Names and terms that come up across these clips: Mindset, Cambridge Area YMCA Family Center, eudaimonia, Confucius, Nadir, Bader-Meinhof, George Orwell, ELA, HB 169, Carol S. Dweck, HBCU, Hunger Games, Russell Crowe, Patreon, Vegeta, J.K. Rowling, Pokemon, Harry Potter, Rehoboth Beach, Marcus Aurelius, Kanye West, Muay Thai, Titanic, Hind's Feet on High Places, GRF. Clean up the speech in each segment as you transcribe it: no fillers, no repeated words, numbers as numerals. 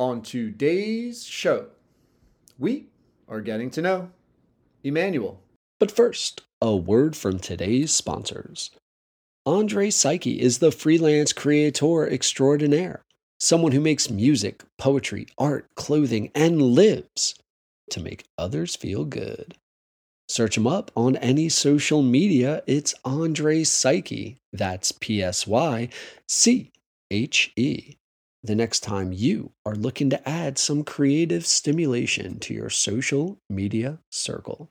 On today's show, we are getting to know Emmanuel. But first, a word from today's sponsors. Andre Psyche is the freelance creator extraordinaire, someone who makes music, poetry, art, clothing, and lives to make others feel good. Search him up on any social media. It's Andre Psyche. That's PsyChe. The next time you are looking to add some creative stimulation to your social media circle.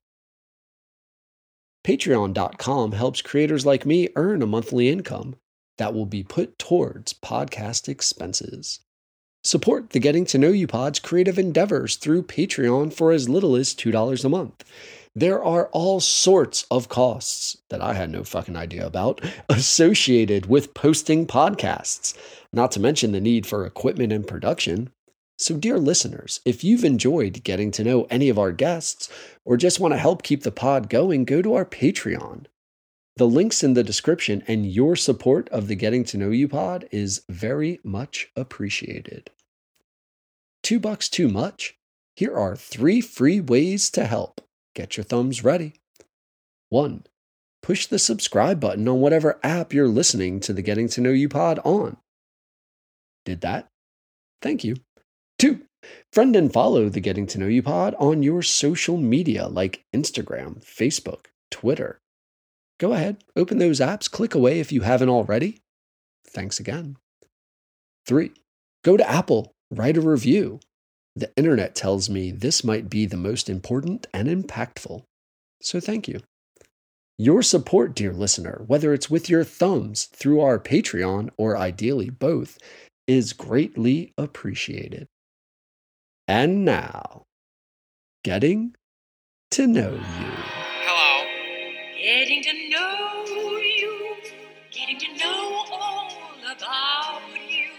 Patreon.com helps creators like me earn a monthly income that will be put towards podcast expenses. Support the Getting to Know You Pod's creative endeavors through Patreon for as little as $2 a month. There are all sorts of costs that I had no fucking idea about associated with posting podcasts, not to mention the need for equipment and production. So dear listeners, if you've enjoyed getting to know any of our guests or just want to help keep the pod going, go to our Patreon. The link's in the description, and your support of the Getting to Know You pod is very much appreciated. $2 too much? Here are 3 free ways to help. Get your thumbs ready. 1. Push the subscribe button on whatever app you're listening to the Getting to Know You pod on. Did that? Thank you. 2. Friend and follow the Getting to Know You pod on your social media like Instagram, Facebook, Twitter. Go ahead, open those apps, click away if you haven't already. Thanks again. 3. Go to Apple, write a review. The internet tells me this might be the most important and impactful. So thank you. Your support, dear listener, whether it's with your thumbs through our Patreon or ideally both, is greatly appreciated. And now, getting to know you. Hello. Getting to know you. Getting to know all about you.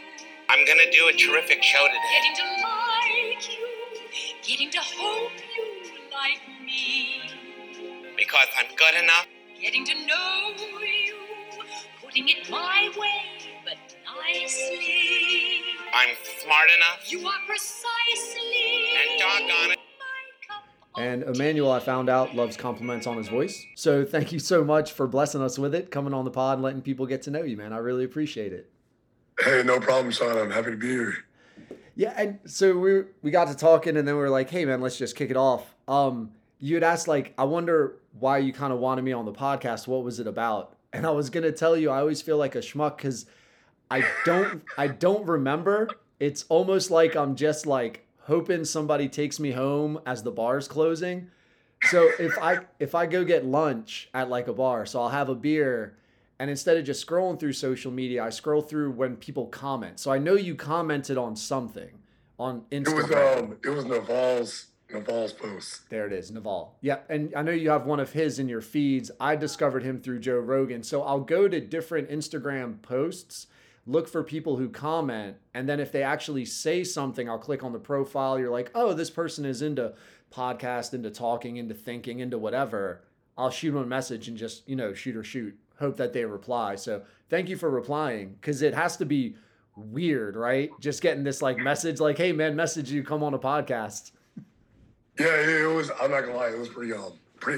I'm going to do a terrific show today. Getting to know. Getting to hope you like me. Because I'm good enough. Getting to know you. Putting it my way, but nicely. I'm smart enough. You are precisely. And doggone it. And Emmanuel, I found out, loves compliments on his voice. So thank you so much for blessing us with it, coming on the pod and letting people get to know you, man. I really appreciate it. Hey, no problem, son. I'm happy to be here. Yeah, and so we got to talking, and then we were like, hey, man, let's just kick it off. You had asked, like, I wonder why you kind of wanted me on the podcast. What was it about? And I was going to tell you, I always feel like a schmuck because I don't remember. It's almost like I'm just, like, hoping somebody takes me home as the bar's closing. So if I go get lunch at, like, a bar, so I'll have a beer, and instead of just scrolling through social media, I scroll through when people comment. So I know you commented on something on Instagram. It was Naval's post. There it is, Naval. Yeah, and I know you have one of his in your feeds. I discovered him through Joe Rogan. So I'll go to different Instagram posts, look for people who comment, and then if they actually say something, I'll click on the profile. You're like, oh, this person is into podcast, into talking, into thinking, into whatever. I'll shoot them a message and just, shoot. Hope that they reply. So thank you for replying, because it has to be weird, right? Just getting this like message like, hey, man, message you, come on a podcast. Yeah, it was, I'm not going to lie, it was pretty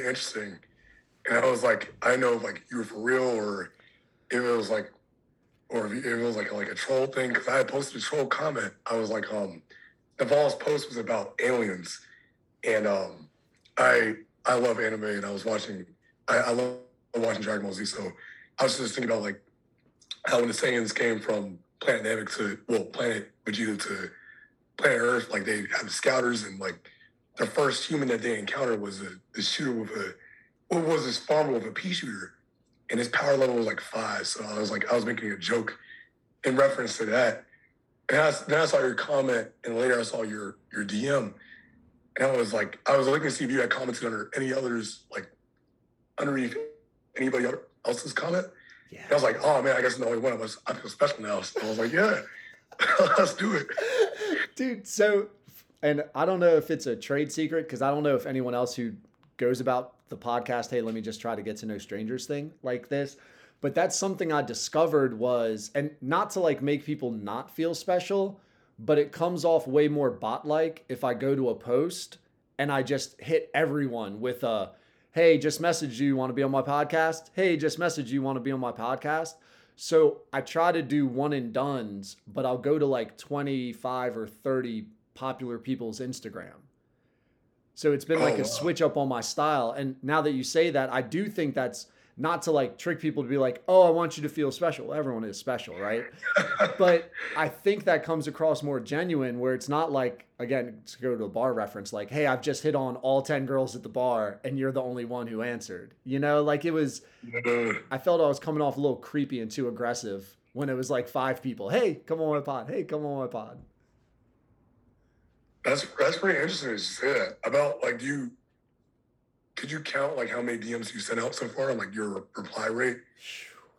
interesting. And I was like, I know if like you were for real or if it was like a troll thing, because I posted a troll comment. I was like, Naval's post was about aliens. And I love anime, and I was watching, watching Dragon Ball Z, so I was just thinking about like how when the Saiyans came from Planet Namek Planet Vegeta to Planet Earth, like they had the scouters, and like the first human that they encountered was the shooter with this farmer with a pea shooter, and his power level was like 5. So I was making a joke in reference to that, and then I saw your comment, and later I saw your DM, and I was looking to see if you had commented under any others like underneath anybody else's comment. Yeah. I was like, oh man, I guess I'm the only one of us. I feel special now. So I was like, yeah, let's do it. Dude, so, and I don't know if it's a trade secret, because I don't know if anyone else who goes about the podcast, hey, let me just try to get to know strangers thing like this. But that's something I discovered was, and not to like make people not feel special, but it comes off way more bot-like if I go to a post and I just hit everyone with a, hey, just messaged you, want to be on my podcast? Hey, just messaged you, want to be on my podcast? So I try to do one and dones, but I'll go to like 25 or 30 popular people's Instagram. So it's been like a switch up on my style. And now that you say that, I do think that's not to like trick people to be like, oh, I want you to feel special. Everyone is special, right? But I think that comes across more genuine where it's not like, again, to go to a bar reference, like, hey, I've just hit on all 10 girls at the bar and you're the only one who answered, you know, like it was, I felt I was coming off a little creepy and too aggressive when it was like 5 people. Hey, come on my pod. Hey, come on my pod. That's pretty interesting to say that about like you. Could you count like how many DMs you sent out so far and like your reply rate?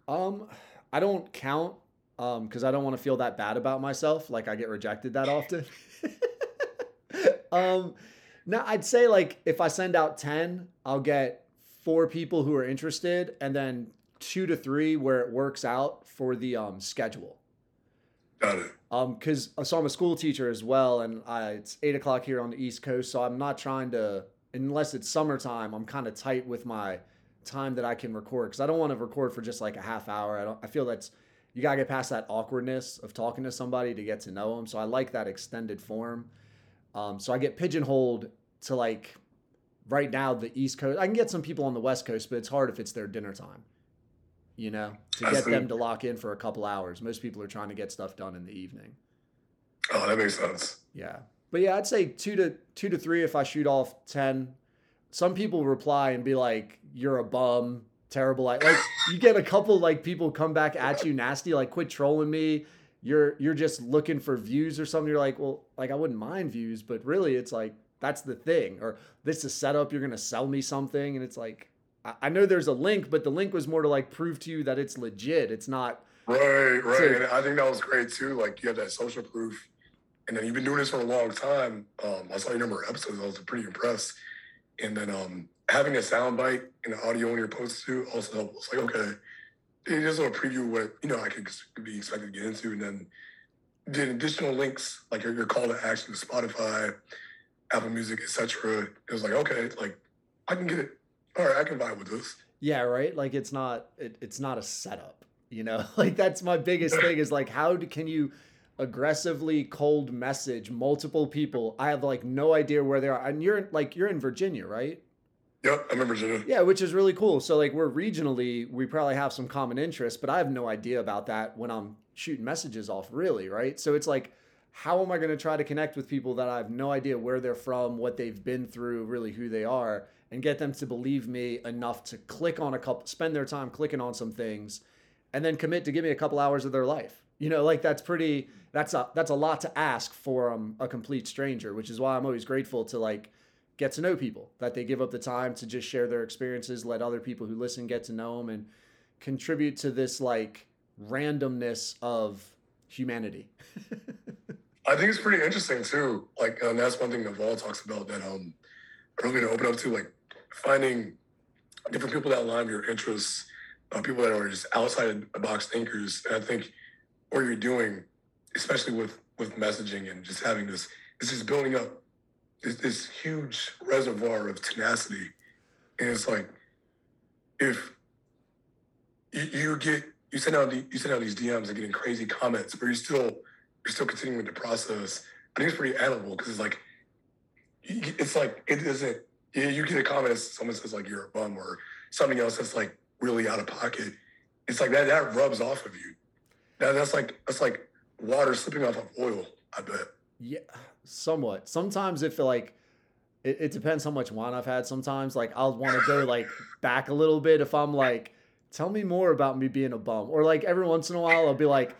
I don't count because I don't want to feel that bad about myself. Like I get rejected that often. No, I'd say like if I send out 10, I'll get 4 people who are interested and then 2 to 3 where it works out for the schedule. Got it. Because so I'm a school teacher as well, and it's 8 o'clock here on the East Coast, so I'm not trying to. Unless it's summertime, I'm kind of tight with my time that I can record because I don't want to record for just like a half hour. I feel that's, you got to get past that awkwardness of talking to somebody to get to know them. So I like that extended form. So I get pigeonholed to like right now the East Coast. I can get some people on the West Coast, but it's hard if it's their dinner time, you know, to get them to lock in for a couple hours. Most people are trying to get stuff done in the evening. Oh, that makes sense. Yeah. But yeah, I'd say 2 to 3 if I shoot off 10. Some people reply and be like, "You're a bum, terrible." Like you get a couple like people come back at you nasty, like quit trolling me. You're just looking for views or something. You're like, well, like I wouldn't mind views, but really it's like that's the thing. Or this is set up. You're gonna sell me something, and it's like I know there's a link, but the link was more to like prove to you that it's legit. It's not right. So, and I think that was great too. Like you had that social proof. And then you've been doing this for a long time. I saw your number of episodes. I was pretty impressed. And then having a sound bite and the audio on your posts too also helped. It's like, okay, just a little preview of what, you know, I could be expected to get into. And then the additional links, like your call to action to Spotify, Apple Music, etc. It was like, okay, like I can get it. All right, I can vibe with this. Yeah, right? Like it's not a setup, you know? Like that's my biggest thing is like can you – aggressively cold message multiple people. I have like no idea where they are. And you're in Virginia, right? Yep, I'm in Virginia. Yeah, which is really cool. So like we're regionally, we probably have some common interests, but I have no idea about that when I'm shooting messages off really, right? So it's like, how am I going to try to connect with people that I have no idea where they're from, what they've been through, really who they are, and get them to believe me enough to click on a couple, spend their time clicking on some things and then commit to give me a couple hours of their life. You know, like that's a lot to ask for a complete stranger, which is why I'm always grateful to like get to know people, that they give up the time to just share their experiences, let other people who listen get to know them and contribute to this like randomness of humanity. I think it's pretty interesting too. Like that's one thing Naval talks about that I'm really going to open up to, like finding different people that align with your interests, people that are just outside the box thinkers. And I think or you're doing, especially with messaging and just having this, it's just building up this huge reservoir of tenacity. And it's like, if you send out these DMs and getting crazy comments, but you're still continuing with the process. I think it's pretty admirable because it's like, it isn't, you get a comment, someone says like, you're a bum or something else that's like really out of pocket. It's like that rubs off of you. That's like water slipping off of oil, I bet. Yeah, somewhat. Sometimes if like, it depends how much wine I've had. Sometimes like I'll want to go like back a little bit if I'm like, tell me more about me being a bum. Or like every once in a while I'll be like,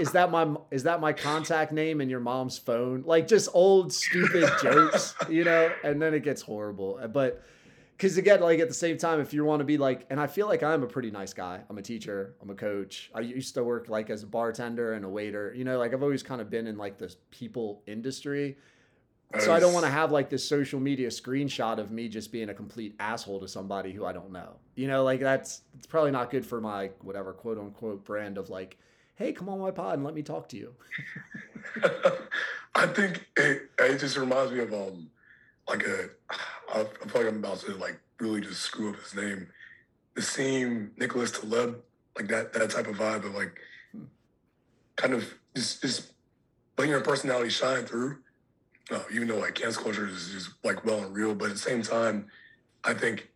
is that my contact name in your mom's phone? Like just old stupid jokes, you know? And then it gets horrible. But because again, like at the same time, if you want to be like, and I feel like I'm a pretty nice guy. I'm a teacher. I'm a coach. I used to work like as a bartender and a waiter. You know, like I've always kind of been in like this people industry. Nice. So I don't want to have like this social media screenshot of me just being a complete asshole to somebody who I don't know. You know, like it's probably not good for my whatever quote unquote brand of like, hey, come on my pod and let me talk to you. I think it just reminds me of I feel like I'm about to like really just screw up his name. The same Nicholas Taleb, like that type of vibe of like kind of just letting your personality shine through. Even though like cancel culture is just like well and real, but at the same time, I think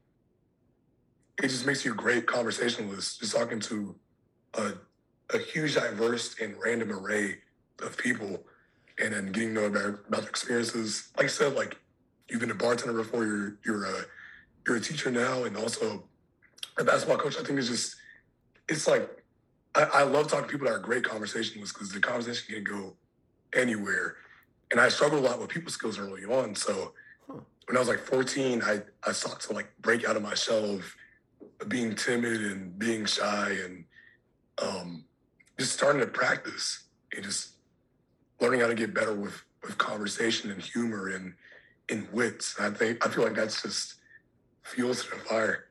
it just makes you a great conversationalist, just talking to a huge, diverse, and random array of people, and then getting to know about their experiences. Like I said, like you've been a bartender before, you're a teacher now, and also a basketball coach. I think I love talking to people that are great conversationalists because the conversation can go anywhere. And I struggled a lot with people skills early on. So when I was like 14, I sought to like break out of my shell of being timid and being shy and just starting to practice and just learning how to get better with conversation and humor and wits. And I feel like that's just fuel to the fire.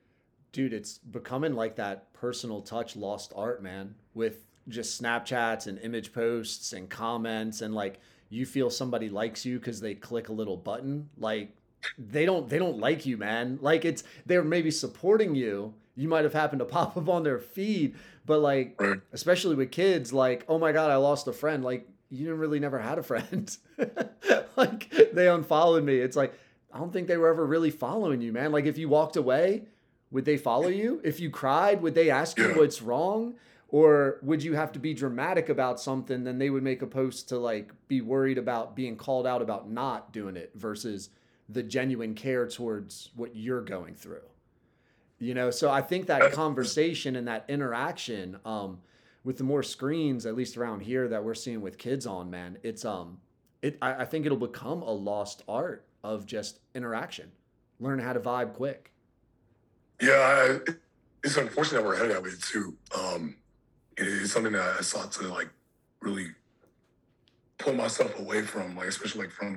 Dude, it's becoming like that personal touch lost art, man, with just Snapchats and image posts and comments and like, you feel somebody likes you because they click a little button. Like they don't like you, man. Like they're maybe supporting you. You might've happened to pop up on their feed, but like, especially with kids, like, oh my God, I lost a friend. Like you didn't really never had a friend. Like they unfollowed me. It's like, I don't think they were ever really following you, man. Like if you walked away, would they follow you? If you cried, would they ask you what's wrong? Or would you have to be dramatic about something? Then they would make a post to like be worried about being called out about not doing it versus the genuine care towards what you're going through. You know, so I think that conversation and that interaction with the more screens, at least around here that we're seeing with kids on, man, I think it'll become a lost art of just interaction. Learn how to vibe quick. Yeah, it's unfortunate that we're headed that way too. It is something that I sought to like really pull myself away from, like especially like from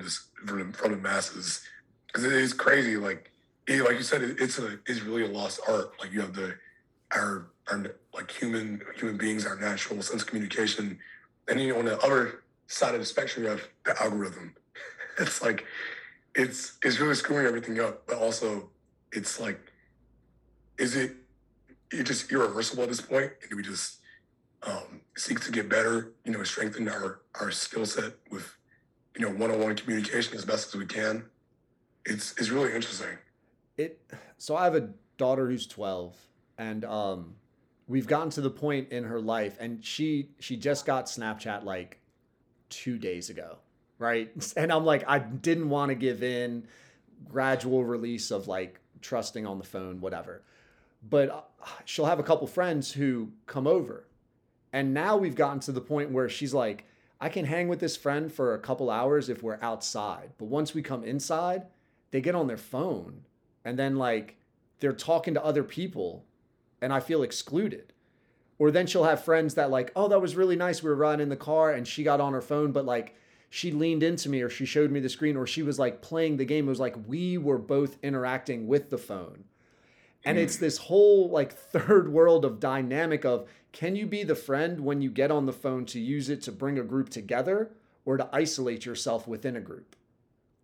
the masses, because it is crazy. Like you said, it's really a lost art. Like you have our like human beings, our natural sense of communication, and on the other side of the spectrum, you have the algorithm. It's like it's really screwing everything up, but also it's like, is it? It's just irreversible at this point, and we just seek to get better, you know, strengthen our skill set with, you know, one-on-one communication as best as we can. It's really interesting. So I have a daughter who's 12, and we've gotten to the point in her life, and she just got Snapchat like 2 days ago, right? And I'm like, I didn't want to give in, gradual release of like trusting on the phone, whatever. But she'll have a couple friends who come over. And now we've gotten to the point where she's like, I can hang with this friend for a couple hours if we're outside. But once we come inside, they get on their phone and then like they're talking to other people and I feel excluded. Or then she'll have friends that like, oh, that was really nice. We were riding in the car and she got on her phone, but like she leaned into me or she showed me the screen or she was like playing the game. It was like we were both interacting with the phone. And it's this whole like third world of dynamic of, can you be the friend when you get on the phone to use it to bring a group together or to isolate yourself within a group?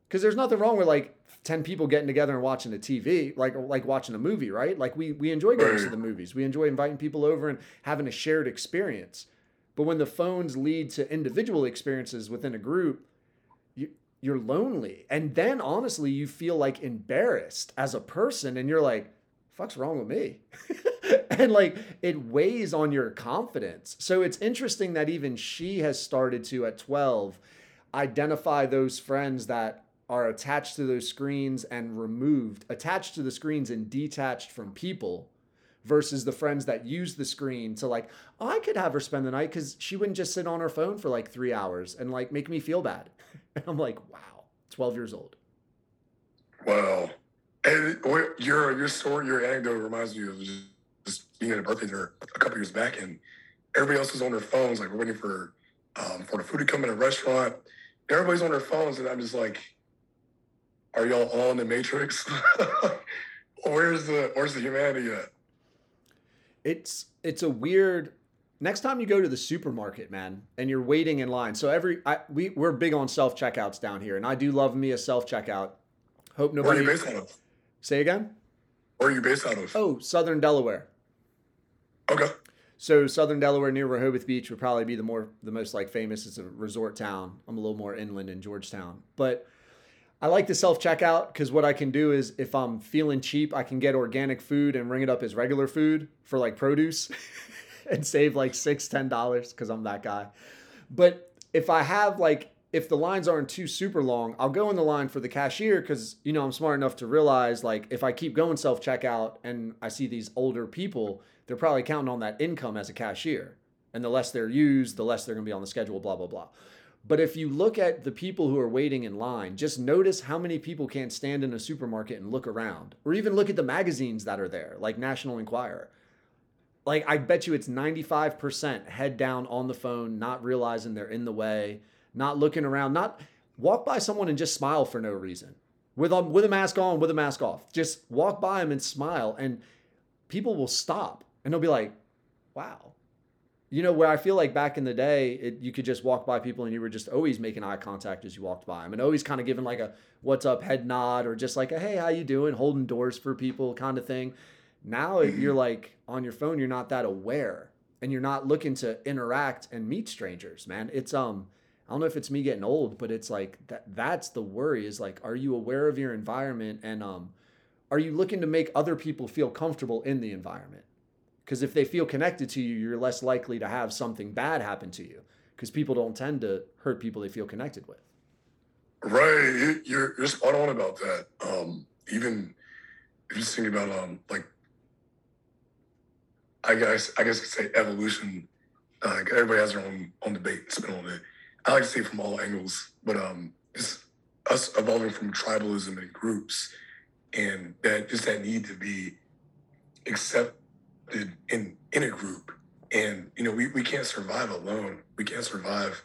Because there's nothing wrong with like 10 people getting together and watching a TV, like watching a movie, right? Like we enjoy going to the movies. We enjoy inviting people over and having a shared experience. But when the phones lead to individual experiences within a group, you're lonely. And then honestly, you feel like embarrassed as a person and you're like, fuck's wrong with me? And like it weighs on your confidence. So it's interesting that even she has started to at 12 identify those friends that are attached to those screens and removed, attached to the screens and detached from people versus the friends that use the screen to like, oh, I could have her spend the night because she wouldn't just sit on her phone for like 3 hours and like make me feel bad. And I'm like, wow, 12 years old. Wow. And your story, your anecdote reminds me of just being at a birthday dinner a couple years back, and everybody else was on their phones, like we're waiting for the food to come in a restaurant. Everybody's on their phones, and I'm just like, "Are y'all all in the Matrix? Where's the humanity at?" It's a weird Next time you go to the supermarket, man, and you're waiting in line. So we're big on self-checkouts down here, and I do love me a self-checkout. Hope nobody. Where are you based out of? Say again? Where are you based out of? Oh, Southern Delaware. Okay. So Southern Delaware near Rehoboth Beach would probably be the most like famous. It's a resort town. I'm a little more inland in Georgetown, but I like the self-checkout because what I can do is if I'm feeling cheap, I can get organic food and ring it up as regular food for like produce and save like $6-$10 because I'm that guy. But if I have if the lines aren't too super long, I'll go in the line for the cashier because, you know, I'm smart enough to realize like if I keep going self-checkout and I see these older people, they're probably counting on that income as a cashier. And the less they're used, the less they're going to be on the schedule, blah, blah, blah. But if you look at the people who are waiting in line, just notice how many people can't stand in a supermarket and look around, or even look at the magazines that are there, like National Enquirer. Like, I bet you it's 95% head down on the phone, not realizing they're in the way, not looking around, not walk by someone and just smile for no reason. With a mask on, with a mask off. Just walk by them and smile, and people will stop, and they'll be like, wow. You know, where I feel like back in the day, you could just walk by people and you were just always making eye contact as you walked by them and always kind of giving like a what's up head nod or just like a, hey, how you doing? Holding doors for people kind of thing. Now if you're like on your phone, you're not that aware and you're not looking to interact and meet strangers, man. It's, I don't know if it's me getting old, but it's like that's the worry is like, are you aware of your environment? And are you looking to make other people feel comfortable in the environment? Because if they feel connected to you, you're less likely to have something bad happen to you because people don't tend to hurt people they feel connected with. Right. You're spot on about that. Even if you think about, I guess you could say evolution. Everybody has their own debate and spin on it. I like to say from all angles, but it's us evolving from tribalism and groups and that need to be accepted in a group. And you know, we can't survive alone. We can't survive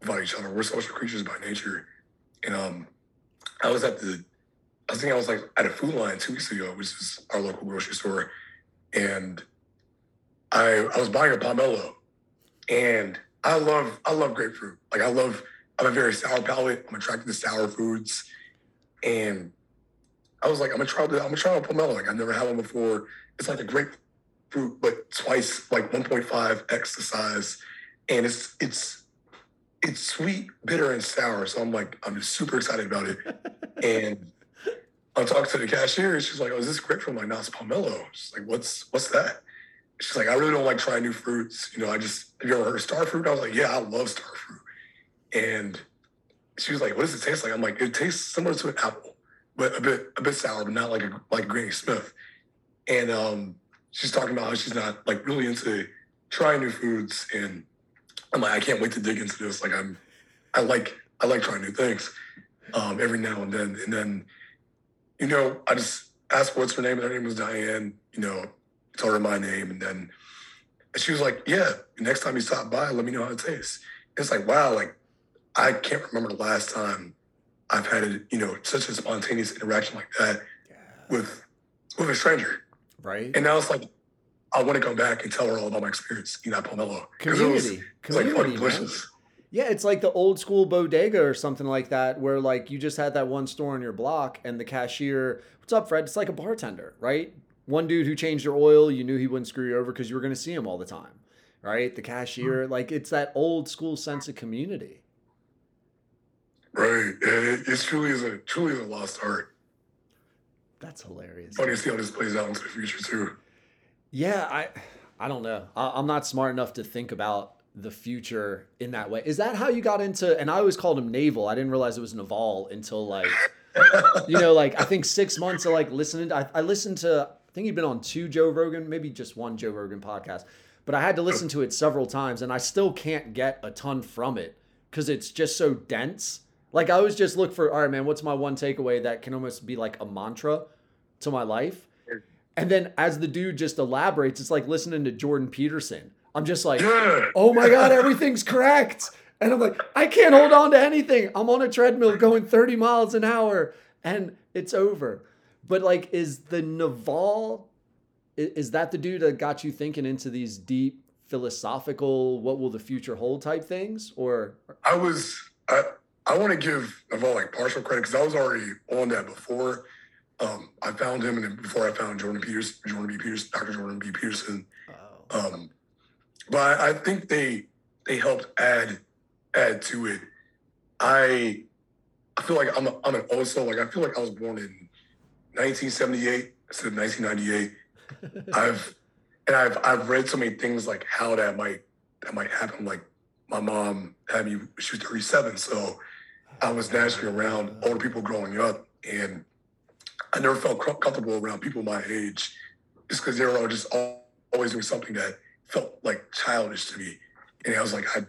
without each other. We're social creatures by nature. And I was at a food line 2 weeks ago, which is our local grocery store, and I was buying a pomelo. And I love grapefruit. Like I'm a very sour palate. I'm attracted to sour foods. And I was like, I'm gonna try a pomelo. Like I've never had one before. It's like a grapefruit, but twice, like 1.5x the size, and it's sweet, bitter, and sour. So I'm just super excited about it. And I'm talking to the cashier, and she's like, "Oh, is this grapefruit?" I'm like, "No, it's pomelo." She's like, "What's that?" She's like, "I really don't like trying new fruits. You know, have you ever heard of star fruit?" I was like, "Yeah, I love star fruit." And she was like, "What does it taste like?" I'm like, "It tastes similar to an apple, but a bit sour, but not like Granny Smith." And she's talking about how she's not like really into trying new foods, and I'm like, I can't wait to dig into this. Like I like trying new things every now and then. And then, you know, I just asked what's her name, and her name was Diane. You know, I told her my name, and then she was like, "Yeah, next time you stop by, let me know how it tastes." And it's like, wow, like I can't remember the last time I've had a, you know, such a spontaneous interaction like that with a stranger. Right. And now it's like, I want to come back and tell her all about my experience in that pomelo. Community. It's like fucking delicious. Yeah, it's like the old school bodega or something like that, where like you just had that one store on your block and the cashier, "What's up, Fred?" It's like a bartender, right? One dude who changed your oil, you knew he wouldn't screw you over because you were going to see him all the time, right? The cashier, like it's that old school sense of community. Right. It truly is a lost art. That's hilarious. Funny to see how this plays out into the future too. Yeah, I don't know. I'm not smart enough to think about the future in that way. Is that how you got into? And I always called him Naval. I didn't realize it was Naval until like, you know, like I think 6 months of like listening. I listened to. I think he'd been on 2 Joe Rogan, maybe just 1 Joe Rogan podcast. But I had to listen to it several times, and I still can't get a ton from it because it's just so dense. Like I always just look for, all right, man, what's my one takeaway that can almost be like a mantra to my life? And then as the dude just elaborates, it's like listening to Jordan Peterson. I'm just like, oh my God, everything's correct. And I'm like, I can't hold on to anything. I'm on a treadmill going 30 miles an hour and it's over. But like, is that the dude that got you thinking into these deep philosophical, what will the future hold type things? Or I want to give Naval like partial credit because I was already on that before I found him, and then before I found Dr. Jordan B. Peterson. Oh. But I think they helped add to it. I feel like I'm an also, like, I feel like I was born in 1978 instead of 1998. I've read so many things like how that might happen. Like my mom had me, she was 37. So I was naturally around older people growing up, and I never felt comfortable around people my age just because they were all just always doing something that felt like childish to me. And I was like, I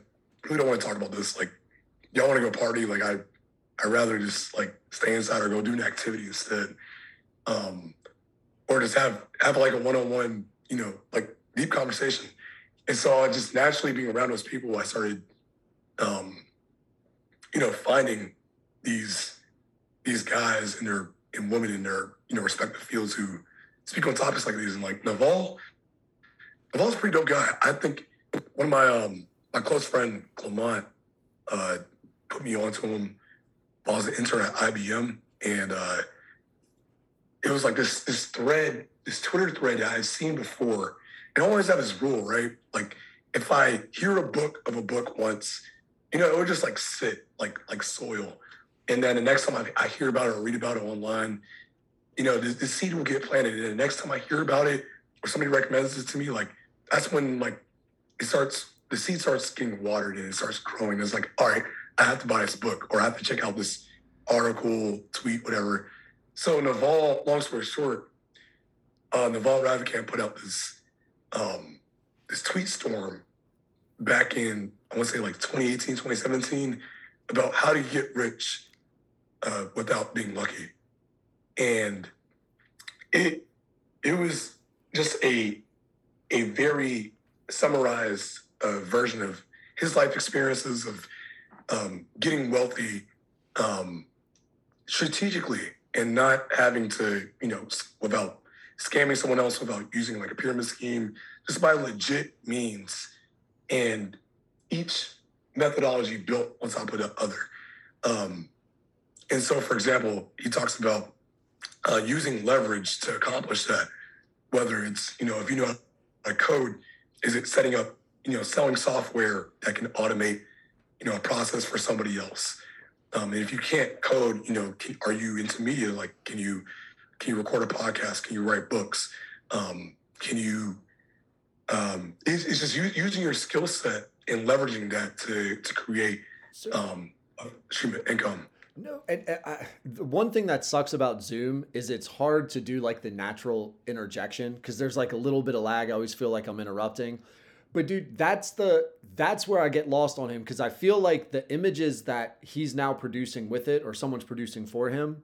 really don't want to talk about this. Like, y'all want to go party? Like, I'd rather just like stay inside or go do an activity instead. Or just have like a one-on-one, you know, like deep conversation. And so I just naturally being around those people, I started, you know, finding these guys and women in their, you know, respective fields who speak on topics like these. And like Naval's a pretty dope guy. I think one of my, my close friend Clement, put me onto him. I was an intern at IBM, and it was like this Twitter thread that I've seen before. And I always have this rule, right? Like if I hear a book once, you know, it would just like sit like soil. And then the next time I hear about it or read about it online, you know, the seed will get planted. And the next time I hear about it or somebody recommends it to me, like that's when like the seed starts getting watered and it starts growing. It's like, all right, I have to buy this book, or I have to check out this article, tweet, whatever. So Naval, long story short, Naval Ravikant put out this tweet storm back in, I want to say like 2018, 2017, about how to get rich without being lucky. And it was just a very summarized version of his life experiences of getting wealthy strategically and not having to, you know, without scamming someone else, without using like a pyramid scheme, just by legit means, and each methodology built on top of the other. And so, for example, he talks about using leverage to accomplish that, whether it's, you know, if you know a code, is it setting up, you know, selling software that can automate, you know, a process for somebody else. And if you can't code, you know, are you into media? Like, can you record a podcast? Can you write books? It's just using your skill set and leveraging that to create income. No, and the one thing that sucks about Zoom is it's hard to do like the natural interjection because there's like a little bit of lag. I always feel like I'm interrupting. But dude, that's where I get lost on him, because I feel like the images that he's now producing with it, or someone's producing for him,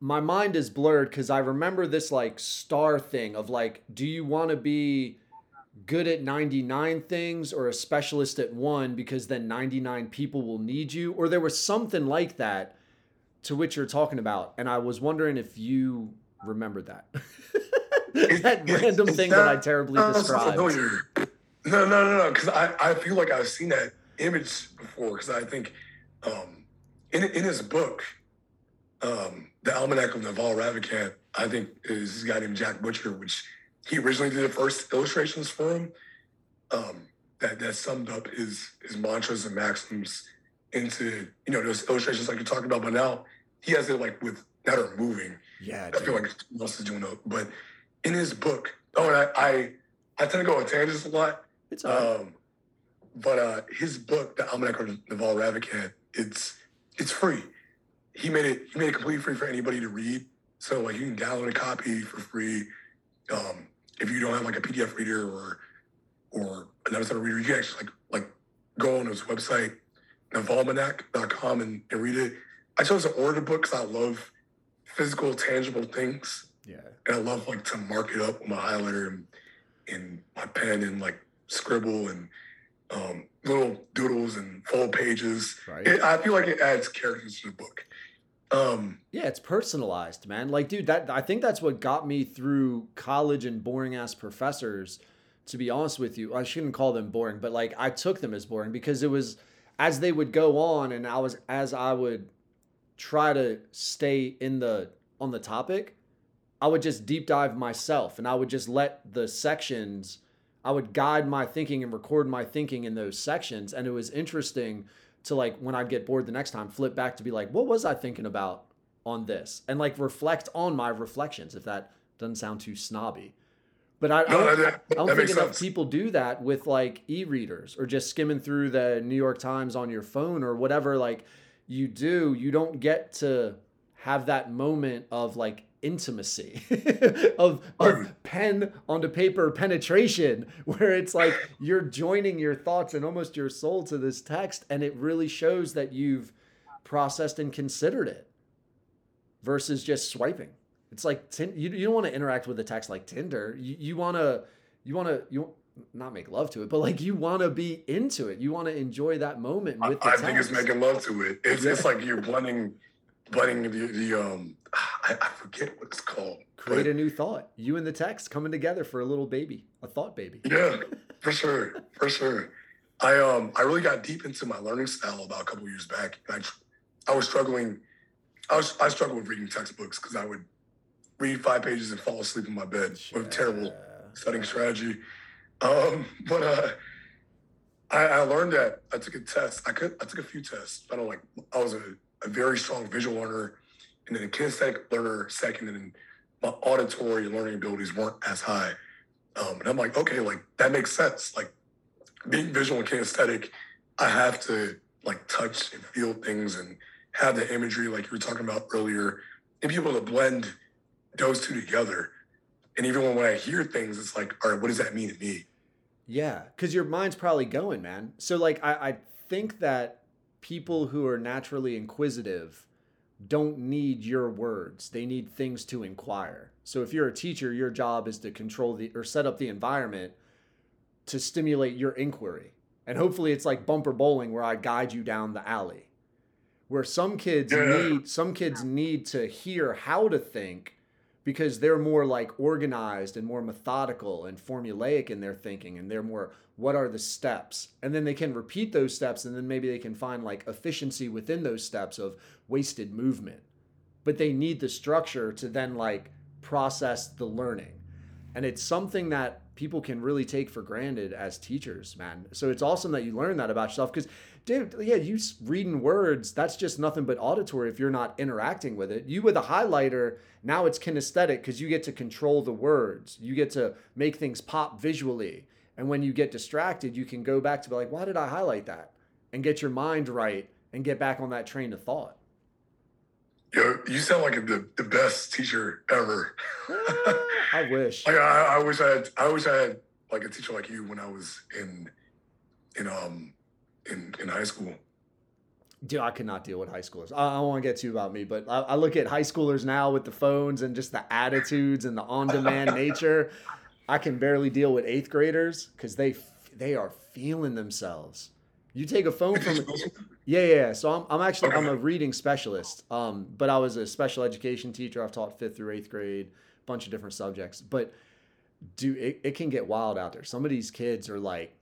my mind is blurred because I remember this like star thing of like, do you want to be good at 99 things or a specialist at one, because then 99 people will need you? Or there was something like that to which you're talking about. And I was wondering if you remembered that. That random thing that I terribly described. No. Because I feel like I've seen that image before. Because I think in his book, The Almanac of Naval Ravikant, I think is this guy named Jack Butcher, which he originally did the first illustrations for him. That summed up his mantras and maxims into, you know, those illustrations like you're talking about. But now he has it like with that are moving. Yeah, I feel like someone else is doing it, but. In his book, and I tend to go on tangents a lot. It's all right. But his book, The Almanac of Naval Ravikant, it's free. He made it completely free for anybody to read. So like you can download a copy for free. If you don't have like a PDF reader or another type of reader, you can actually like go on his website, navalmanac.com, and read it. I chose to order the book because I love physical, tangible things. Yeah. And I love like to mark it up with my highlighter and my pen and like scribble and little doodles and full pages. Right. I feel like it adds characters to the book. Yeah, it's personalized, man. Like, dude, I think that's what got me through college and boring ass professors to be honest with you, I shouldn't call them boring, but like I took them as boring because it was as they would go on and I would try to stay on the topic, I would just deep dive myself and I would just let the sections, I would guide my thinking and record my thinking in those sections. And it was interesting to like, when I'd get bored the next time, flip back to be like, what was I thinking about on this? And like reflect on my reflections, if that doesn't sound too snobby. But I don't think enough people do that with like e-readers or just skimming through the New York Times on your phone or whatever. Like you do, you don't get to have that moment of like intimacy of pen onto paper penetration, where it's like you're joining your thoughts and almost your soul to this text. And it really shows that you've processed and considered it versus just swiping. It's like you don't want to interact with a text like Tinder. You want to not make love to it, but like you want to be into it. You want to enjoy that moment with the text. I think it's making love to it. It's like you're blending the I forget what it's called. Create a new thought. You and the text coming together for a little baby, a thought baby. Yeah, for sure, for sure. I really got deep into my learning style about a couple of years back. I struggled with reading textbooks because I would read 5 pages and fall asleep in my bed with terrible studying strategy. But I learned that. I took a test. I took a few tests. I was a very strong visual learner and then a kinesthetic learner second, and then my auditory learning abilities weren't as high. And I'm like, okay, like that makes sense. Like being visual and kinesthetic, I have to like touch and feel things and have the imagery like you were talking about earlier and be able to blend those two together. And even when I hear things, it's like, all right, what does that mean to me? Yeah, because your mind's probably going, man. So like I think that people who are naturally inquisitive don't need your words. They need things to inquire. So if you're a teacher, your job is to control or set up the environment to stimulate your inquiry. And hopefully it's like bumper bowling where I guide you down the alley. Where some kids need to hear how to think because they're more like organized and more methodical and formulaic in their thinking, and they're more, what are the steps? And then they can repeat those steps, and then maybe they can find like efficiency within those steps of wasted movement. But they need the structure to then like process the learning. And it's something that people can really take for granted as teachers, man. So it's awesome that you learn that about yourself, because dude, yeah, you reading words, that's just nothing but auditory if you're not interacting with it. You with a highlighter, now it's kinesthetic because you get to control the words. You get to make things pop visually. And when you get distracted, you can go back to be like, why did I highlight that? And get your mind right and get back on that train of thought. Yo, you sound like the best teacher ever. I wish. Like I wish I had like a teacher like you when I was in high school. Dude, I could not deal with high schoolers. I don't want to get too about me, but I look at high schoolers now with the phones and just the attitudes and the on-demand nature. I can barely deal with 8th graders because they are feeling themselves. You take a phone from yeah. So I'm a reading specialist. But I was a special education teacher. I've taught 5th through 8th grade, a bunch of different subjects. But dude, it can get wild out there. Some of these kids are like,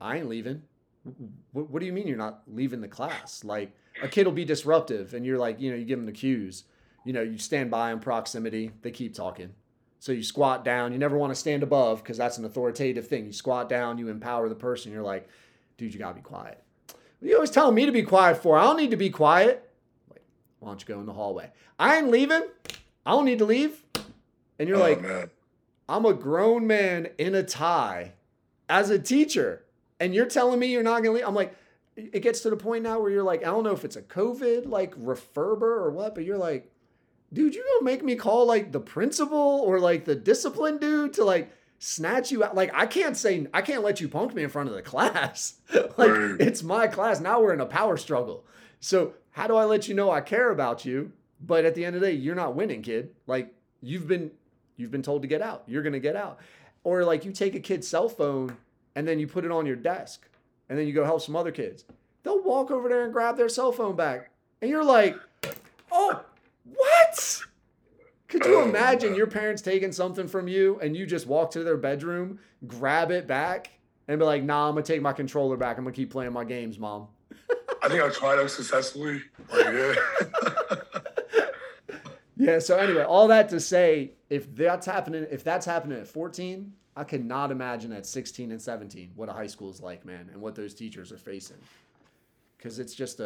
I ain't leaving. What do you mean you're not leaving the class? Like a kid will be disruptive, and you're like, you give them the cues. You stand by in proximity. They keep talking. So you squat down. You never want to stand above because that's an authoritative thing. You squat down. You empower the person. You're like, dude, you gotta be quiet. You always telling me to be quiet for? I don't need to be quiet. Like, why don't you go in the hallway? I ain't leaving. I don't need to leave. And you're like, man. I'm a grown man in a tie as a teacher, and you're telling me you're not gonna leave. I'm like, it gets to the point now where you're like, I don't know if it's a COVID like referber or what, but you're like, dude, you gonna make me call like the principal or like the discipline dude to like snatch you out? Like I can't let you punk me in front of the class. Like it's my class. Now we're in a power struggle. So how do I let you know I care about you? But at the end of the day, you're not winning, kid. Like you've been told to get out. You're gonna get out. Or like you take a kid's cell phone and then you put it on your desk and then you go help some other kids. They'll walk over there and grab their cell phone back. And you're like, oh, what? Could you imagine your parents taking something from you and you just walk to their bedroom, grab it back, and be like, nah, I'm going to take my controller back. I'm going to keep playing my games, Mom. I think I tried that successfully. Yeah, so anyway, all that to say, if that's happening at 14, I cannot imagine at 16 and 17 what a high school is like, man, and what those teachers are facing. Because it's just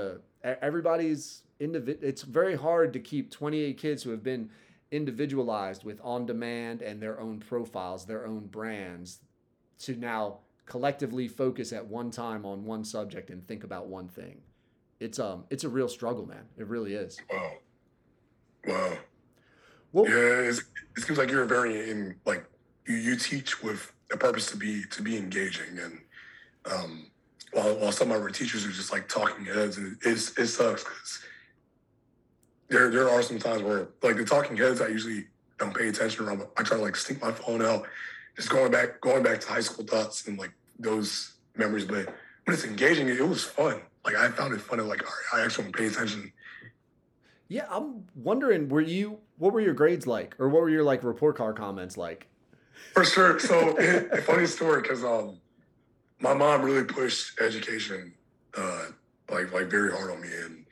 everybody's individual. It's very hard to keep 28 kids who have been individualized with on demand and their own profiles, their own brands, to now collectively focus at one time on one subject and think about one thing. It's a real struggle, man. It really is. Wow. Well, yeah, it seems like you're very in, like, you teach with a purpose to be engaging, and while some of our teachers are just like talking heads, and it sucks because there are some times where, like, the talking heads I usually don't pay attention to. I try to, like, stick my phone out, just going back to high school thoughts and, like, those memories. But when it's engaging, it was fun. Like, I found it fun. And, like, all right, I actually want to pay attention. Yeah, I'm wondering, what were your grades like, or what were your, like, report card comments like? For sure. So, a funny story, because my mom really pushed education, like very hard on me, and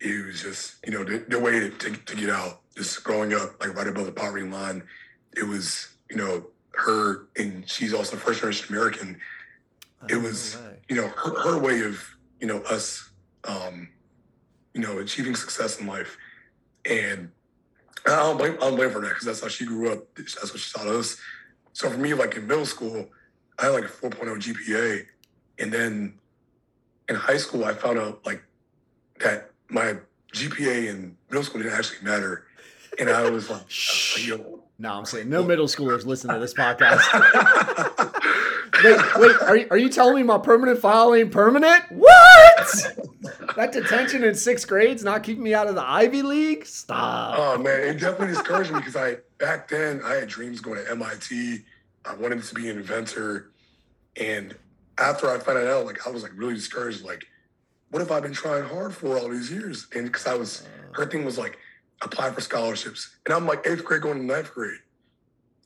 it was just, you know, the way to get out, just growing up, like, right above the poverty line. It was, you know, her, and she's also first generation American. It was, you know, her way of, you know, us. You know, achieving success in life. And I don't blame her for that, because that's how she grew up. That's what she taught us. So for me, like, in middle school, I had like a 4.0 GPA. And then in high school, I found out, like, that my GPA in middle school didn't actually matter. And I was like, yo. No, I'm saying no middle schoolers listen to this podcast. Wait, are you telling me my permanent file ain't permanent? What? That detention in 6th grade's not keeping me out of the Ivy League? Stop. Oh, man, it definitely discouraged me, because back then I had dreams going to MIT. I wanted to be an inventor. And after I found out, like, I was, like, really discouraged. Like, what have I been trying hard for all these years? And because her thing was, like, apply for scholarships. And I'm, like, 8th grade going to 9th grade.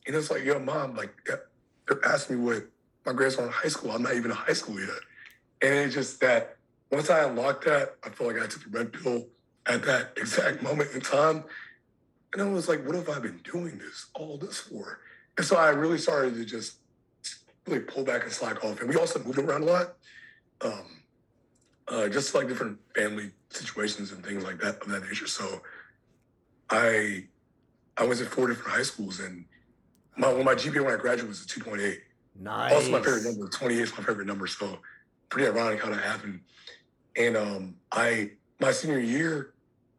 And it's like, yo, Mom, like, they're asking me what my grades are in high school. I'm not even in high school yet. And it's just that once I unlocked that, I feel like I took the red pill at that exact moment in time. And I was like, what have I been doing all this for? And so I really started to just really pull back and slack off. And we also moved around a lot, just like different family situations and things like that of that nature. So I was at 4 different high schools, and my GPA when I graduated was a 2.8. Nice. Also my favorite number, 28 is my favorite number, so pretty ironic how that happened. And my senior year,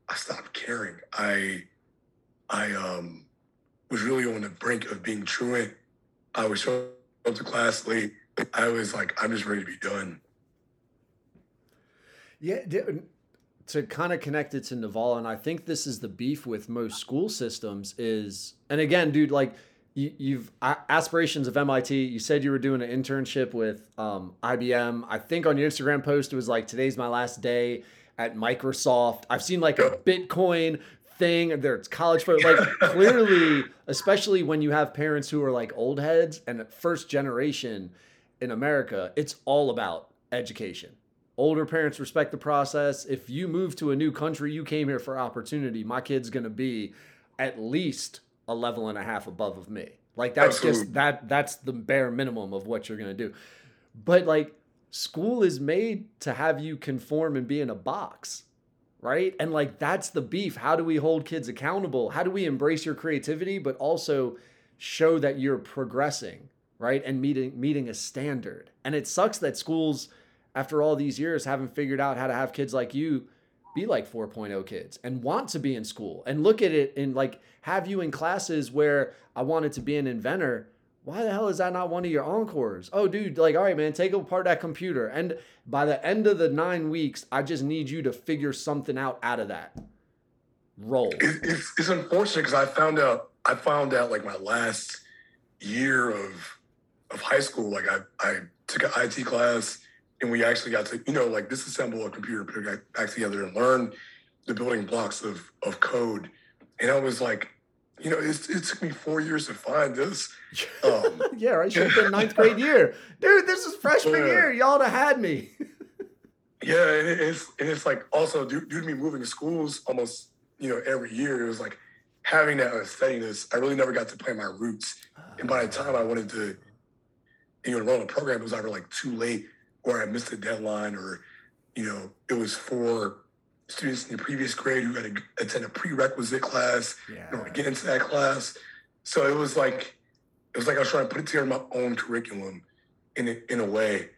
I stopped caring. I was really on the brink of being truant. I would show up to class late. I was like, I'm just ready to be done. Yeah, to kind of connect it to Naval, and I think this is the beef with most school systems is, and again, dude, like, you've aspirations of MIT. You said you were doing an internship with IBM. I think on your Instagram post, it was like, today's my last day at Microsoft. I've seen like a Bitcoin thing. There's college, but like clearly, especially when you have parents who are like old heads and first generation in America, it's all about education. Older parents respect the process. If you move to a new country, you came here for opportunity. My kid's going to be at least a level and a half above of me. Like, that's absolutely. Just that's the bare minimum of what you're going to do. But like, school is made to have you conform and be in a box, right? And like, that's the beef. How do we hold kids accountable? How do we embrace your creativity, but also show that you're progressing, right? And meeting a standard. And it sucks that schools, after all these years, haven't figured out how to have kids like you be like 4.0 kids and want to be in school and look at it and like have you in classes where I wanted to be an inventor. Why the hell is that not one of your encores? Oh, dude, like, all right, man, take apart that computer. And by the end of the 9 weeks, I just need you to figure something out of that role. It's unfortunate because I found out like my last year of high school, like I took an IT class. And we actually got to, you know, like disassemble a computer, put it back together and learn the building blocks of code. And I was like, you know, it took me 4 years to find this. Yeah, right. Should have been ninth grade year, dude. This is freshman year. Y'all would have had me. Yeah, and it's like also due to me moving schools almost, you know, every year. It was like having that steadiness. I really never got to play my roots. And by the time I wanted to, you know, enroll in a program, it was either like too late, or I missed the deadline, or, you know, it was for students in the previous grade who had to attend a prerequisite class in order to get into that class. So it was like I was trying to put it together in my own curriculum in a way,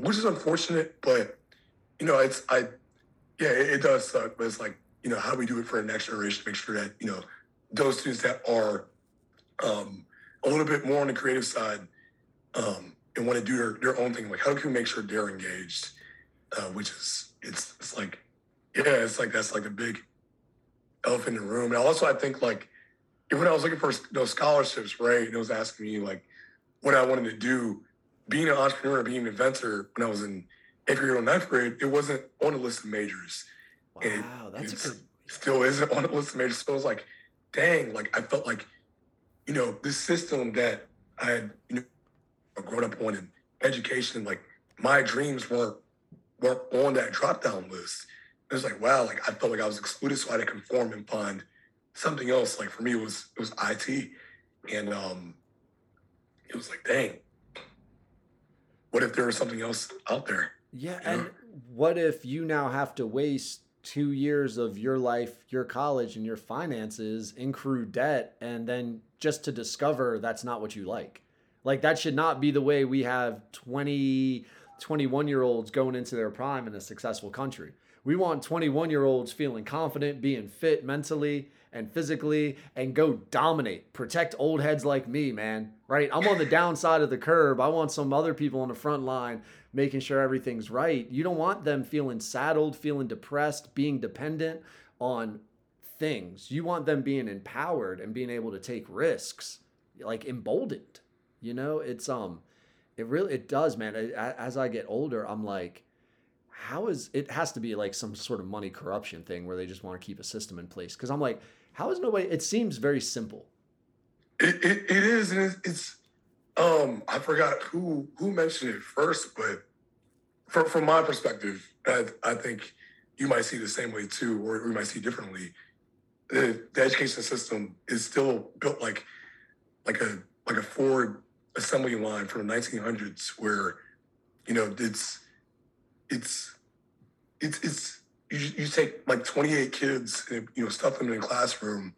which is unfortunate, but, you know, it does suck, but it's like, you know, how do we do it for the next generation to make sure that, you know, those students that are a little bit more on the creative side and want to do their own thing, like, how can we make sure they're engaged? Which is, it's like, yeah, it's like, that's like a big elephant in the room. And also, I think, like, when I was looking for those scholarships, right, and it was asking me, like, what I wanted to do, being an entrepreneur, being an inventor, when I was in 8th grade or 9th grade, it wasn't on the list of majors. Wow, it still isn't on the list of majors. So I was like, dang, like, I felt like, you know, this system that I had, you know, grown up on in education, like, my dreams weren't on that drop-down list. It was like, wow, like, I felt like I was excluded, so I had to conform and find something else. Like, for me, it was IT. And it was like, dang, what if there was something else out there? Yeah, and what if you now have to waste 2 years of your life, your college, and your finances in crew debt, and then just to discover that's not what you like? Like, that should not be the way we have 20, 21-year-olds going into their prime in a successful country. We want 21-year-olds feeling confident, being fit mentally and physically, and go dominate. Protect old heads like me, man, right? I'm on the downside of the curb. I want some other people on the front line making sure everything's right. You don't want them feeling saddled, feeling depressed, being dependent on things. You want them being empowered and being able to take risks, like, emboldened. You know, it's, it does, man. As I get older, I'm like, how is, it has to be like some sort of money corruption thing where they just want to keep a system in place. 'Cause I'm like, how is nobody, it seems very simple. It is. And it's I forgot who mentioned it first, but from my perspective, I think you might see the same way too, or you might see differently. The education system is still built like a Ford assembly line from the 1900s where, you know, it's you take like 28 kids and, you know, stuff them in a classroom,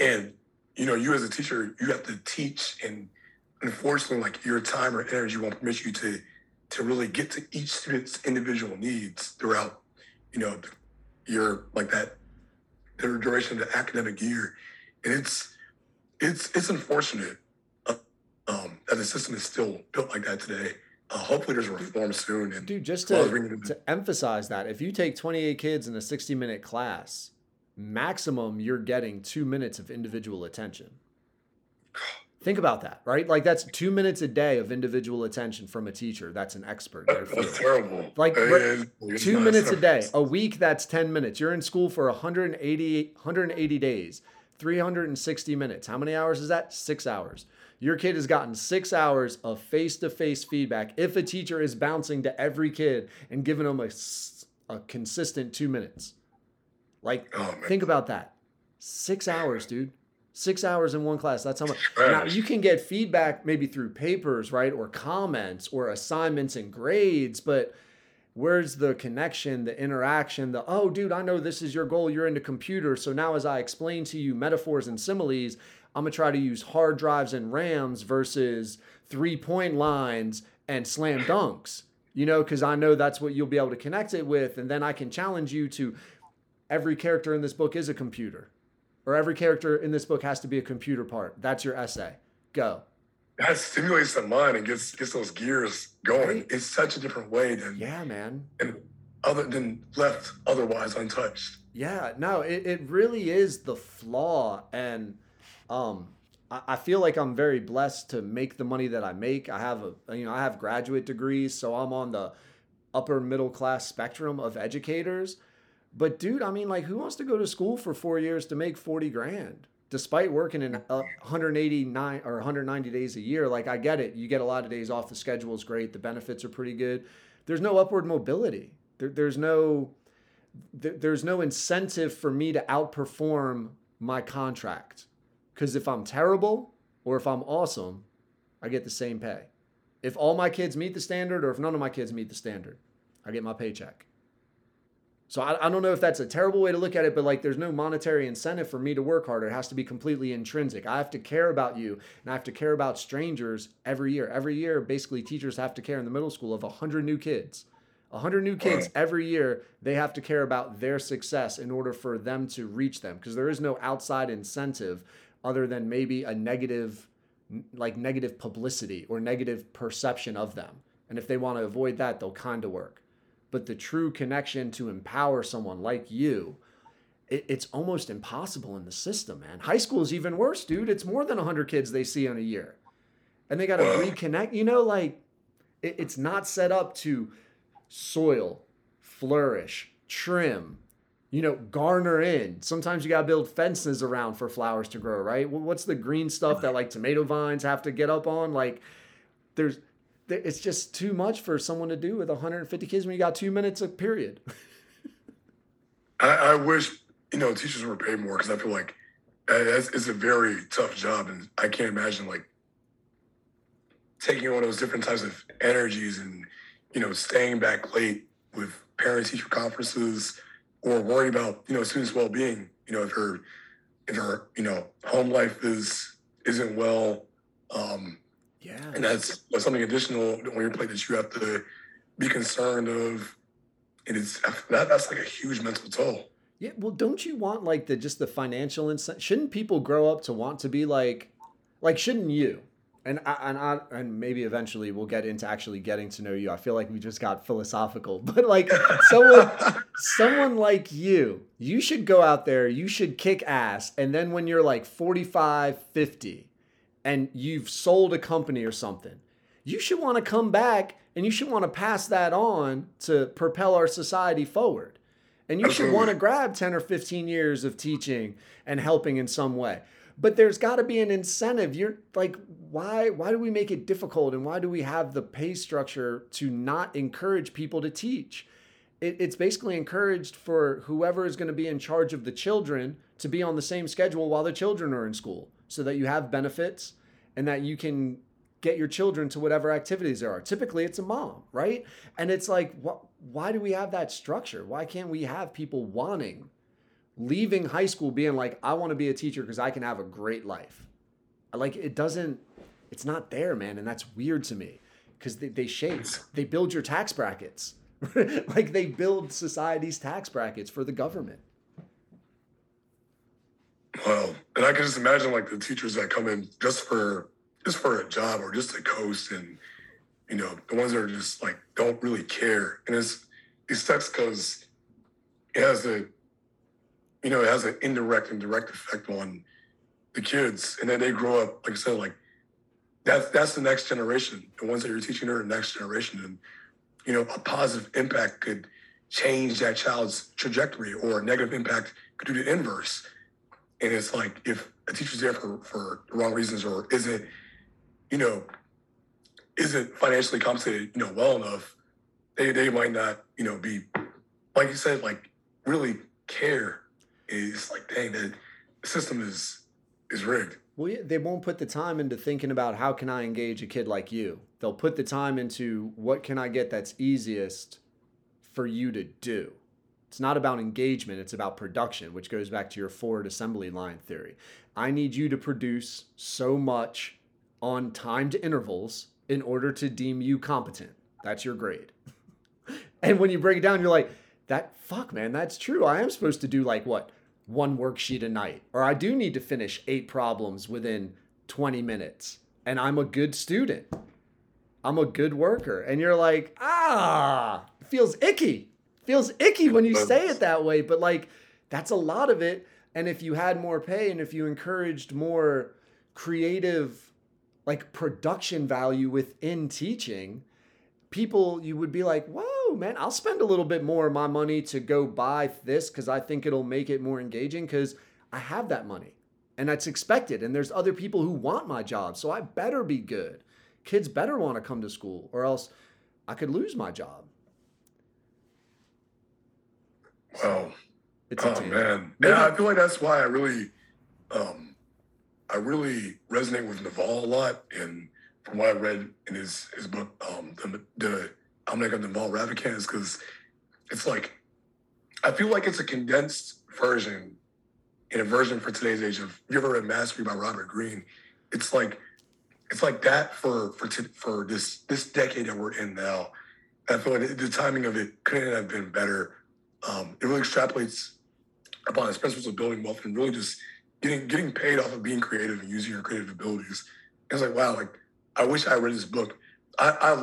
and, you know, you as a teacher, you have to teach, and unfortunately, like, your time or energy won't permit you to really get to each student's individual needs throughout, you know, your, like, that the duration of the academic year. And it's unfortunate that the system is still built like that today. Hopefully there's a reform soon. And dude, just to emphasize that, if you take 28 kids in a 60-minute class, maximum you're getting 2 minutes of individual attention. Think about that, right? Like, that's 2 minutes a day of individual attention from a teacher that's an expert. That's terrible. Like, it's 2 minutes a day. A week, that's 10 minutes. You're in school for 180 days, 360 minutes. How many hours is that? 6 hours. Your kid has gotten 6 hours of face-to-face feedback if a teacher is bouncing to every kid and giving them a consistent 2 minutes. Like, think about that. 6 hours, dude. 6 hours in one class. That's how much. Now, you can get feedback maybe through papers, right, or comments or assignments and grades, but where's the connection, the interaction, the, oh, dude, I know this is your goal. You're into computer. So now as I explain to you metaphors and similes, I'm going to try to use hard drives and RAMs versus three-point lines and slam dunks, you know, because I know that's what you'll be able to connect it with. And then I can challenge you to, every character in this book is a computer, or every character in this book has to be a computer part. That's your essay. Go. That stimulates the mind and gets those gears going. Right? It's such a different way than, yeah, man, and other than left otherwise untouched. Yeah, no, it really is the flaw. And I feel like I'm very blessed to make the money that I make. I have I have graduate degrees, so I'm on the upper middle class spectrum of educators. But dude, I mean, like, who wants to go to school for 4 years to make 40 grand despite working in 189 or 190 days a year? Like, I get it. You get a lot of days off. The schedule is great. The benefits are pretty good. There's no upward mobility. There's no incentive for me to outperform my contract. Because if I'm terrible or if I'm awesome, I get the same pay. If all my kids meet the standard or if none of my kids meet the standard, I get my paycheck. So I don't know if that's a terrible way to look at it, but like, there's no monetary incentive for me to work harder. It has to be completely intrinsic. I have to care about you, and I have to care about strangers every year. Every year, basically, teachers have to care in the middle school of 100 new kids. 100 new kids every year, they have to care about their success in order for them to reach them, because there is no outside incentive other than maybe a negative publicity or negative perception of them. And if they want to avoid that, they'll kind of work. But the true connection to empower someone like you, it's almost impossible in the system, man. High school is even worse, dude. It's more than 100 kids they see in a year. And they got to reconnect. You know, like, it's not set up to soil, flourish, trim, you know, garner in. Sometimes you got to build fences around for flowers to grow, right? Well, what's the green stuff that, like, tomato vines have to get up on? Like, it's just too much for someone to do with 150 kids when you got 2 minutes a period. I wish, you know, teachers were paid more, because I feel like it's a very tough job, and I can't imagine, like, taking on those different types of energies and, you know, staying back late with parent-teacher conferences or worrying about, you know, students' well-being. You know, if her you know, home life isn't well. Yeah, and that's something additional on your plate that you have to be concerned of, and that's like a huge mental toll. Yeah, well, don't you want, like, just the financial incentive? Shouldn't people grow up to want to be like shouldn't you? And maybe eventually we'll get into actually getting to know you. I feel like we just got philosophical, but like someone like you should go out there, you should kick ass, and then when you're like 45, 50. And you've sold a company or something, you should want to come back and you should want to pass that on to propel our society forward. And you Absolutely. Should want to grab 10 or 15 years of teaching and helping in some way. But there's got to be an incentive. You're like, why do we make it difficult? And why do we have the pay structure to not encourage people to teach? It's basically encouraged for whoever is going to be in charge of the children to be on the same schedule while the children are in school, so that you have benefits and that you can get your children to whatever activities there are. Typically, it's a mom, right? And it's like, why do we have that structure? Why can't we have people leaving high school being like, I want to be a teacher because I can have a great life? Like, it's not there, man. And that's weird to me, because they build your tax brackets. Like, they build society's tax brackets for the government. Well, and I can just imagine, like, the teachers that come in just for a job or just to coast, and, you know, the ones that are just like don't really care. And it sucks, because it has an indirect and direct effect on the kids, and then they grow up, like I said, like that's the next generation. The ones that you're teaching are the next generation, and, you know, a positive impact could change that child's trajectory, or a negative impact could do the inverse. And it's like, if a teacher's there for the wrong reasons, or isn't financially compensated, you know, well enough, they might not, you know, be, like you said, like, really care. It's like, dang, the system is rigged. Well, yeah, they won't put the time into thinking about how can I engage a kid like you. They'll put the time into what can I get that's easiest for you to do. It's not about engagement. It's about production, which goes back to your forward assembly line theory. I need you to produce so much on timed intervals in order to deem you competent. That's your grade. And when you break it down, you're like, that's true. I am supposed to do, like, what, one worksheet a night, or I do need to finish 8 problems within 20 minutes. And I'm a good student. I'm a good worker. And you're like, it feels icky. Feels icky when you say it that way, but, like, that's a lot of it. And if you had more pay, and if you encouraged more creative, like, production value within teaching, people, you would be like, whoa, oh man, I'll spend a little bit more of my money to go buy this because I think it'll make it more engaging because I have that money and that's expected. And there's other people who want my job. So I better be good. Kids better want to come to school or else I could lose my job. Wow. It's man. Yeah, I feel like that's why I really resonate with Naval a lot. And from what I read in his book, the Almanac of Naval Ravikant, is because it's like, I feel like it's a condensed version and a version for today's age of, you ever read Mastery by Robert Greene? It's like that for this decade that we're in now. And I feel like the timing of it couldn't have been better. It really extrapolates upon the principles of building wealth and really just getting paid off of being creative and using your creative abilities. And it's like, wow, like I wish I read this book. I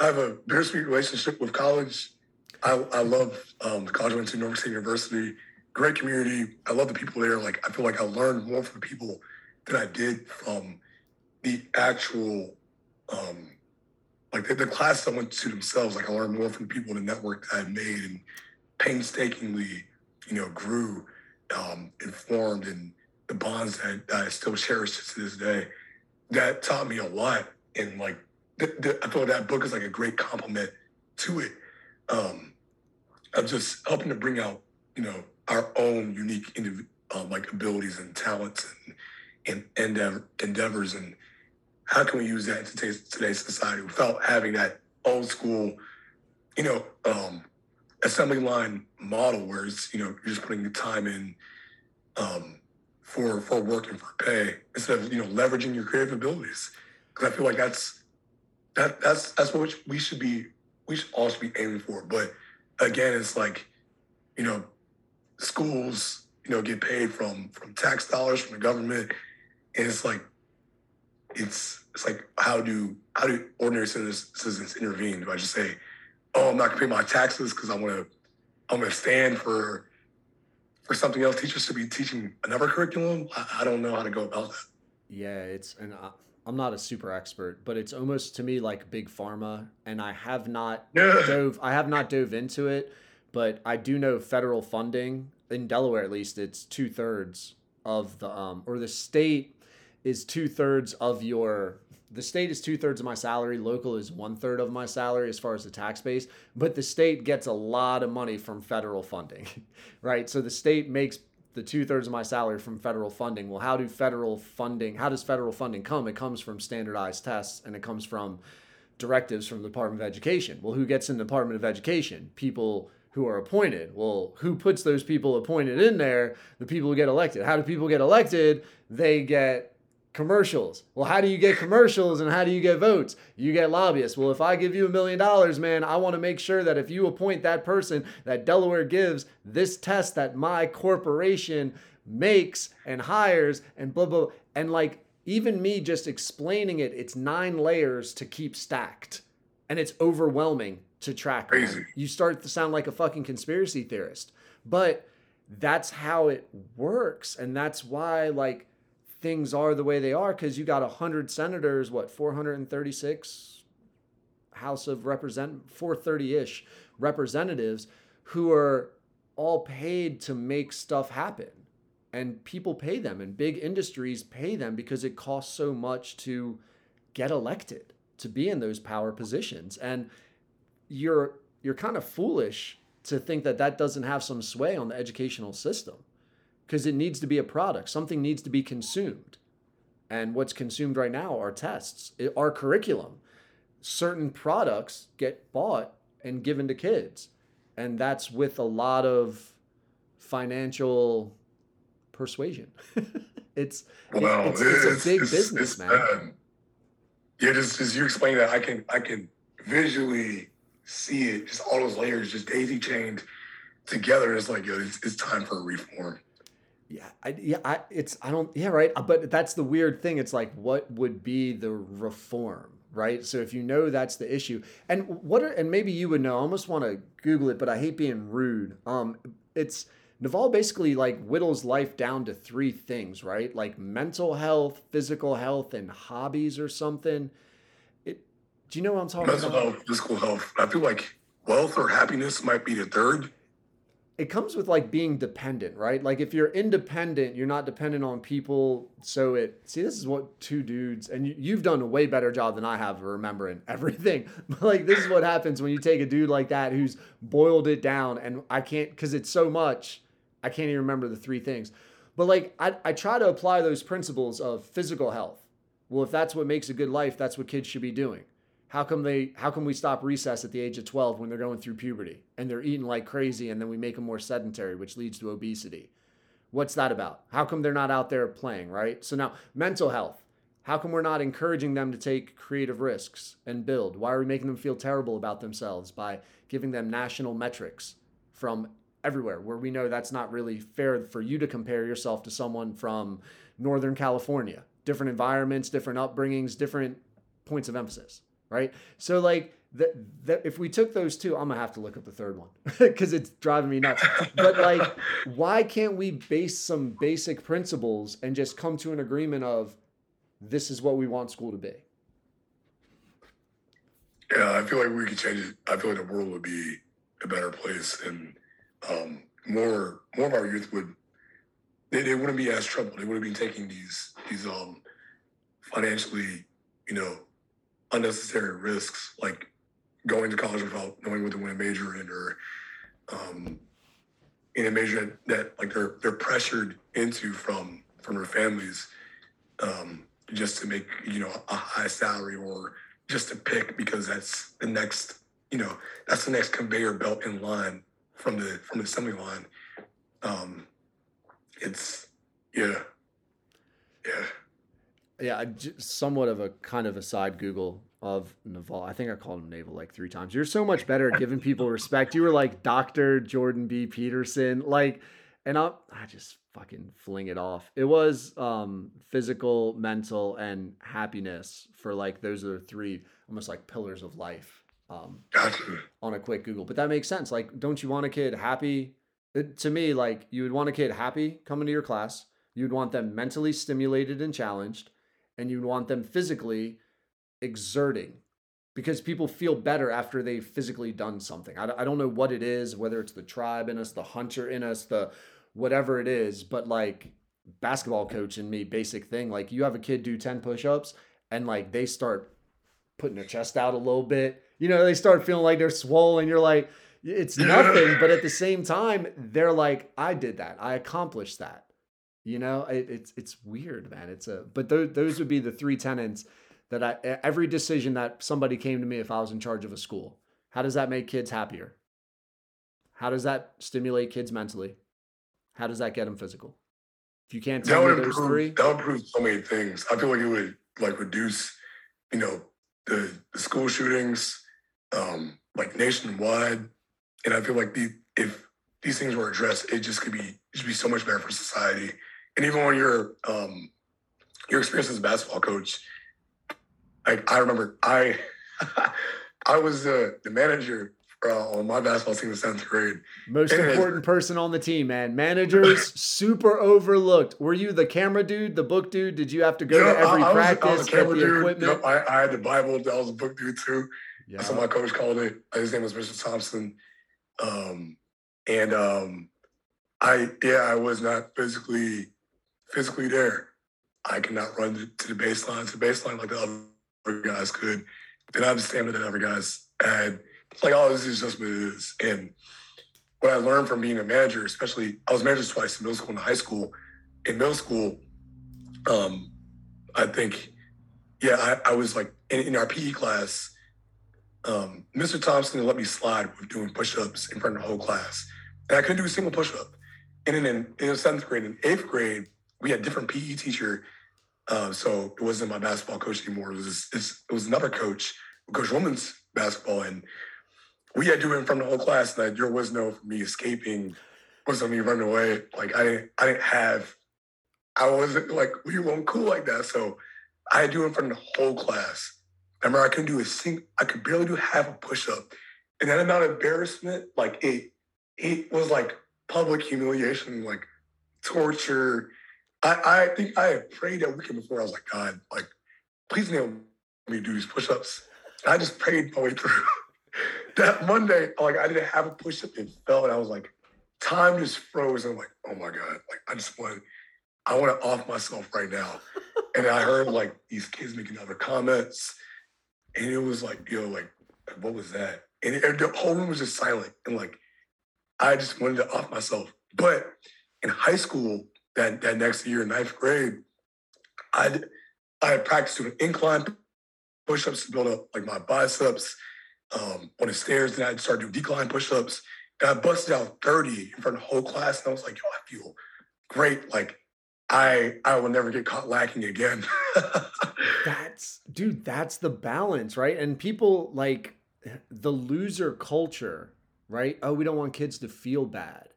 have a bittersweet relationship with college. I love the college I went to, Norfolk State University, great community. I love the people there. Like I feel like I learned more from the people than I did from the actual like the class I went to themselves. Like I learned more from the people in the network that I made and painstakingly, grew, and formed, and the bonds that I still cherish to this day. That taught me a lot. And like, I thought that book is like a great compliment to it. I'm just helping to bring out, our own unique abilities and talents and endeavors, and how can we use that in today's society without having that old school, assembly line model where it's, you're just putting the time in for work and for pay instead of, leveraging your creative abilities. Because I feel like that's what we should all be aiming for. But again, it's like, schools, get paid from tax dollars, from the government. And it's like, it's like, how do ordinary citizens intervene? Do I just say, oh, I'm not gonna pay my taxes because I'm gonna stand for something else? Teachers should be teaching another curriculum. I don't know how to go about that. Yeah, I'm not a super expert, but it's almost to me like big pharma, and I have not dove into it, but I do know federal funding in Delaware, at least it's 2/3 of the or the state. The state is 2/3 of my salary. Local is 1/3 of my salary as far as the tax base, but the state gets a lot of money from federal funding, right? So the state makes the 2/3 of my salary from federal funding. Well, how does federal funding come? It comes from standardized tests, and it comes from directives from the Department of Education. Well, who gets in the Department of Education? People who are appointed. Well, who puts those people appointed in there? The people who get elected. How do people get elected? They get commercials. Well, how do you get commercials and how do you get votes? You get lobbyists. Well, if I give you $1 million, man, I want to make sure that if you appoint that person, that Delaware gives this test that my corporation makes and hires and blah, blah. And like, even me just explaining it, it's 9 layers to keep stacked, and it's overwhelming to track. Crazy. You start to sound like a fucking conspiracy theorist, but that's how it works. And that's why like, things are the way they are, because you got 100 senators, 436 House of Representatives, 430-ish representatives who are all paid to make stuff happen. And people pay them, and big industries pay them, because it costs so much to get elected, to be in those power positions. And you're kind of foolish to think that that doesn't have some sway on the educational system. Because it needs to be a product. Something needs to be consumed. And what's consumed right now are tests, our curriculum. Certain products get bought and given to kids. And that's with a lot of financial persuasion. It's a big business, man. Yeah, just as you explained that, I can visually see it. Just all those layers just daisy-chained together. It's like, yo, it's time for a reform. But that's the weird thing. It's like, what would be the reform, right? So if that's the issue, and maybe you would know, I almost want to Google it, but I hate being rude. It's Naval basically like whittles life down to 3 things, right? Like mental health, physical health, and hobbies or something. Do you know what I'm talking about? Mental health, physical health. I feel like wealth or happiness might be the third. It comes with like being dependent, right? Like if you're independent, you're not dependent on people. So this is what two dudes, and you've done a way better job than I have of remembering everything. But like, this is what happens when you take a dude like that who's boiled it down, and I can't, cause it's so much, I can't even remember the three things. But like, I try to apply those principles of physical health. Well, if that's what makes a good life, that's what kids should be doing. How come we stop recess at the age of 12 when they're going through puberty and they're eating like crazy, and then we make them more sedentary, which leads to obesity? What's that about? How come they're not out there playing, right? So now mental health, how come we're not encouraging them to take creative risks and build? Why are we making them feel terrible about themselves by giving them national metrics from everywhere, where we know that's not really fair for you to compare yourself to someone from Northern California, different environments, different upbringings, different points of emphasis. Right. So like if we took those two, I'm going to have to look up the third one because it's driving me nuts. But like, why can't we base some basic principles and just come to an agreement of this is what we want school to be? Yeah, I feel like we could change it. I feel like the world would be a better place, and more of our youth would, they wouldn't be as troubled. They wouldn't be taking these financially, unnecessary risks, like going to college without knowing what they want to major in, or in a major that like they're pressured into from their families, just to make a high salary, or just to pick because that's the next conveyor belt in line from the assembly line. Yeah, somewhat of a kind of a side Google of Naval. I think I called him Naval like 3 times. You're so much better at giving people respect. You were like Dr. Jordan B. Peterson, like, and I just fucking fling it off. It was physical, mental, and happiness for like those are the 3 almost like pillars of life. On a quick Google, but that makes sense. Like, don't you want a kid happy? To me, like you would want a kid happy coming to your class. You'd want them mentally stimulated and challenged. And you want them physically exerting, because people feel better after they've physically done something. I don't know what it is, whether it's the tribe in us, the hunter in us, the whatever it is, but like basketball coach in me, basic thing. Like you have a kid do 10 push-ups and like they start putting their chest out a little bit. They start feeling like they're swollen. You're like, it's nothing. But at the same time, they're like, I did that. I accomplished that. It's weird, man. But those would be the 3 tenets that every decision that somebody came to me, if I was in charge of a school, how does that make kids happier? How does that stimulate kids mentally? How does that get them physical? If you can't tell me those 3, that would improve so many things. I feel like it would like reduce, the school shootings, like nationwide. And I feel like if these things were addressed, it should be so much better for society. And even when your experience as a basketball coach, like I remember, I was the manager on my basketball team in 7th grade. Most important person on the team, man. Managers super overlooked. Were you the camera dude, the book dude? Did you have to go to every practice, get the equipment? No, I had the Bible. I was a book dude too. Yeah. That's what my coach called it. His name was Mr. Thompson. I was not physically there. I could not run to the baseline like the other guys could. Then I have the stamina that other guys had. It's like, oh, this is just what it is. And what I learned from being a manager, especially, I was manager twice in middle school and high school. In middle school, I think, I was like in our PE class, Mr. Thompson let me slide with doing push-ups in front of the whole class. And I couldn't do a single push-up. And then in 7th grade and 8th grade, we had a different PE teacher. So it wasn't my basketball coach anymore. It was another coach who coached women's basketball. And we had to do it in front of the whole class. And there was no for me escaping, wasn't me running away. Like I wasn't like, we weren't cool like that. So I had to do it in front of the whole class. I remember I couldn't do I could barely do half a push-up. And that amount of embarrassment, like it was like public humiliation, like torture. I think I had prayed that weekend before. I was like, God, like, please don't let me do these push-ups. I just prayed my way through. That Monday, like, I didn't have a push-up. It fell, and I was like, time just froze. And I'm like, oh, my God. Like, I want to off myself right now. And I heard, like, these kids making other comments. And it was like, yo, like, what was that? And the whole room was just silent. And, like, I just wanted to off myself. But in high school, that next year, ninth grade, I practiced doing incline push-ups to build up, like, my biceps on the stairs. And I'd start doing decline push-ups. And I busted out 30 in front of the whole class. And I was like, yo, I feel great. Like, I will never get caught lacking again. That's the balance, right? And people, like, the loser culture, right? Oh, we don't want kids to feel bad.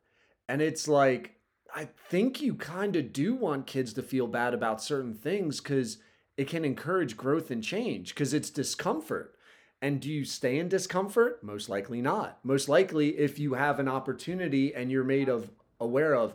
And it's like, I think you kind of do want kids to feel bad about certain things because it can encourage growth and change because it's discomfort. And do you stay in discomfort? Most likely not. Most likely, if you have an opportunity and you're made of aware of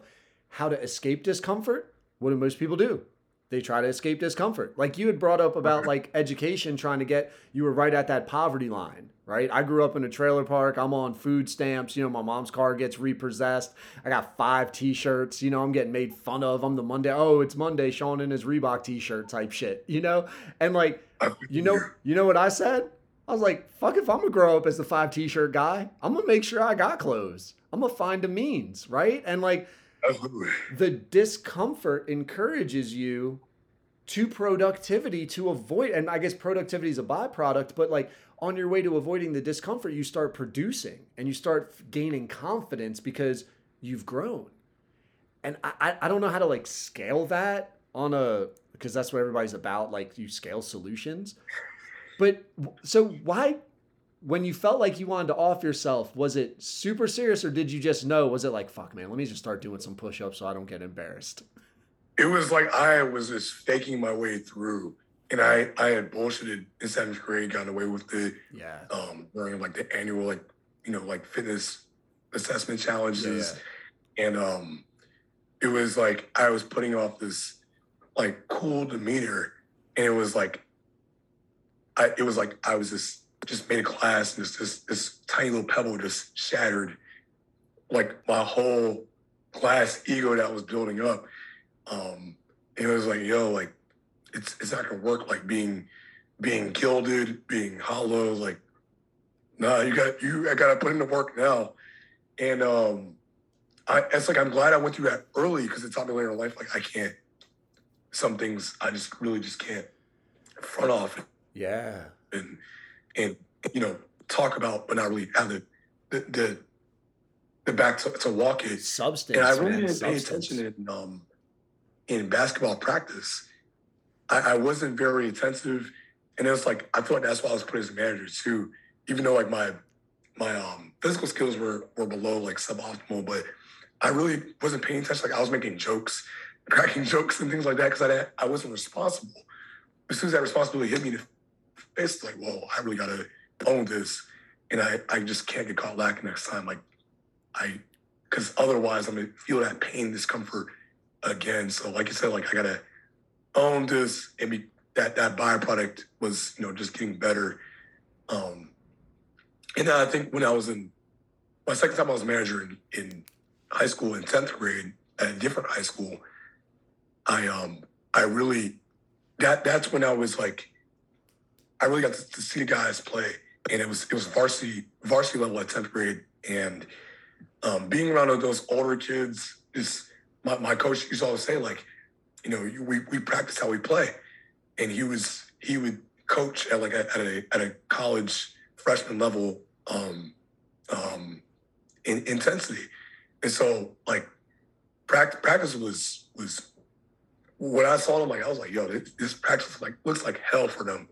how to escape discomfort, what do most people do? They try to escape discomfort. Like you had brought up about like education, trying to get, you were right at that poverty line, right? I grew up in a trailer park. I'm on food stamps. You know, my mom's car gets repossessed. I got 5 t-shirts, you know, I'm getting made fun of. I'm the Monday. Oh, it's Monday. Sean in his Reebok t-shirt type shit, you know? And like, you know what I said? I was like, fuck if I'm gonna grow up as the 5 t-shirt guy, I'm gonna make sure I got clothes. I'm gonna find the means, right? And like, the discomfort encourages you to productivity to avoid, and I guess productivity is a byproduct, but like on your way to avoiding the discomfort, you start producing and you start gaining confidence because you've grown. And I don't know how to like scale that because that's what everybody's about. Like you scale solutions, but so why, when you felt like you wanted to off yourself, was it super serious or did you just know? Was it like, fuck, man, let me just start doing some push-ups so I don't get embarrassed? It was like I was just faking my way through. And I had bullshitted in 7th grade, got away with it. Yeah. During like the annual, like, you know, like fitness assessment challenges. Yeah. And it was like I was putting off this like cool demeanor. And it was like, I was just made a class, and this tiny little pebble just shattered like my whole class ego that I was building up. And it was like, yo, like it's not gonna work. Like being gilded, being hollow. Like, nah, I gotta put in the work now. And it's like I'm glad I went through that early because it taught me later in life. Like some things I just really just can't front off. Yeah. And you know, talk about, but not really have the back to walk it. Substance. And I really didn't pay attention in basketball practice. I wasn't very attentive, and it was like I feel like that's why I was put as a manager too. Even though like my physical skills were below like suboptimal, but I really wasn't paying attention. Like I was making jokes, cracking jokes and things like that because I wasn't responsible. As soon as that responsibility hit me. It's like, whoa, I really got to own this. And I just can't get caught lacking next time. Like, because otherwise I'm going to feel that pain, discomfort again. So like you said, like I got to own this. And that byproduct was, you know, just getting better. And then I think when I was in, my second time I was a manager in high school in 10th grade at a different high school, I really, that's when I was like, I really got to see the guys play, and it was varsity level at 10th grade, and being around those older kids is my coach used to always say like, you know, we practice how we play, and he would coach at like at a college freshman level in intensity, and so like practice was when I saw them like I was like, yo, this practice like looks like hell for them.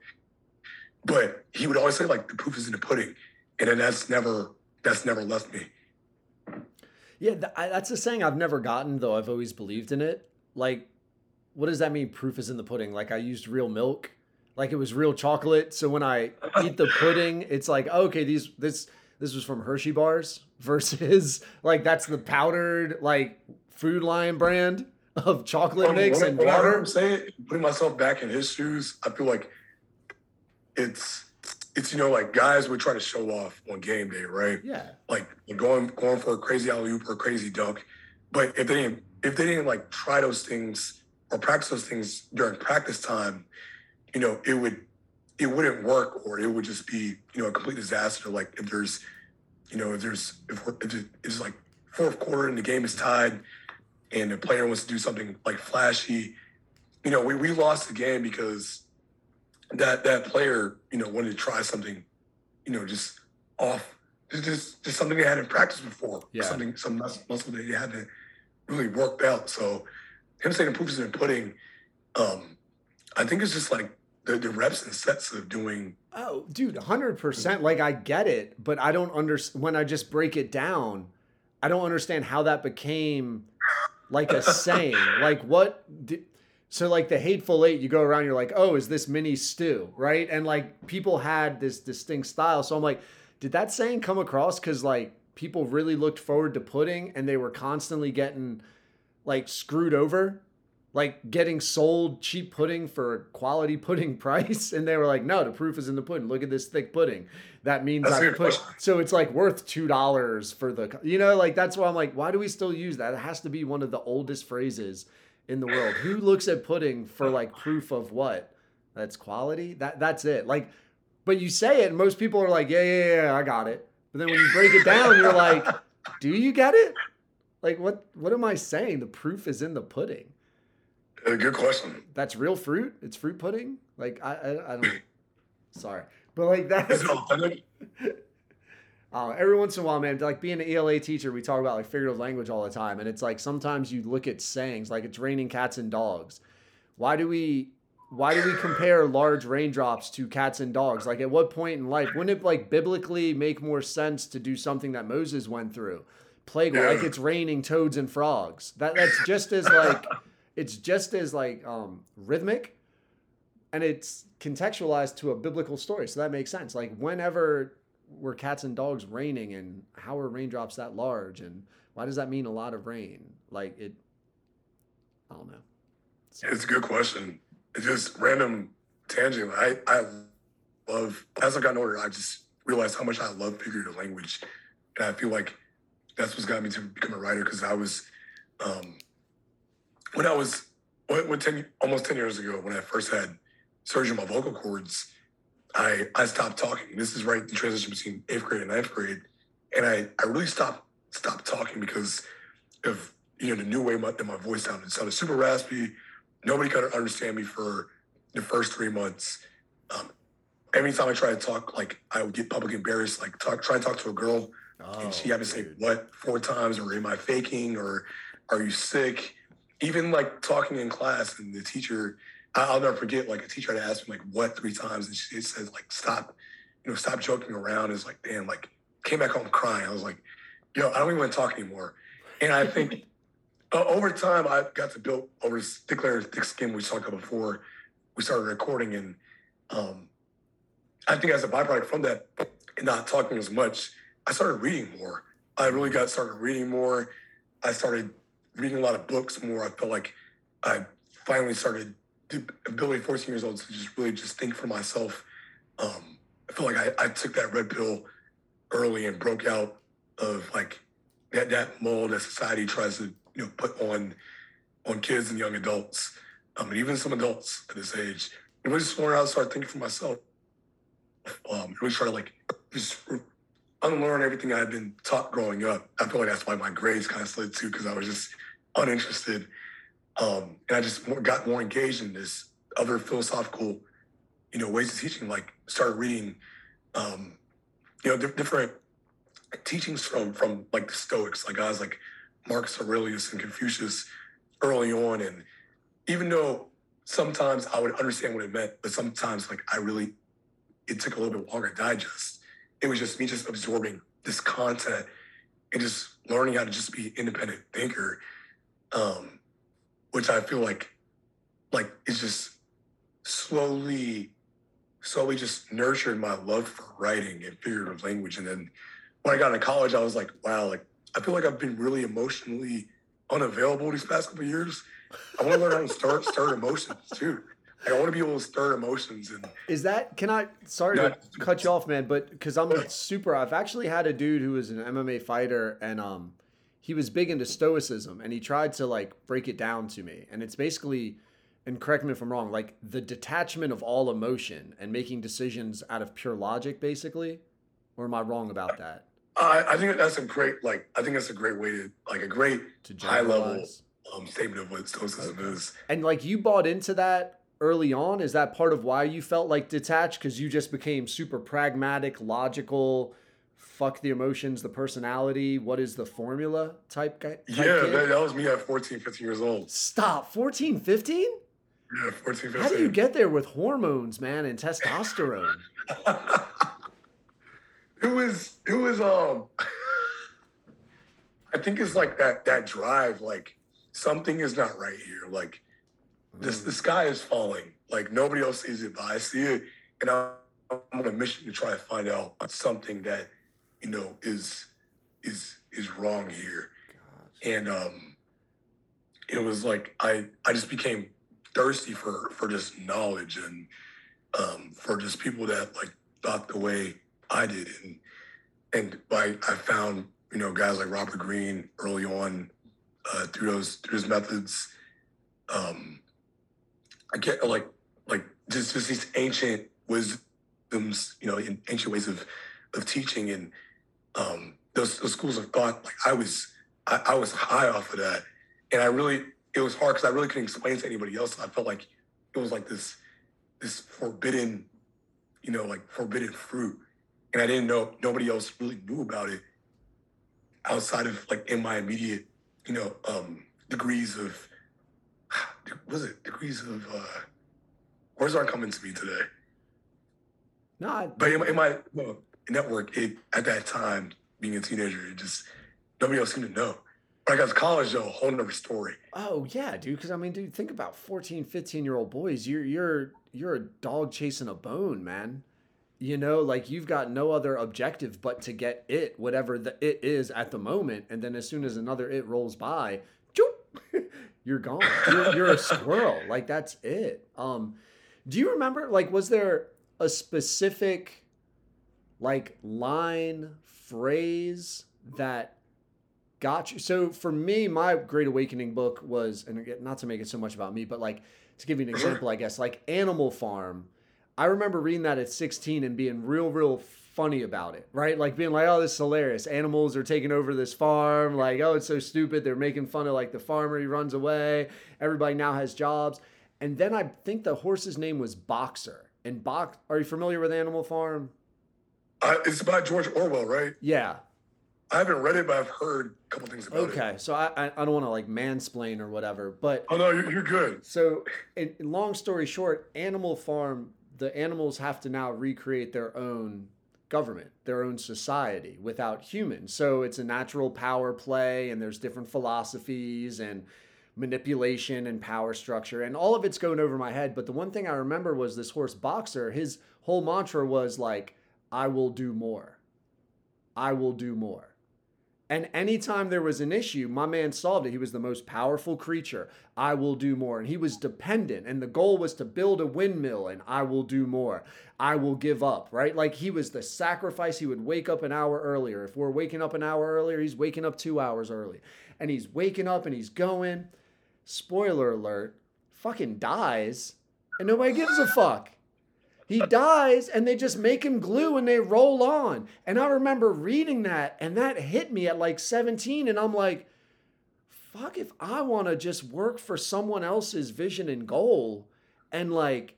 But he would always say, like, the proof is in the pudding. And then that's never left me. Yeah, that's a saying I've never gotten, though I've always believed in it. Like, what does that mean, proof is in the pudding? Like, I used real milk. Like, it was real chocolate. So when I eat the pudding, it's like, okay, this was from Hershey bars versus, like, that's the powdered, like, Food Lion brand of chocolate mix and water. I heard him say it, putting myself back in his shoes, I feel like, it's it's, you know, like guys would try to show off on game day, right? Yeah. Like going for a crazy alley-oop or a crazy dunk. But if they didn't like try those things or practice those things during practice time, you know, it wouldn't work, or it would just be, you know, a complete disaster. Like if it's like fourth quarter and the game is tied and the player wants to do something like flashy, you know, we lost the game because that player, you know, wanted to try something, you know, just off, just something they hadn't practiced before. Yeah. Some muscle they hadn't really worked out. So him saying the proof is in the pudding, I think it's just like the reps and sets of doing. Oh, dude, 100%. Like, I get it, but I don't understand. When I just break it down, I don't understand how that became like a saying. Like, what? So like the Hateful Eight, you go around, you're like, oh, is this mini stew, right? And like people had this distinct style. So I'm like, did that saying come across? Because like people really looked forward to pudding and they were constantly getting like screwed over, like getting sold cheap pudding for a quality pudding price. And they were like, no, the proof is in the pudding. Look at this thick pudding. That means I put. So it's like worth $2 for the, you know, like that's why I'm like, why do we still use that? It has to be one of the oldest phrases in the world. Who looks at pudding for like proof of what? That's quality. That's it. Like, but you say it and most people are like, yeah, I got it. But then when you break it down, you're like, do you get it? Like, what am I saying? The proof is in the pudding. Good question. That's real fruit. It's fruit pudding. Like, I don't, sorry. But like that's, every once in a while, man, like being an ELA teacher, we talk about like figurative language all the time. And it's like, sometimes you look at sayings like it's raining cats and dogs. Why do we compare large raindrops to cats and dogs? Like at what point in life, wouldn't it like biblically make more sense to do something that Moses went through? Plague, yeah. Like it's raining toads and frogs. That's just as like, it's just as like rhythmic, and it's contextualized to a biblical story. So that makes sense. Like whenever were cats and dogs raining, and how are raindrops that large, and why does that mean a lot of rain? Like it, I don't know. So. It's a good question. It's just random tangent. I love, as I got older, I just realized how much I love figurative language. And I feel like that's what's got me to become a writer. Cause I was, when I was, almost 10 years ago, when I first had surgery on my vocal cords, I stopped talking. This is right the transition between 8th grade and 9th grade. And I really stopped talking because of, you know, the new way my voice sounded. It sounded super raspy. Nobody could understand me for the first 3 months. Every time I tried to talk, like I would get public embarrassed, like try to talk to a girl and she had to say what 4 times, or am I faking, or are you sick? Even like talking in class, and the teacher, I'll never forget, like a teacher had asked me like what 3 times, and she says like stop joking around. It's like, damn, like came back home crying. I was like, yo, I don't even want to talk anymore. And I think over time I got to build over this thick layer of thick skin we talked about before we started recording. And I think as a byproduct from that and not talking as much, I started reading more. I really got started reading more. I started reading a lot of books more. I felt like I finally started the ability at 14 years old to just really just think for myself. I feel like I took that red pill early and broke out of like that mold that society tries to, you know, put on kids and young adults. And even some adults at this age. It was just learning how to start thinking for myself. Really try to like just unlearn everything I had been taught growing up. I feel like that's why my grades kind of slid too, because I was just uninterested. And I just got more engaged in this other philosophical, you know, ways of teaching, like started reading, you know, different teachings from like the Stoics, like guys like Marcus Aurelius and Confucius early on. And even though sometimes I would understand what it meant, but sometimes like it took a little bit longer to digest. It was just me just absorbing this content and just learning how to just be an independent thinker. Which I feel like it's just slowly just nurtured my love for writing and figurative language. And then when I got into college, I was like, wow, like I feel like I've been really emotionally unavailable these past couple of years. I want to learn how to stir emotions too. I want to be able to stir emotions. And is that, can I, sorry no, to cut you off, man, but because I'm super, I've actually had a dude who was an MMA fighter, and he was big into stoicism, and he tried to like break it down to me. And it's basically, and correct me if I'm wrong, like the detachment of all emotion and making decisions out of pure logic, basically. Or am I wrong about that? I think that's a great, like, I think that's a great way to, like, a great high level statement of what stoicism is. And like you bought into that early on. Is that part of why you felt like detached? Because you just became super pragmatic, logical, fuck the emotions, the personality, what is the formula type guy? Yeah, that was me at 14, 15 years old. Stop. 14, 15? Yeah, 14, 15. How do you get there with hormones, man, and testosterone? It was I think it's like that drive, like something is not right here. Like the sky is falling. Like nobody else sees it, but I see it, and I'm on a mission to try to find out something that, you know, is wrong here. Gosh. And it was like I just became thirsty for just knowledge and for just people that like thought the way I did. And I found, you know, guys like Robert Greene early on through his methods. I get like just these ancient wisdoms, you know, in ancient ways of teaching, and those schools of thought. Like I was high off of that, and it was hard because I really couldn't explain it to anybody else. I felt like it was like this forbidden, you know, like forbidden fruit. And I didn't know, nobody else really knew about it outside of like in my immediate, you know, words aren't coming to me today. No, but in my network, at that time, being a teenager, it just, nobody else seemed to know. When I got to college though, a whole nother story. Oh yeah, dude. Cause I mean, dude, think about 14, 15 year old boys. You're a dog chasing a bone, man. You know, like you've got no other objective but to get it, whatever the it is at the moment. And then as soon as another it rolls by, you're gone. You're a squirrel. Like that's it. Do you remember, like, was there a specific like line, phrase that got you? So for me, my Great Awakening book was, and not to make it so much about me, but like to give you an example, I guess, like Animal Farm. I remember reading that at 16 and being real, real funny about it, right? Like being like, oh, this is hilarious. Animals are taking over this farm. Like, oh, it's so stupid. They're making fun of like the farmer. He runs away. Everybody now has jobs. And then I think the horse's name was Boxer. And are you familiar with Animal Farm? It's by George Orwell, right? Yeah. I haven't read it, but I've heard a couple things about it. Okay, so I don't want to like mansplain or whatever, but... Oh, no, you're good. So, in long story short, Animal Farm... The animals have to now recreate their own government, their own society without humans. So it's a natural power play, and there's different philosophies and manipulation and power structure, and all of it's going over my head. But the one thing I remember was this horse Boxer, his whole mantra was like, I will do more. I will do more. And anytime there was an issue, my man solved it. He was the most powerful creature. I will do more. And he was dependent. And the goal was to build a windmill, and I will do more. I will give up, right? Like he was the sacrifice. He would wake up an hour earlier. If we're waking up an hour earlier, he's waking up 2 hours early. And he's waking up and he's going. Spoiler alert, fucking dies. And nobody gives a fuck. He dies, and they just make him glue, and they roll on. And I remember reading that, and that hit me at like 17, and I'm like, fuck, if I want to just work for someone else's vision and goal, and like,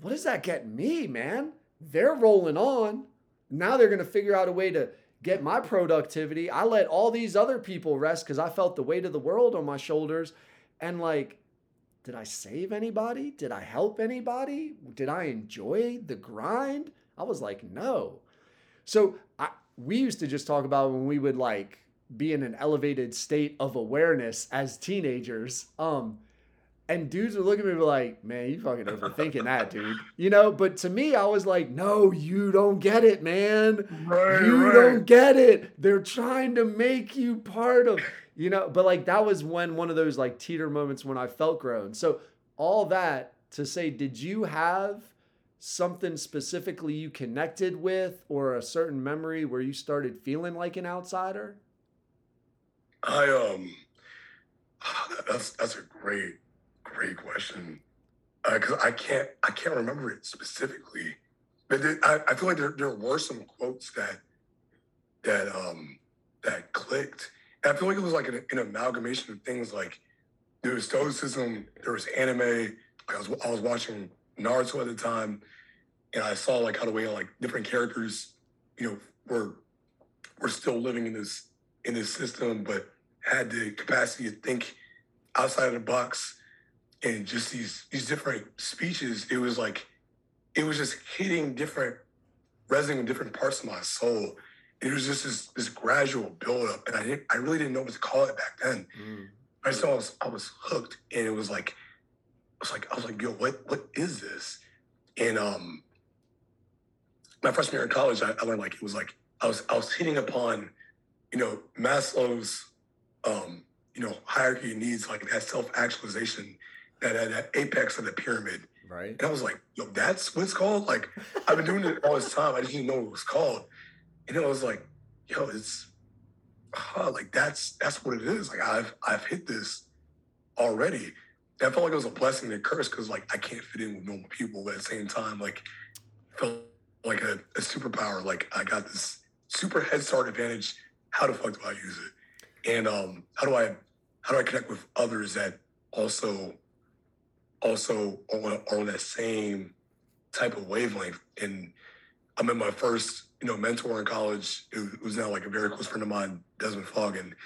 what does that get me, man? They're rolling on. Now they're going to figure out a way to get my productivity. I let all these other people rest because I felt the weight of the world on my shoulders, and like, did I save anybody? Did I help anybody? Did I enjoy the grind? I was like, no. So we used to just talk about when we would like be in an elevated state of awareness as teenagers. And dudes would look at me and be like, man, you fucking overthinking that, dude. You know, but to me, I was like, no, you don't get it, man. Right, you don't get it. They're trying to make you part of... You know, but like that was when one of those like teeter moments when I felt grown. So all that to say, did you have something specifically you connected with or a certain memory where you started feeling like an outsider? That's a great question. Because I can't remember it specifically, but I feel like there were some quotes that clicked. And I feel like it was like an amalgamation of things. Like there was stoicism, there was anime. I was watching Naruto at the time, and I saw like how the way like different characters, you know, were still living in this system, but had the capacity to think outside of the box. And just these different speeches, it was just resonating with different parts of my soul. It was just this gradual buildup, and I really didn't know what to call it back then. Mm. I was hooked, and I was like, yo, what is this? And my freshman year in college, I learned like it was like I was hitting upon, you know, Maslow's, you know, hierarchy of needs, like that self-actualization. That apex of the pyramid. Right. And I was like, yo, that's what it's called? Like, I've been doing it all this time. I just didn't know what it was called. And then I was like, yo, it's like that's what it is. Like I've hit this already. And I felt like it was a blessing and a curse because like I can't fit in with normal people, but at the same time, like I felt like a superpower. Like I got this super head start advantage. How the fuck do I use it? And how do I connect with others that also on that same type of wavelength. And I met my first, you know, mentor in college, who was now like a very close friend of mine, Desmond Fogg, and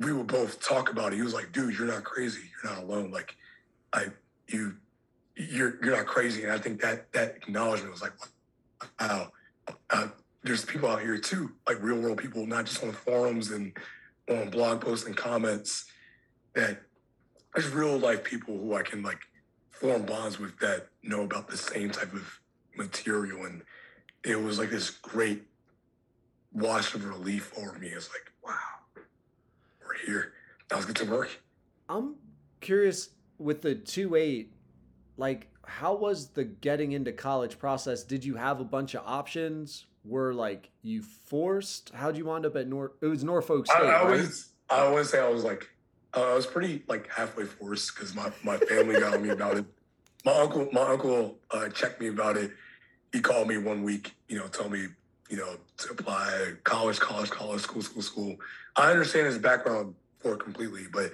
we would both talk about it. He was like, dude, you're not crazy. You're not alone. Like you're not crazy. And I think that acknowledgement was like, wow, there's people out here too, like real world people, not just on forums and on blog posts and comments, that there's real life people who I can like form bonds with that know about the same type of material. And it was like this great wash of relief over me. It's like, wow, we're here. Now let's get to work. I'm curious with the 2.8, like how was the getting into college process? Did you have a bunch of options? Were like you forced? How'd you wind up at it was Norfolk State, I always say I was like, I was pretty like halfway forced because my family got me about it. My uncle checked me about it. He called me one week, you know, told me, you know, to apply college, school. I understand his background for it completely, but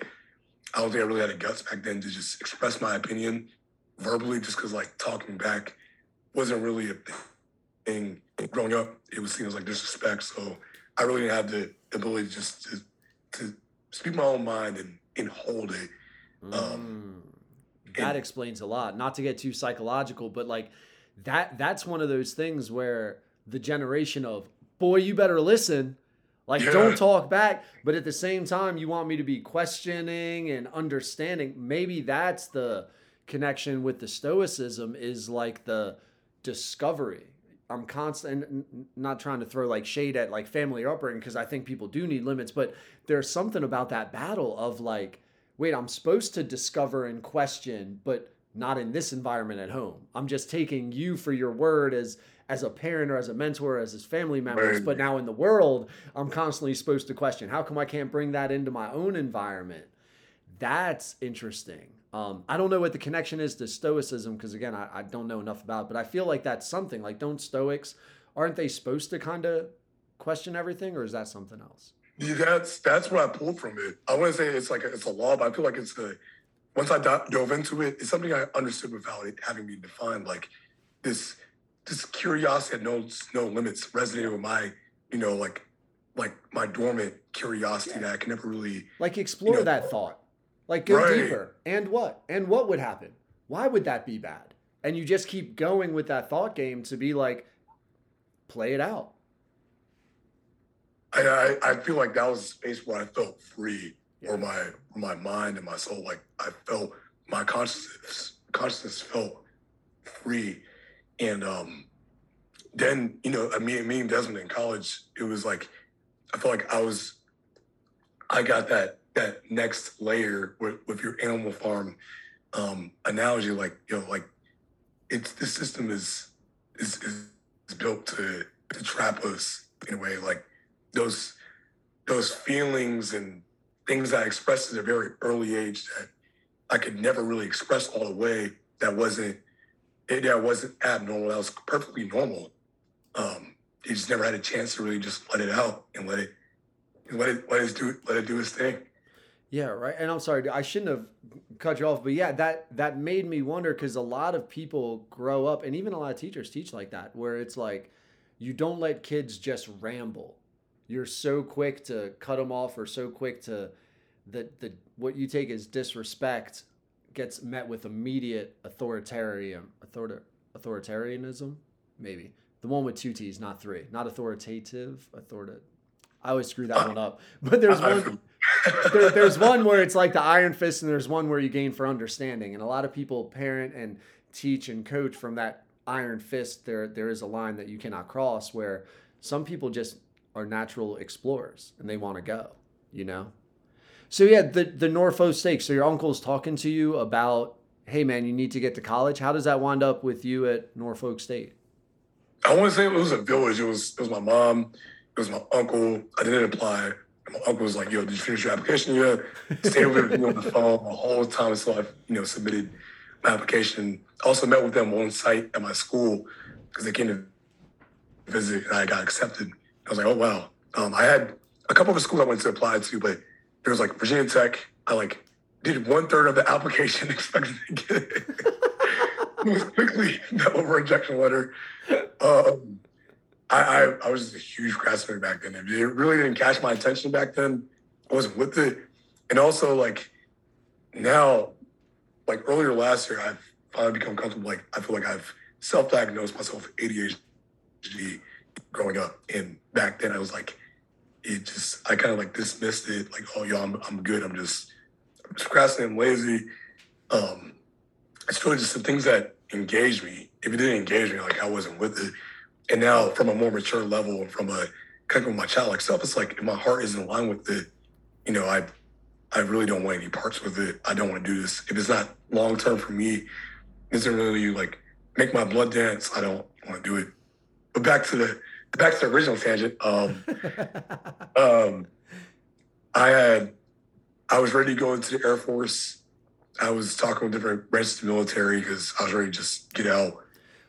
I don't think I really had the guts back then to just express my opinion verbally, just because like talking back wasn't really a thing. Growing up, it was seen as like disrespect. So I really didn't have the ability just to speak my own mind and hold it. That explains a lot. Not to get too psychological, but like that's one of those things where the generation of, boy, you better listen. Like, yeah. Don't talk back. But at the same time, you want me to be questioning and understanding. Maybe that's the connection with the stoicism, is like the discovery. I'm constant, not trying to throw like shade at like family upbringing, because I think people do need limits, but there's something about that battle of like, wait, I'm supposed to discover and question, but not in this environment at home. I'm just taking you for your word as a parent or as a mentor, as family members, right. But now in the world, I'm constantly supposed to question. How come I can't bring that into my own environment? That's interesting. I don't know what the connection is to stoicism, because again, I don't know enough about it, but I feel like that's something like, don't Stoics, aren't they supposed to kind of question everything, or is that something else? Yeah, that's what I pulled from it. I wouldn't say it's like it's a law, but I feel like it's once I dove into it, it's something I understood without it having been defined. Like this curiosity that knows no limits resonated with my, you know, like my dormant curiosity, yeah, that I can never really like explore, you know, that thought. Like, go right deeper. And what? And what would happen? Why would that be bad? And you just keep going with that thought game to be like, play it out. I feel like that was a space where I felt free, yeah, or my mind and my soul. Like, I felt my consciousness felt free. And then, you know, me and Desmond in college, it was like, I felt like I got that next layer with your Animal Farm analogy, like, you know, like it's, this system is built to trap us in a way. Like those feelings and things I expressed at a very early age that I could never really express all the way, that wasn't abnormal, that was perfectly normal. You just never had a chance to really just let it out and let it do its thing. Yeah, right. And I'm sorry, I shouldn't have cut you off, but yeah, that made me wonder, because a lot of people grow up, and even a lot of teachers teach like that, where it's like, you don't let kids just ramble. You're so quick to cut them off, or so quick to the what you take as disrespect gets met with immediate authoritarianism, maybe. The one with 2 T's, not 3. Not authoritative, authoritative. I always screw that one up. But there's one there's one where it's like the iron fist, and there's one where you gain for understanding. And a lot of people parent and teach and coach from that iron fist. There is a line that you cannot cross, where some people just are natural explorers and they want to go, you know? So yeah, the Norfolk State. So your uncle's talking to you about, hey man, you need to get to college. How does that wind up with you at Norfolk State? I want to say it was a village. It was my mom. It was my uncle. I didn't apply. My uncle was like, yo, did you finish your application yet? Stayed with me on the phone the whole time until I, you know, submitted my application. I also met with them on site at my school because they came to visit and I got accepted. I was like, oh, wow. I had a couple of schools I wanted to apply to, but there was like Virginia Tech. I like did 1/3 of the application, expected to get it. It was quickly that over rejection letter. I was just a huge craftsman back then. It really didn't catch my attention back then. I wasn't with it. And also, like, now, like earlier last year, I've finally become comfortable. Like, I feel like I've self-diagnosed myself with ADHD growing up. And back then, I was like, I kind of like dismissed it. Like, oh, yo, I'm good. I'm just craftsman and lazy. It's really just the things that engage me. If it didn't engage me, like, I wasn't with it. And now, from a more mature level, and from a connecting with my childlike self, it's like, if my heart isn't in line with it, you know, I really don't want any parts with it. I don't want to do this. If it's not long term for me, it's not really like make my blood dance. I don't want to do it. But back to the original tangent. I was ready to go into the Air Force. I was talking with different branches of the military because I was ready to just get out.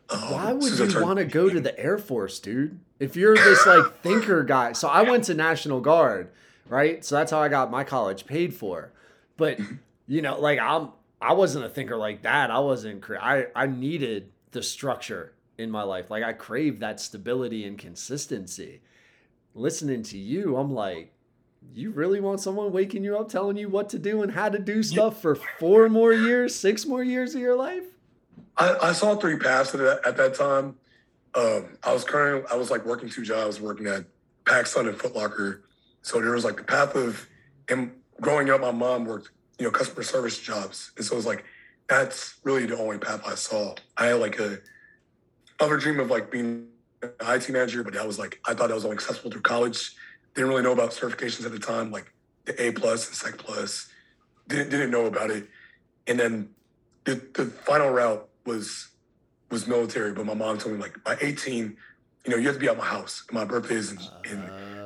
Why would you want to go to the Air Force, dude? If you're this like thinker guy. So I went to National Guard, right? So that's how I got my college paid for. But you know, like I wasn't a thinker like that. I needed the structure in my life. Like I craved that stability and consistency. Listening to you, I'm like, you really want someone waking you up, telling you what to do and how to do stuff for 6 more years of your life? I saw 3 paths at that time. I was like working 2 jobs. I was working at PacSun and Foot Locker. So there was like the path of, and growing up, my mom worked, you know, customer service jobs. And so it was like, that's really the only path I saw. I had like a other dream of like being an IT manager, but that was like, I thought that was only accessible through college. Didn't really know about certifications at the time, like the A+ and Sec+. Didn't know about it. And then the final route was military, but my mom told me like by 18, you know, you have to be out my house. My birthday is in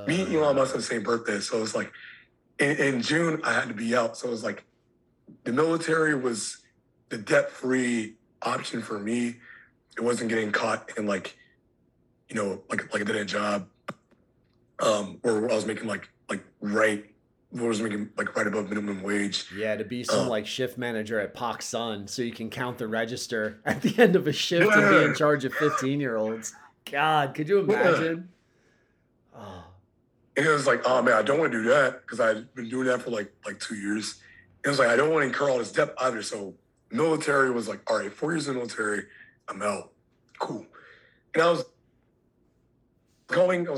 me and Elon Musk have the same birthday. So it's like in June I had to be out. So it was like the military was the debt-free option for me. It wasn't getting caught in like, you know, like a dead end job. Where I was making right above minimum wage. Yeah, to be some like shift manager at PacSun, so you can count the register at the end of a shift and be in charge of 15-year-olds. God, could you imagine? Yeah. Oh. And it was like, oh man, I don't want to do that because I've been doing that for like 2 years. And it was like, I don't want to incur all this debt either. So military was like, all right, 4 years in the military, I'm out. Cool. And I was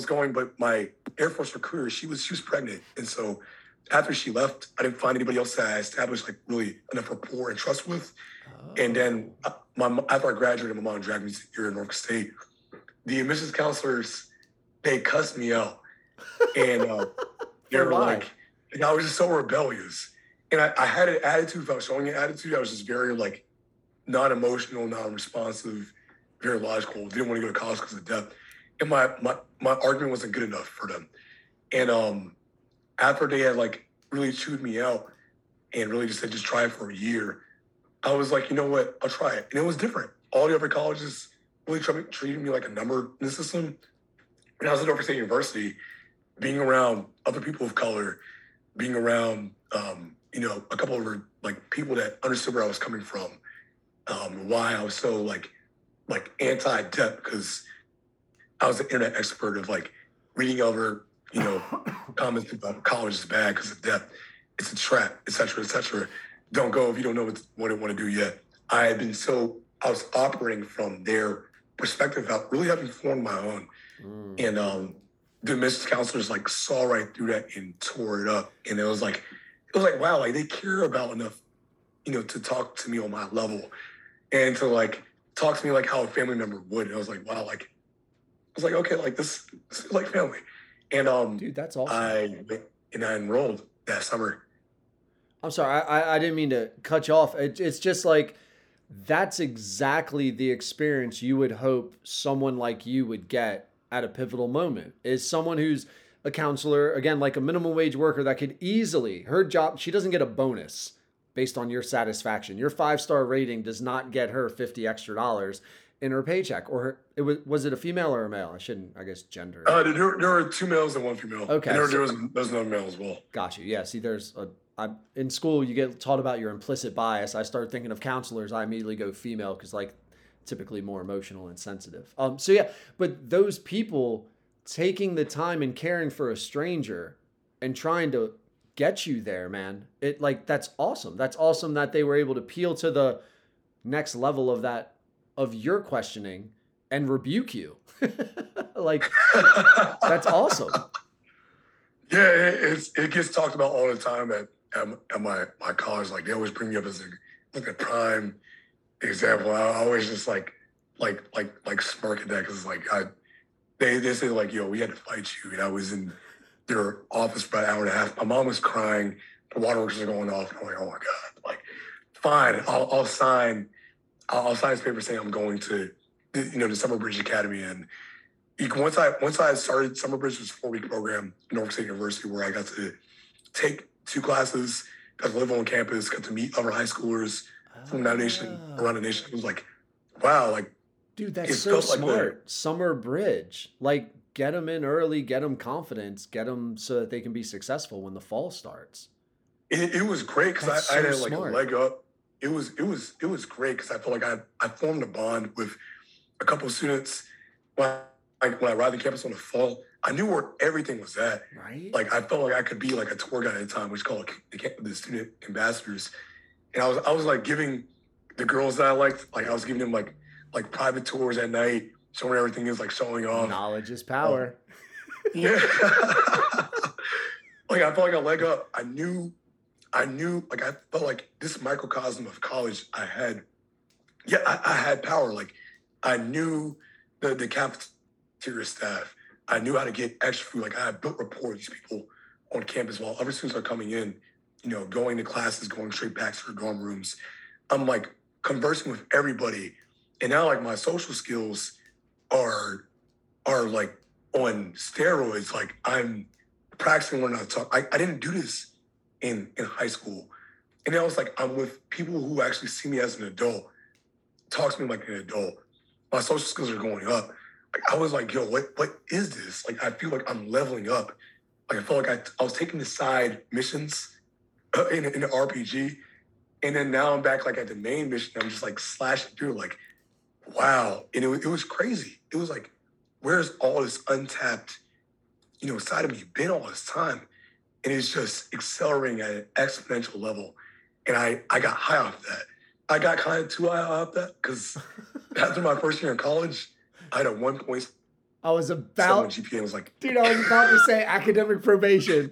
going, but my Air Force recruiter, she was pregnant. And so after she left, I didn't find anybody else that I established like really enough rapport and trust with. Oh. And then after I graduated, my mom dragged me here in Norfolk State. The admissions counselors, they cussed me out. And they were like, I was just so rebellious. And I had an attitude. If I was showing an attitude, I was just very like non-emotional, non-responsive, very logical. Didn't want to go to college because of death. And my argument wasn't good enough for them. And after they had like really chewed me out and really just said, just try it for a year, I was like, you know what? I'll try it. And it was different. All the other colleges really treated me like a number in the system. When I was at Norfolk State University, being around other people of color, being around, a couple of like people that understood where I was coming from, why I was so like anti-debt, because I was an internet expert of like reading over, comments about college is bad because of debt. It's a trap, et cetera, don't go if you don't know what I want to do yet. I was operating from their perspective out, really having formed my own. And the admissions counselors like saw right through that and tore it up. And it was like, wow, like they care about enough, to talk to me on my level and to like talk to me like how a family member would. And I was like, wow, like, I was like, okay, like this is like family. And dude, that's awesome. I enrolled that summer. I'm sorry, I didn't mean to cut you off. It's just like, that's exactly the experience you would hope someone like you would get at a pivotal moment, is someone who's a counselor, again, like a minimum wage worker that could easily, her job, she doesn't get a bonus based on your satisfaction. Your 5-star rating does not get her $50 extra in her paycheck. Or was it a female or a male? Gender. There are two males and one female. Okay. And there was another male as well. Got you. Yeah. See, in school, you get taught about your implicit bias. I started thinking of counselors. I immediately go female because, like, typically more emotional and sensitive. So, yeah, but those people taking the time and caring for a stranger and trying to get you there, man, that's awesome. That's awesome that they were able to peel to the next level of that, of your questioning and rebuke you. That's awesome. Yeah, it gets talked about all the time at my college. Like, they always bring me up as a prime example. I always just like smirk at that, because they say like, yo, we had to fight you, and I was in their office for about an hour and a half. My mom was crying, the waterworks were going off, and I'm like, oh my god, like, fine, I'll sign this paper saying I'm going to the Summer Bridge Academy. And once I started, Summer Bridge was a 4-week program at Norfolk State University where I got to take 2 classes, got to live on campus, got to meet other high schoolers from around the nation. It was like, wow, like, dude, that's so smart. Summer Bridge, like, get them in early, get them confidence, get them so that they can be successful when the fall starts. It was great because I had like a leg up. It was great because I felt like I formed a bond with a couple of students. When I arrived on campus on the fall, I knew where everything was at. Right. Like, I felt like I could be like a tour guide at a time, which is called the student ambassadors. And I was like giving the girls that I liked, like, I was giving them like private tours at night, showing everything is like showing off. Knowledge is power. Yeah. Like, I felt like a leg up. I knew, like, I felt like this microcosm of college I had power. Like, I knew the cafeteria staff. I knew how to get extra food. Like, I built rapport with these people on campus while other students are coming in, going to classes, going straight back to their dorm rooms. I'm like conversing with everybody. And now, like, my social skills are like on steroids. Like, I'm practicing when I talk. I didn't do this in high school. And now it's like, I'm with people who actually see me as an adult, talk to me like an adult. My social skills are going up. Like, I was like, yo, what is this? Like, I feel like I'm leveling up. Like, I felt like I was taking the side missions in the RPG. And then now I'm back like at the main mission. I'm just like slashing through, like, wow. And it was crazy. It was like, where's all this untapped, side of me been all this time? And it's just accelerating at an exponential level. And I got high off that. I got kind of too high off that because after my first year in college, I had a 1.7 GPA. Was like, dude, I was about to say academic probation.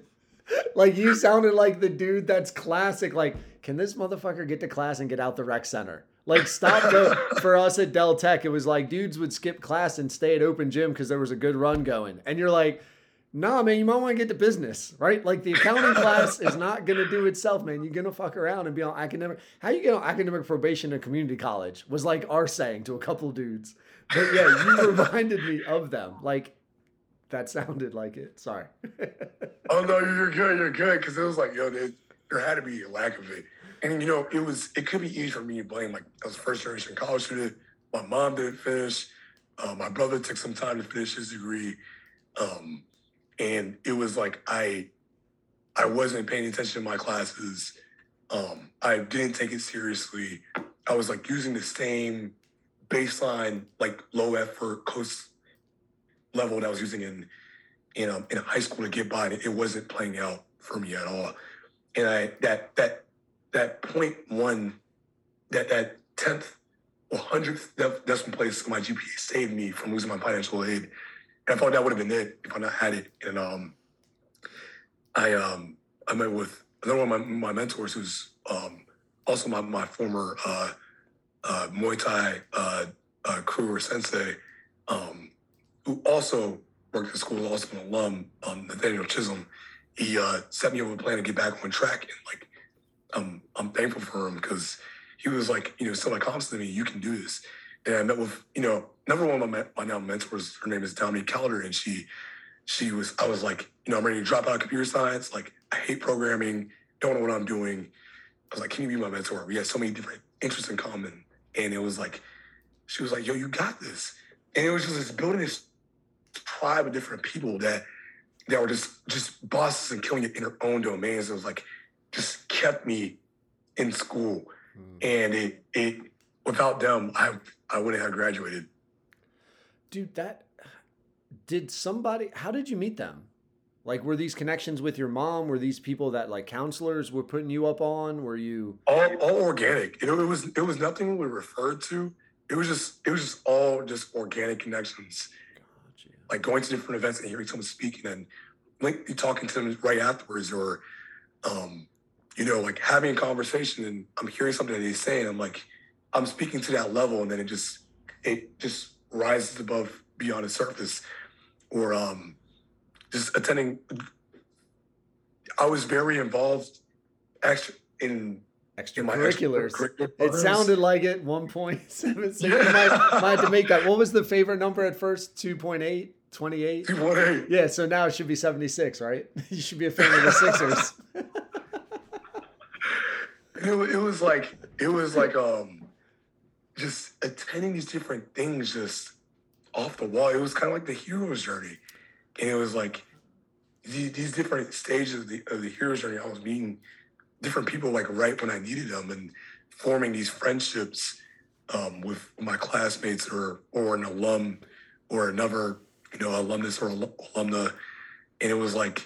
Like, you sounded like the dude that's classic. Like, can this motherfucker get to class and get out the rec center? Like, stop. For us at Dell Tech, it was like dudes would skip class and stay at open gym because there was a good run going. And you're like, nah, man, you might want to get to business, right? Like the accounting class is not going to do itself, man. You're going to fuck around and be on academic. How you get on academic probation in community college was like our saying to a couple dudes. But yeah, you reminded me of them. Like, that sounded like it. Sorry. Oh, no, you're good. You're good. Because it was like, yo, there had to be a lack of it. And, you know, it could be easy for me to blame. Like, I was a first-generation college student. My mom didn't finish. My brother took some time to finish his degree. And it was like I wasn't paying attention to my classes. I didn't take it seriously. I was, like, using the same baseline, like, low-effort coast level that I was using in high school to get by, and it wasn't playing out for me at all. And that 0.1, that 10th or 100th decimal place in my GPA saved me from losing my financial aid. And I thought that would have been it if I not had it. And I met with another one of my mentors who's also my former Muay Thai crew or sensei, who also worked at school, also an alum, Nathaniel Chisholm. He set me up with a plan to get back on track. And, like, I'm thankful for him because he was like, you know, still like constantly, you can do this. And I met with, you know, number one of my now mentors, her name is Dominique Calder. And I was like, you know, I'm ready to drop out of computer science. Like, I hate programming. Don't know what I'm doing. I was like, can you be my mentor? We had so many different interests in common. And it was like, she was like, yo, you got this. And it was just this building this tribe of different people that were just bosses and killing it in their own domains. It was like, just kept me in school. And it without them, I wouldn't have graduated. Dude, how did you meet them? Like, were these connections with your mom? Were these people that, like, counselors were putting you up on? Were you all organic? It was nothing we referred to. It was just all just organic connections. Gotcha. Like going to different events and hearing someone speak and then like talking to them right afterwards, or you know, like having a conversation and I'm hearing something that he's saying. I'm like, I'm speaking to that level, and then it just rises above beyond the surface. Or just attending. I was very involved in extracurriculars. It sounded like it. 1.76. Yeah. I had to make that. What was the favorite number at first? 2.8. 28. 2.8. Yeah. So now it should be 76, right? You should be a fan of the Sixers. It was like just attending these different things just off the wall. It was kind of like the hero's journey. And it was like these different stages of the hero's journey. I was meeting different people like right when I needed them and forming these friendships with my classmates or an alum or another, you know, alumnus or alumna. And it was like,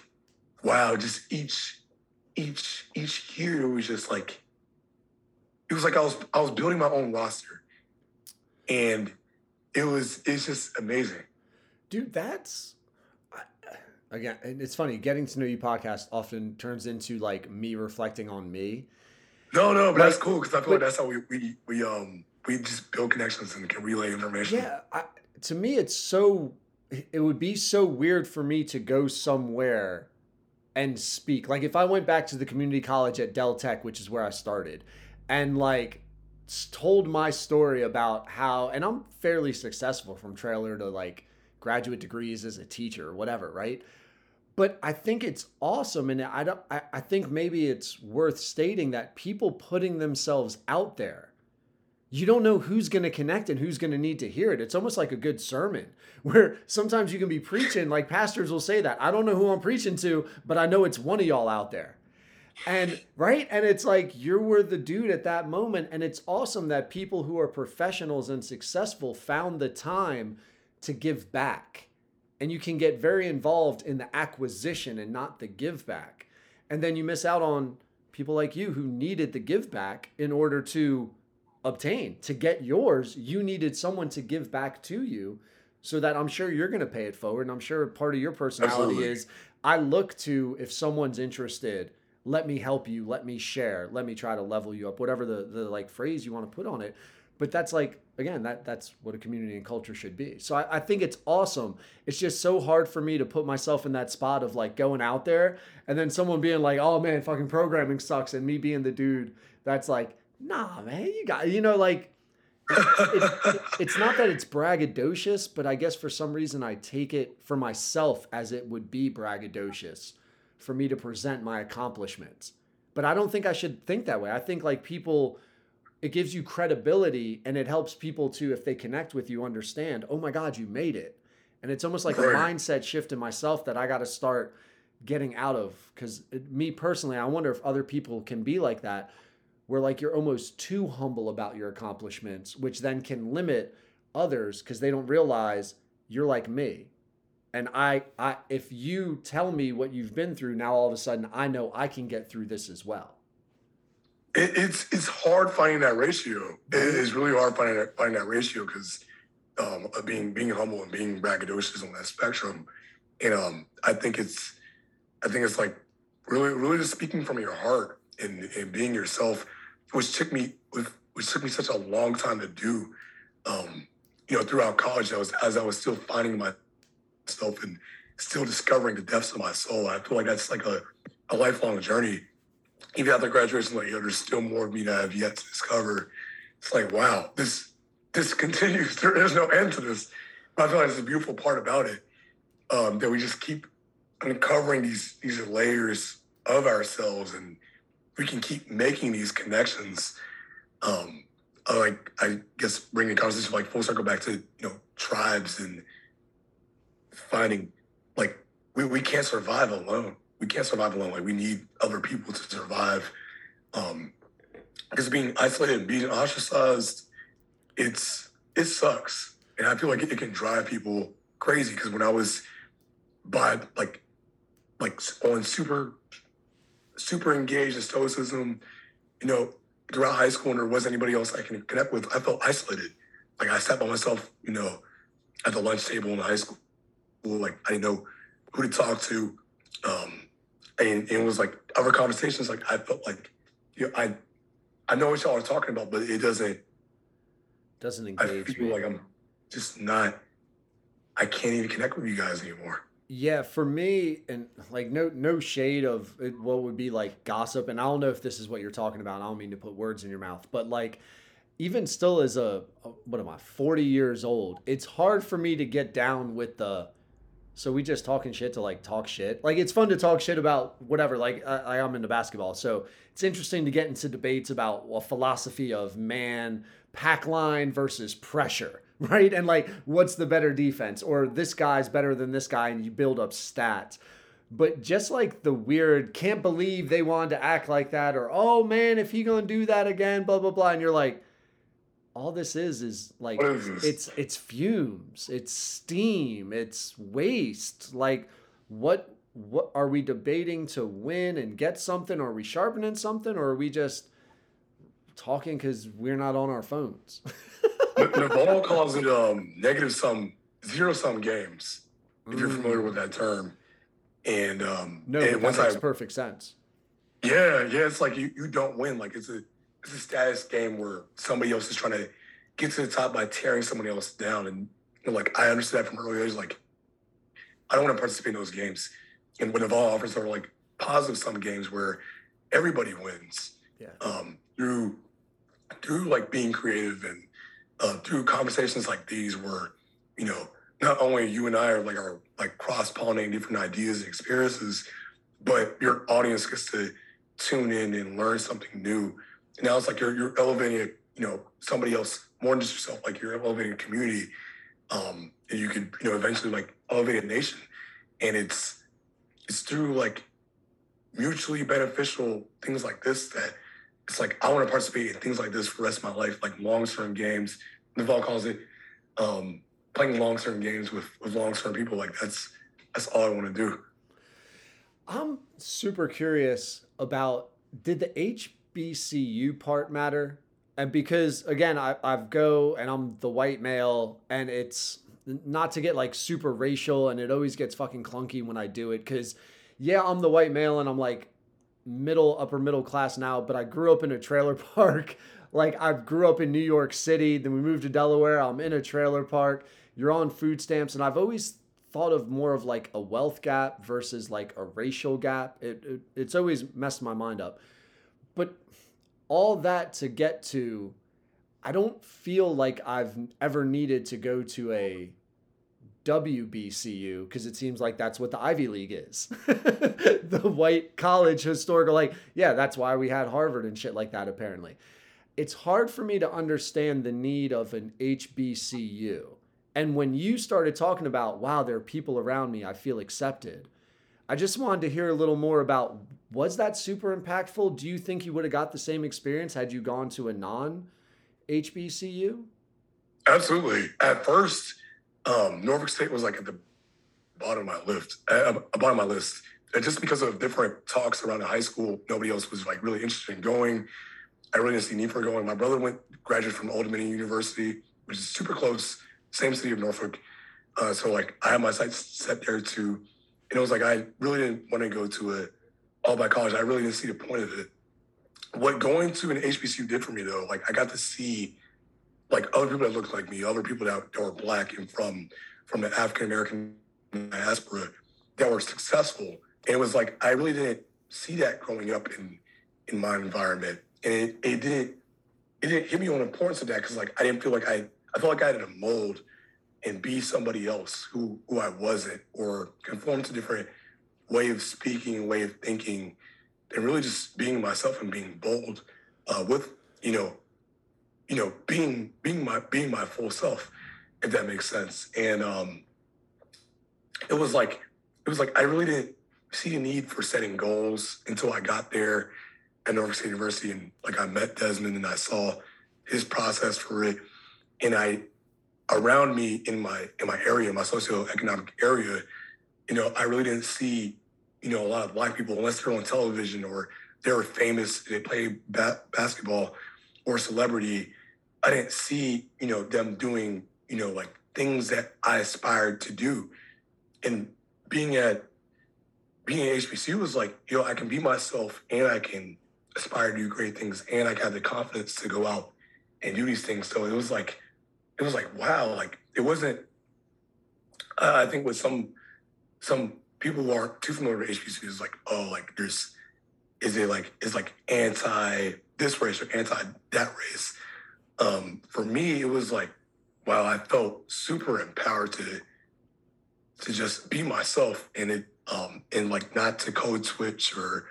wow, just each year it was just like, it was like I was building my own roster, and it's just amazing, dude. That's again, and it's funny. Getting to know you podcast often turns into like me reflecting on me. No, but like, that's cool because I feel like that's how we just build connections and can relay information. Yeah, to me, it would be so weird for me to go somewhere and speak. Like if I went back to the community college at Del Tech, which is where I started. And like told my story about how, and I'm fairly successful from trailer to like graduate degrees as a teacher or whatever, right? But I think it's awesome. And I think maybe it's worth stating that people putting themselves out there, you don't know who's going to connect and who's going to need to hear it. It's almost like a good sermon where sometimes you can be preaching, like pastors will say that, I don't know who I'm preaching to, but I know it's one of y'all out there. And right. And it's like, you were the dude at that moment. And it's awesome that people who are professionals and successful found the time to give back, and you can get very involved in the acquisition and not the give back. And then you miss out on people like you who needed the give back in order to obtain, to get yours. You needed someone to give back to you so that I'm sure you're going to pay it forward. And I'm sure part of your personality Absolutely. Is I look to, if someone's interested, let me help you, let me share, let me try to level you up, whatever the like phrase you want to put on it. But that's like, again, that's what a community and culture should be. So I think it's awesome. It's just so hard for me to put myself in that spot of like going out there and then someone being like, oh man, fucking programming sucks. And me being the dude that's like, nah, man, you got, you know, like, it's not that it's braggadocious, but I guess for some reason I take it for myself as it would be braggadocious for me to present my accomplishments. But I don't think I should think that way. I think like people, it gives you credibility and it helps people to, if they connect with you, understand, oh my God, you made it. And it's almost like a mindset shift in myself that I got to start getting out of. Because me personally, I wonder if other people can be like that, where like you're almost too humble about your accomplishments, which then can limit others because they don't realize you're like me. And I if you tell me what you've been through, now all of a sudden I know I can get through this as well. It's hard finding that ratio. It's really hard finding that ratio because of being humble and being braggadocious on that spectrum. And I think it's like really just speaking from your heart and being yourself, which took me such a long time to do. You know, throughout college, I was still finding myself and still discovering the depths of my soul. I feel like that's like a lifelong journey. Even after graduation, like, you know, there's still more of me that I have yet to discover. It's like, wow, this continues. There's no end to this. But I feel like it's a beautiful part about it, that we just keep uncovering these layers of ourselves, and we can keep making these connections. Like, I guess bringing the conversation like full circle back to, you know, tribes and finding, like, we can't survive alone. We can't survive alone. Like, we need other people to survive. Because being isolated and being ostracized, it sucks. And I feel like it can drive people crazy. Because when I was like on super engaged in stoicism, you know, throughout high school, and there wasn't anybody else I can connect with, I felt isolated. Like, I sat by myself, you know, at the lunch table in high school. Like, I didn't know who to talk to. And it was like other conversations, like, I felt like, you know, I know what y'all are talking about, but it doesn't engage. I feel me. Like I'm just not, I can't even connect with you guys anymore. Yeah, for me, and like no shade of what would be like gossip, and I don't know if this is what you're talking about. I don't mean to put words in your mouth, but like, even still as what am I, 40 years old, it's hard for me to get down with the, so we just talking shit to like talk shit. Like, it's fun to talk shit about whatever. Like, I'm into basketball, so it's interesting to get into debates about a philosophy of man, pack line versus pressure, right? And like, what's the better defense, or this guy's better than this guy, and you build up stats. But just like the weird, can't believe they wanted to act like that, or, oh man, if he gonna do that again, blah, blah, blah. And you're like, all this is like, it's fumes, it's steam, it's waste. Like, what are we debating to win and get something? Are we sharpening something, or are we just talking because we're not on our phones? Naval calls it zero-sum games, if you're familiar with that term. And no, and that makes perfect sense. Yeah, it's like you don't win. Like, it's a status game where somebody else is trying to get to the top by tearing somebody else down. And, you know, like, I understood that from earlier. It's like, I don't want to participate in those games. And what Naval offers are like positive-sum games where everybody wins. Yeah. Through like being creative and through conversations like these, where, you know, not only you and I are like cross-pollinating different ideas and experiences, but your audience gets to tune in and learn something new. And now it's like you're elevating, you know, somebody else more than just yourself. Like, you're elevating a community, and you could, you know, eventually like elevate a nation. And it's through like mutually beneficial things like this that it's like, I want to participate in things like this for the rest of my life, like long-term games. Naval calls it playing long-term games with long-term people. Like, that's all I want to do. I'm super curious about, did the HBCU part matter? And because, again, I've go and I'm the white male, and it's not to get like super racial, and it always gets fucking clunky when I do it, because, yeah, I'm the white male and I'm like, middle, upper middle class now, but I grew up in a trailer park. Like, I grew up in New York City, then we moved to Delaware. I'm in a trailer park. You're on food stamps. And I've always thought of more of like a wealth gap versus like a racial gap. It's always messed my mind up. But all that to get to, I don't feel like I've ever needed to go to a WBCU, because it seems like that's what the Ivy League is. The white college historical, like, yeah, that's why we had Harvard and shit like that, apparently. It's hard for me to understand the need of an HBCU. And when you started talking about, wow, there are people around me, I feel accepted, I just wanted to hear a little more about, was that super impactful? Do you think you would have got the same experience had you gone to a non-HBCU? Absolutely. At first, Norfolk State was like at the bottom of my list. And just because of different talks around the high school, nobody else was like really interested in going. I really didn't see need for going. My brother graduated from Old Dominion University, which is super close, same city of Norfolk. So like I had my sights set there too. And it was like, I really didn't want to go to a all by college. I really didn't see the point of it. What going to an HBCU did for me though, like I got to see like other people that looked like me, other people that were Black and from the African-American diaspora that were successful. And it was like, I really didn't see that growing up in my environment. And it didn't hit me on the importance of that, because like I didn't feel like I felt like I had to mold and be somebody else who I wasn't, or conform to different way of speaking, way of thinking, and really just being myself and being bold with, you know, being my full self, if that makes sense. And it was like I really didn't see the need for setting goals until I got there at Norfolk State University, and like I met Desmond and I saw his process for it. And I, around me in my area, my socioeconomic area, you know, I really didn't see, you know, a lot of Black people unless they're on television or they were famous, they played basketball or celebrity. I didn't see, you know, them doing, you know, like things that I aspired to do. And being at HBCU was like, you know, I can be myself and I can aspire to do great things and I have the confidence to go out and do these things. So it was like, wow, like it wasn't, I think with some people who aren't too familiar with HBCUs, it's like, oh, like it's like anti this race or anti that race. For me, it was like, wow, I felt super empowered to just be myself, and it, and like not to code switch or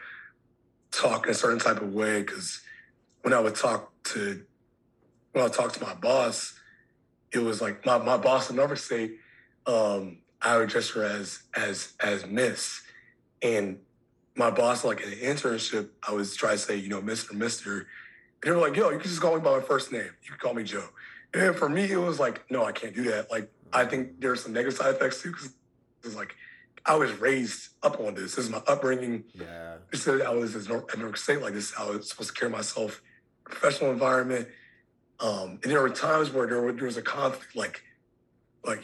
talk in a certain type of way. Cause when I would talk to my boss, it was like my boss would never say, I would address her as Miss. And my boss, like in an internship, I was trying to say, you know, Mr. Mister. And they were like, yo, you can just call me by my first name. You can call me Joe. And for me, it was like, no, I can't do that. Like, I think there's some negative side effects too, because it's like, I was raised up on this. This is my upbringing. Yeah. I was at Norfolk State like this. I was supposed to carry myself in a professional environment. And there were times where there was a conflict, like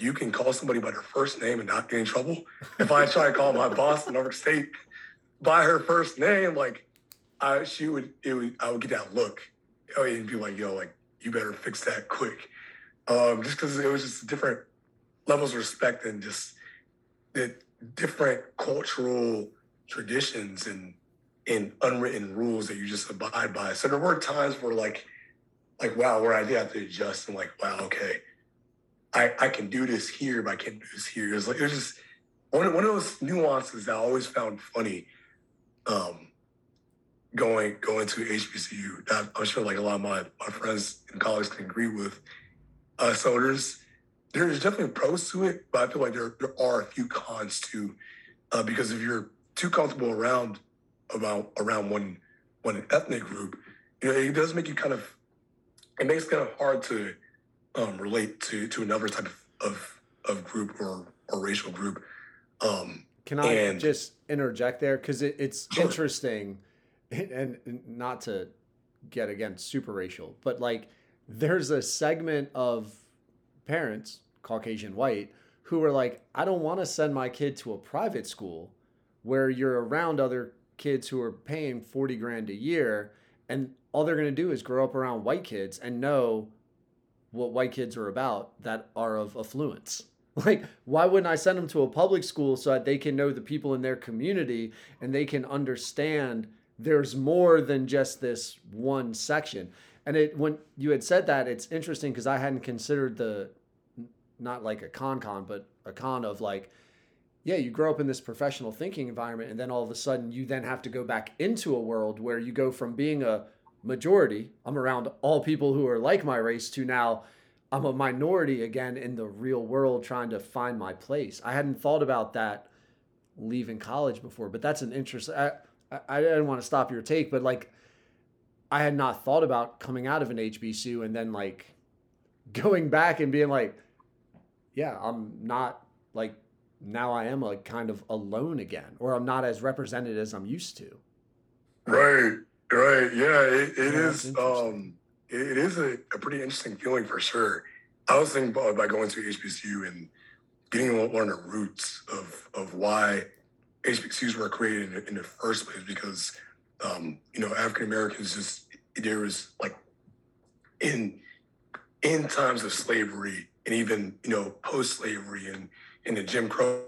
you can call somebody by their first name and not get in trouble. If I try to call my boss in Norfolk State by her first name, like I would get that look. And be like, yo, like you better fix that quick. Just because it was just different levels of respect and just the different cultural traditions and unwritten rules that you just abide by. So there were times where like wow, where I did have to adjust and like, wow, okay. I can do this here, but I can't do this here. It was just one of those nuances that I always found funny going to HBCU. That I'm sure like a lot of my friends and colleagues can agree with. So there's definitely pros to it, but I feel like there are a few cons too, because if you're too comfortable around one ethnic group, you know, it does make you kind of hard to relate to another type of group or racial group. Can I just interject there? Because it's sure. Interesting, and not to get again super racial, but like there's a segment of parents, Caucasian white, who are like, I don't want to send my kid to a private school where you're around other kids who are paying $40,000 a year, and all they're going to do is grow up around white kids and know what white kids are about that are of affluence. Like, why wouldn't I send them to a public school so that they can know the people in their community and they can understand there's more than just this one section? And when you had said that, it's interesting because I hadn't considered the, not like a con, but a con of like, yeah, you grow up in this professional thinking environment, and then all of a sudden you then have to go back into a world where you go from being a majority, I'm around all people who are like my race, to now I'm a minority again in the real world trying to find my place. I hadn't thought about that leaving college before, but that's an interesting, I didn't want to stop your take, but like I had not thought about coming out of an HBCU and then like going back and being like, yeah, I'm not like, now I am like kind of alone again, or I'm not as represented as I'm used to. Right. Yeah, it is a pretty interesting feeling for sure. I was thinking about going to HBCU and getting to learn the roots of why HBCUs were created in the first place, because, African Americans just, there was like in times of slavery and even, post-slavery and in the Jim Crow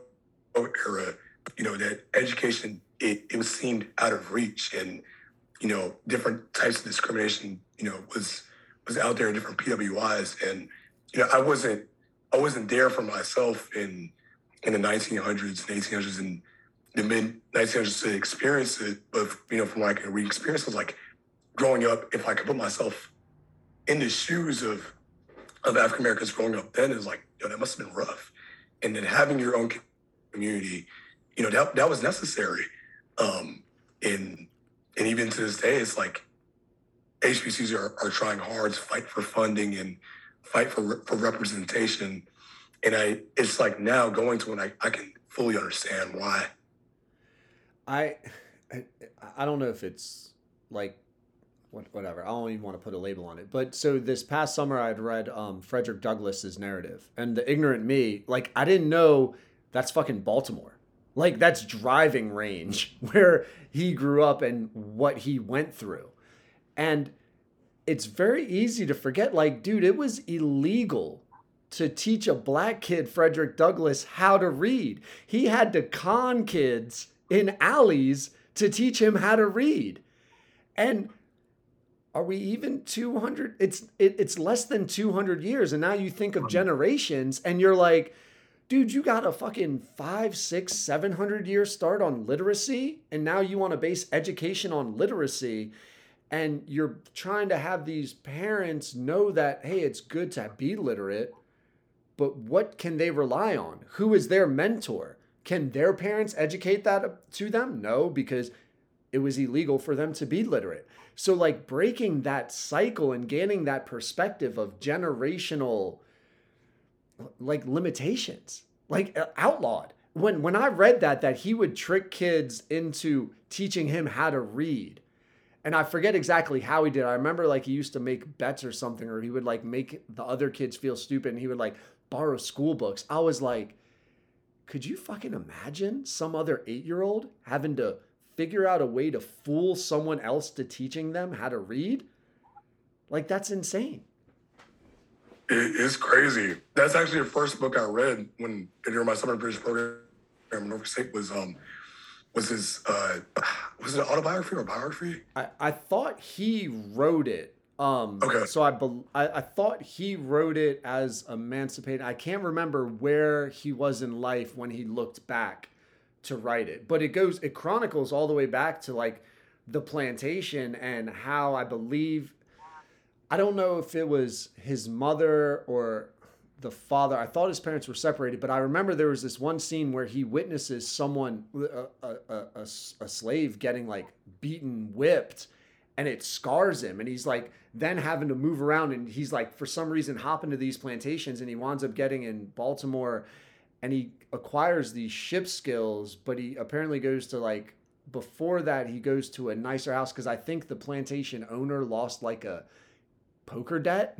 era, that education, it seemed out of reach, and, different types of discrimination, was out there in different PWIs. And, I wasn't there for myself in the 1900s and 1800s and the mid 1900s to experience it. But, from like a re-experience, was like growing up, if I could put myself in the shoes of African Americans growing up then, is like, that must have been rough. And then having your own community, that was necessary. And even to this day, it's like HBCUs are trying hard to fight for funding and fight for representation. And it's like now going to when I can fully understand why. I don't know if it's like, whatever, I don't even want to put a label on it. But so this past summer I'd read Frederick Douglass's narrative, and the ignorant me, like I didn't know that's fucking Baltimore. Like that's driving range where he grew up and what he went through. And it's very easy to forget, like, dude, it was illegal to teach a black kid, Frederick Douglass, how to read. He had to con kids in alleys to teach him how to read. And are we even 200? It's less than 200 years. And now you think of generations and you're like, dude, you got a fucking 500, 600, 700 year start on literacy. And now you want to base education on literacy. And you're trying to have these parents know that, hey, it's good to be literate, but what can they rely on? Who is their mentor? Can their parents educate that to them? No, because it was illegal for them to be literate. So like breaking that cycle and gaining that perspective of generational like limitations, like outlawed. When I read that he would trick kids into teaching him how to read. And I forget exactly how he did. I remember like he used to make bets or something, or he would like make the other kids feel stupid and he would like borrow school books. I was like, could you fucking imagine some other 8-year-old having to figure out a way to fool someone else to teaching them how to read? Like, that's insane. It is crazy. That's actually the first book I read during my summer British program at Norfolk State was it an autobiography or biography? I thought he wrote it. Okay. So I thought he wrote it as emancipated. I can't remember where he was in life when he looked back to write it, but it chronicles all the way back to like the plantation and how, I believe, I don't know if it was his mother or the father, I thought his parents were separated, but I remember there was this one scene where he witnesses someone, a slave, getting like beaten, whipped, and it scars him. And he's like then having to move around, and he's like, for some reason, hopping to these plantations, and he winds up getting in Baltimore. And he acquires these ship skills, but he apparently goes to like, before that, he goes to a nicer house, because I think the plantation owner lost like a poker debt.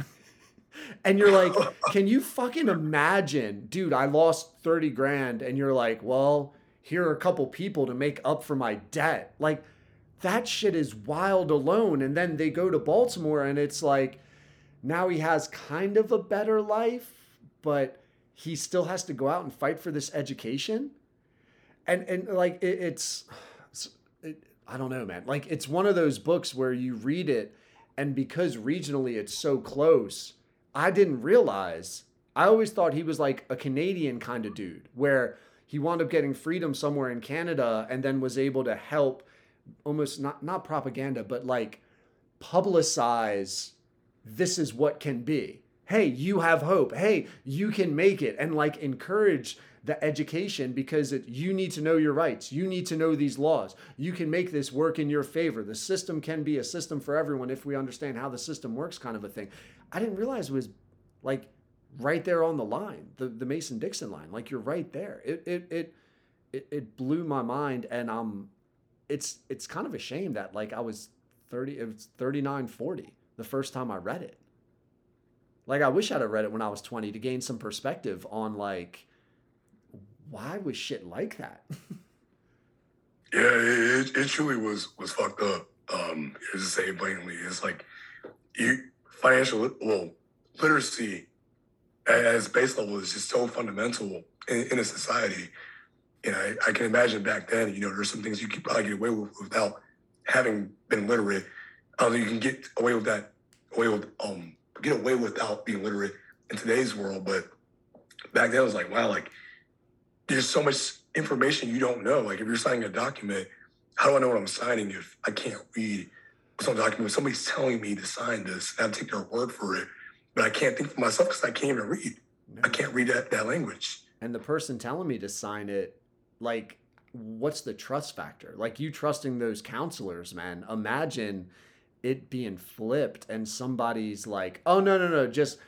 And you're like, can you fucking imagine, dude, I lost $30,000. And you're like, well, here are a couple people to make up for my debt. Like, that shit is wild alone. And then they go to Baltimore and it's like, now he has kind of a better life, but he still has to go out and fight for this education. And like, it's I don't know, man. Like, it's one of those books where you read it, and because regionally it's so close, I didn't realize. I always thought he was like a Canadian kind of dude, where he wound up getting freedom somewhere in Canada and then was able to help almost not propaganda, but like publicize, this is what can be. Hey, you have hope. Hey, you can make it. And like encourage the education, because you need to know your rights. You need to know these laws. You can make this work in your favor. The system can be a system for everyone if we understand how the system works, kind of a thing. I didn't realize it was like right there on the line, the Mason-Dixon line. Like, you're right there. It blew my mind, and it's kind of a shame that like I was 30, it was 39, 40 the first time I read it. Like, I wish I'd have read it when I was 20 to gain some perspective on like, why was shit like that? Yeah, it truly was fucked up. To say blatantly, it's like financial literacy at its base level is just so fundamental in a society. And I can imagine back then, there's some things you could probably get away with without having been literate. I don't think you can get away without being literate in today's world. But back then, it was like, wow, like, there's so much information you don't know. Like, if you're signing a document, how do I know what I'm signing if I can't read what's on the document? Somebody's telling me to sign this, and I take their word for it, but I can't think for myself because I can't even read. No. I can't read that language. And the person telling me to sign it, like, what's the trust factor? Like, you trusting those counselors, man. Imagine it being flipped and somebody's like, oh, no, just...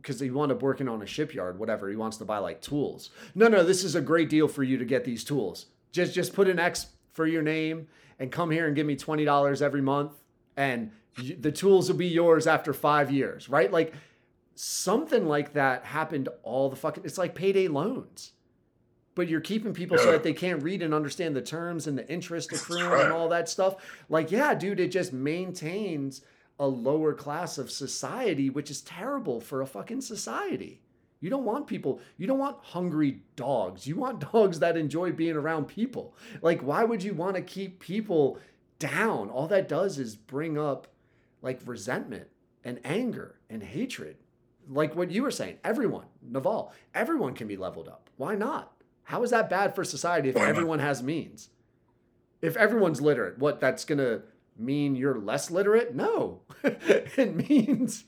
because he wound up working on a shipyard, whatever. He wants to buy like tools. No, this is a great deal for you to get these tools. Just put an X for your name and come here and give me $20 every month. And the tools will be yours after 5 years, right? Like, something like that happened all the fucking, it's like payday loans, but you're keeping people so that they can't read and understand the terms and the interest accruing and all that stuff. Like, yeah, dude, it just maintains a lower class of society, which is terrible for a fucking society. You don't want people, you don't want hungry dogs. You want dogs that enjoy being around people. Like, why would you want to keep people down? All that does is bring up like resentment and anger and hatred. Like what you were saying, everyone, Naval, everyone can be leveled up. Why not? How is that bad for society if everyone has means? If everyone's literate, that's going to mean you're less literate? No. It means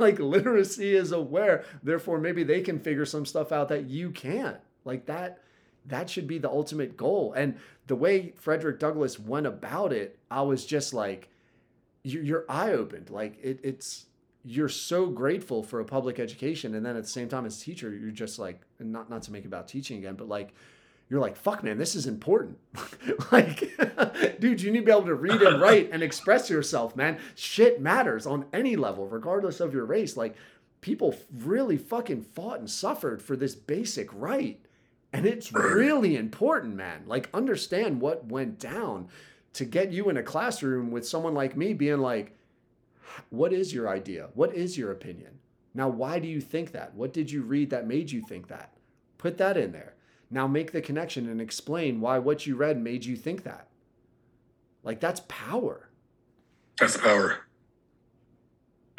like literacy is aware. Therefore, maybe they can figure some stuff out that you can't. Like that should be the ultimate goal. And the way Frederick Douglass went about it, I was just like, you're eye opened. Like it's, you're so grateful for a public education. And then at the same time as teacher, you're just like, and not to make about teaching again, but like, you're like, fuck, man, this is important. Like, dude, you need to be able to read and write and express yourself, man. Shit matters on any level, regardless of your race. Like, people really fucking fought and suffered for this basic right. And it's really important, man. Like, understand what went down to get you in a classroom with someone like me being like, what is your idea? What is your opinion? Now, why do you think that? What did you read that made you think that? Put that in there. Now make the connection and explain why what you read made you think that. Like, that's power. That's power.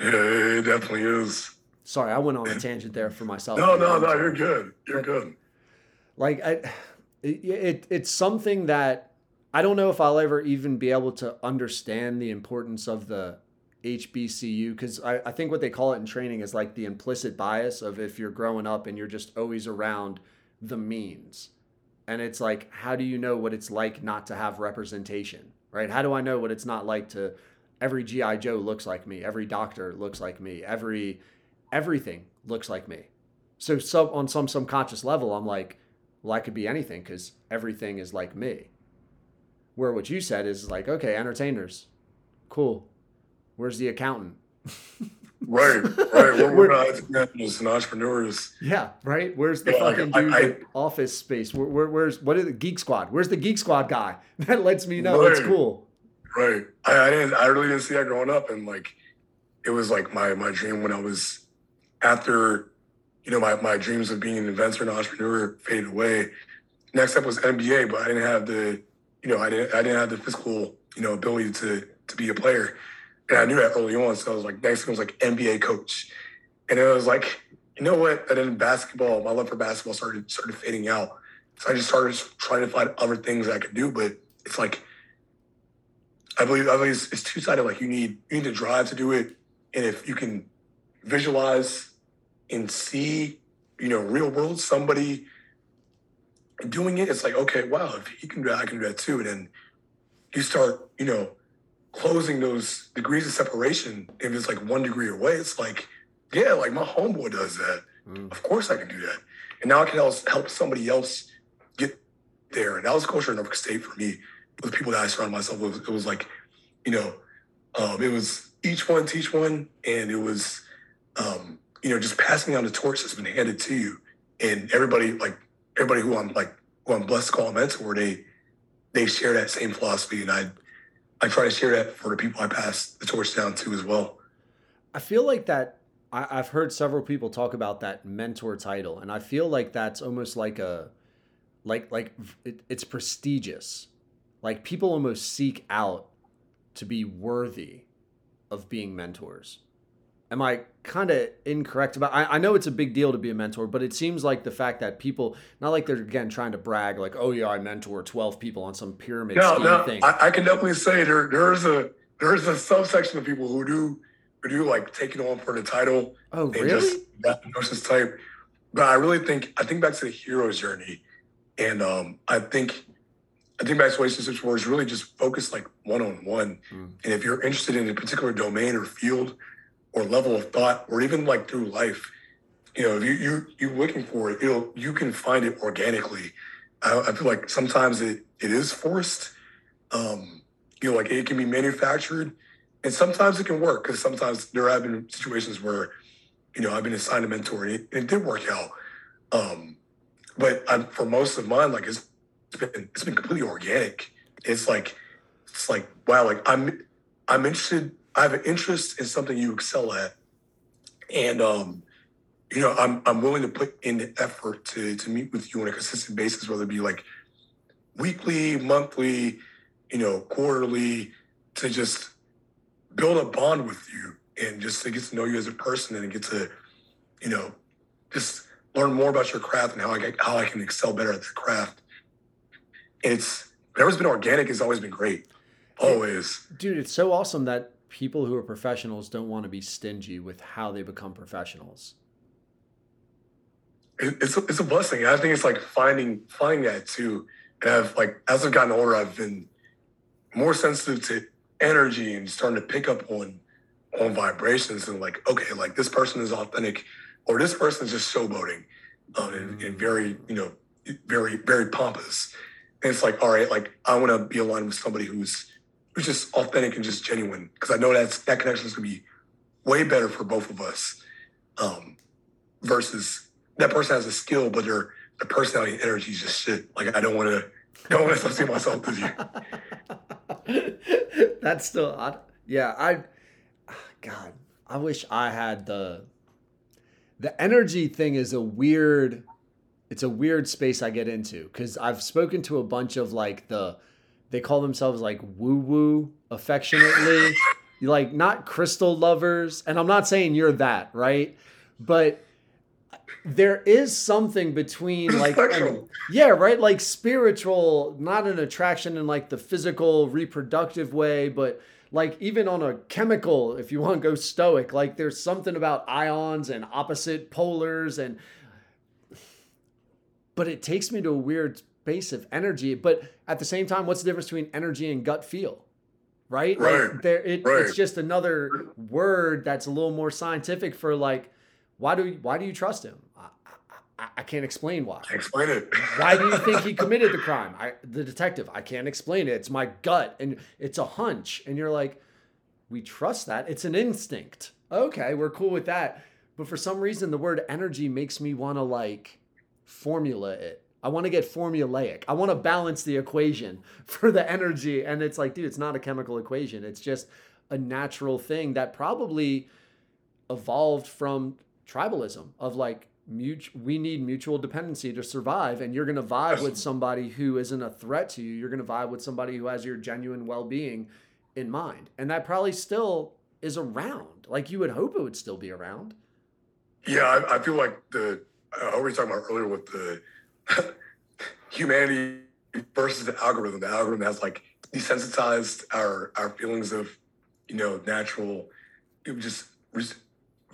Yeah, it definitely is. Sorry, I went on a tangent there for myself. No, you're good. You're good. Like, it's something that I don't know if I'll ever even be able to understand the importance of the HBCU, because I think what they call it in training is like the implicit bias of if you're growing up and you're just always around the means. And it's like, how do you know what it's like not to have representation, right? How do I know what it's not like to, every G.I. Joe looks like me, every doctor looks like me, everything looks like me. So on some subconscious level, I'm like, well, I could be anything because everything is like me. Where what you said is like, okay, entertainers, cool. Where's the accountant? Right. We're not entrepreneurs and entrepreneurs. Yeah, right. Where's the fucking dude at Office Space? Where's what is the Geek Squad? Where's the Geek Squad guy that lets me know it's cool? Right. I really didn't see that growing up, and like it was like my dream when I was after, you know, my dreams of being an inventor and entrepreneur faded away. Next up was NBA, but I didn't have the, you know, I didn't have the physical, you know, ability to be a player. And I knew that early on. So I was like, next thing was like NBA coach. And then I was like, you know what? And then basketball, my love for basketball started fading out. So I just started trying to find other things I could do. But it's like, I believe it's two-sided. Like you need the drive to do it. And if you can visualize and see, you know, real world, somebody doing it, it's like, okay, wow, if he can do that, I can do that too. And then you start, you know, closing those degrees of separation. If it's like 1 degree away, it's like, yeah, like my homeboy does that. Mm. Of course I can do that. And now I can help somebody else get there. And that was culture in Norfolk State for me. With people that I surrounded myself with, it was like, you know, it was each one teach one. And it was, you know, just passing on the torch that's been handed to you. And everybody who I'm blessed to call a mentor, they share that same philosophy. And I try to share that for the people I pass the torch down to as well. I feel like that I've heard several people talk about that mentor title, and I feel like that's almost like it's prestigious. Like people almost seek out to be worthy of being mentors. Am I kind of incorrect about? I know it's a big deal to be a mentor, but it seems like the fact that people, not like they're again trying to brag, like, oh yeah, I mentor 12 people on some pyramid scheme thing. I can definitely say there's a subsection of people who do like take it on for the title. Oh, really? Just that narcissist type. But I think back to the hero's journey, and I think back to relationships where it's really just focused like one-on-one, and if you're interested in a particular domain or field or level of thought, or even like through life, you know, if you're looking for it, you can find it organically. I feel like sometimes it is forced, you know, like it can be manufactured, and sometimes it can work, because sometimes there have been situations where, you know, I've been assigned a mentor and it did work out. But for most of mine, like it's been completely organic. It's like, wow, like I'm interested. I have an interest in something you excel at, and you know, I'm willing to put in the effort to meet with you on a consistent basis, whether it be like weekly, monthly, you know, quarterly, to just build a bond with you and just to get to know you as a person and get to, you know, just learn more about your craft and how I can excel better at the craft. And whatever's been organic has always been great, always. Dude, it's so awesome that people who are professionals don't want to be stingy with how they become professionals. It's a blessing. And I think it's like finding that too. And I've like, as I've gotten older, I've been more sensitive to energy and starting to pick up on vibrations and like, okay, like this person is authentic, or this person is just showboating and very, you know, very, very pompous. And it's like, all right, like I want to be aligned with somebody who's just authentic and just genuine, because I know that connection is going to be way better for both of us, versus that person has a skill, but their personality and energy is just shit. Like I don't want to associate myself with you. That's still odd. Yeah, I wish I had the energy thing. It's a weird space I get into, because I've spoken to a bunch of like they call themselves like woo-woo affectionately, like not crystal lovers. And I'm not saying you're that, right? But there is something between like, yeah, right? Like spiritual, not an attraction in like the physical reproductive way, but like even on a chemical, if you want to go stoic, like there's something about ions and opposite polars but it takes me to a weird base of energy. But at the same time, what's the difference between energy and gut feel, right? Right. Like it's just another word that's a little more scientific for like, why do you trust him? I can't explain why. Explain it. Why do you think he committed the crime? The detective, I can't explain it. It's my gut and it's a hunch. And you're like, we trust that. It's an instinct. okay, we're cool with that. But for some reason, the word energy makes me want to like formula it. I want to get formulaic. I want to balance the equation for the energy. And it's like, dude, it's not a chemical equation. It's just a natural thing that probably evolved from tribalism of like, we need mutual dependency to survive, and you're going to vibe with somebody who isn't a threat to you. You're going to vibe with somebody who has your genuine well-being in mind. And that probably still is around. Like, you would hope it would still be around. Yeah, I feel like I already talked about earlier with the humanity versus the algorithm. The algorithm has like desensitized our feelings of, you know, natural, just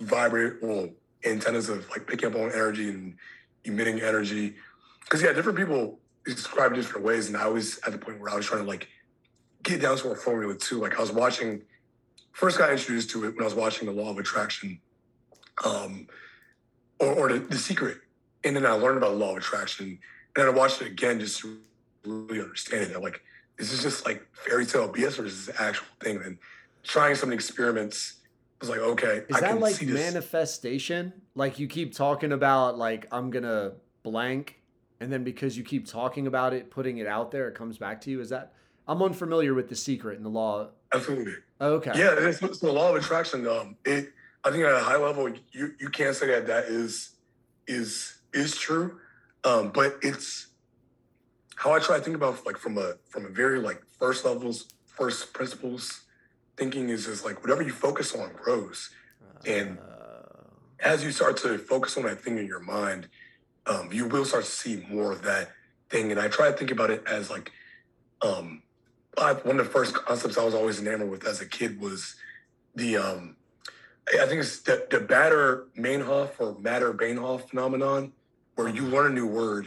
vibrate, well, antennas of like picking up on energy and emitting energy. Because yeah, different people describe different ways. And I was at the point where I was trying to like get down to a formula too. Like I was watching, first got introduced to it when I was watching The Law of Attraction or The Secret. And then I learned about the Law of Attraction. And then I watched it again just to really understand it. I'm like, is this just like fairy tale BS or is this an actual thing? And trying some experiments, I was like, okay, is that like manifestation? Like you keep talking about like, I'm going to blank. And then because you keep talking about it, putting it out there, it comes back to you. Is that, I'm unfamiliar with The Secret and the law. Absolutely. Okay. Yeah. It's the Law of Attraction. I think at a high level, you can't say that is true. But it's how I try to think about like from a very like first principles, thinking is just like whatever you focus on grows. And as you start to focus on that thing in your mind, you will start to see more of that thing. And I try to think about it as like, one of the first concepts I was always enamored with as a kid was the, I think it's the Bader-Meinhof or Matter-Bainhof phenomenon, where you learn a new word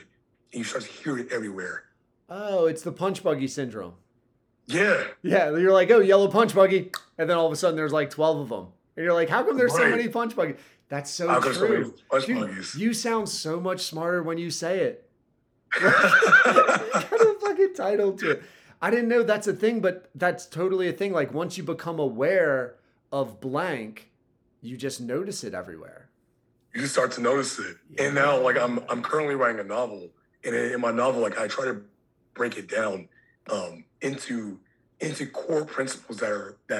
and you start to hear it everywhere. Oh, it's the punch buggy syndrome. Yeah. Yeah. You're like, oh, yellow punch buggy. And then all of a sudden there's like 12 of them. And you're like, how come there's so many punch buggies? That's so true. Dude, you sound so much smarter when you say it. Kind of fucking title to it. I didn't know that's a thing, but that's totally a thing. Like once you become aware of blank, you just notice it everywhere. You just start to notice it. Yeah. And now like I'm currently writing a novel, and in my novel, like I try to break it down into core principles that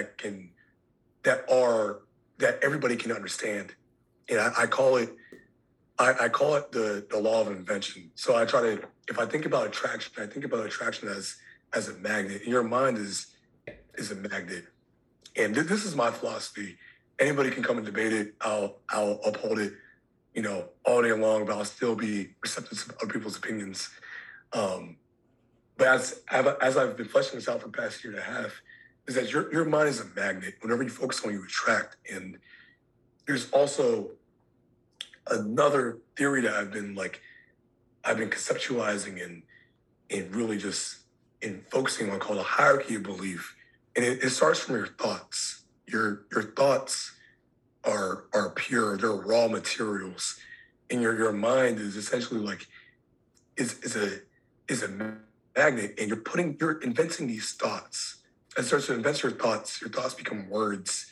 everybody can understand. And I call it the law of invention. So I try to, if I think about attraction, I think about attraction as a magnet. And your mind is a magnet. And this is my philosophy. Anybody can come and debate it. I'll uphold it, you know, all day long, but I'll still be receptive to other people's opinions. But as I've been fleshing this out for the past year and a half, is that your mind is a magnet. Whenever you focus on, you attract. And there's also another theory that I've been conceptualizing and really just in focusing on, called a hierarchy of belief. And it starts from your thoughts. Your thoughts are pure. They're raw materials. And your mind is essentially like is a magnet, and you're inventing these thoughts. It starts to invent your thoughts. Your thoughts become words.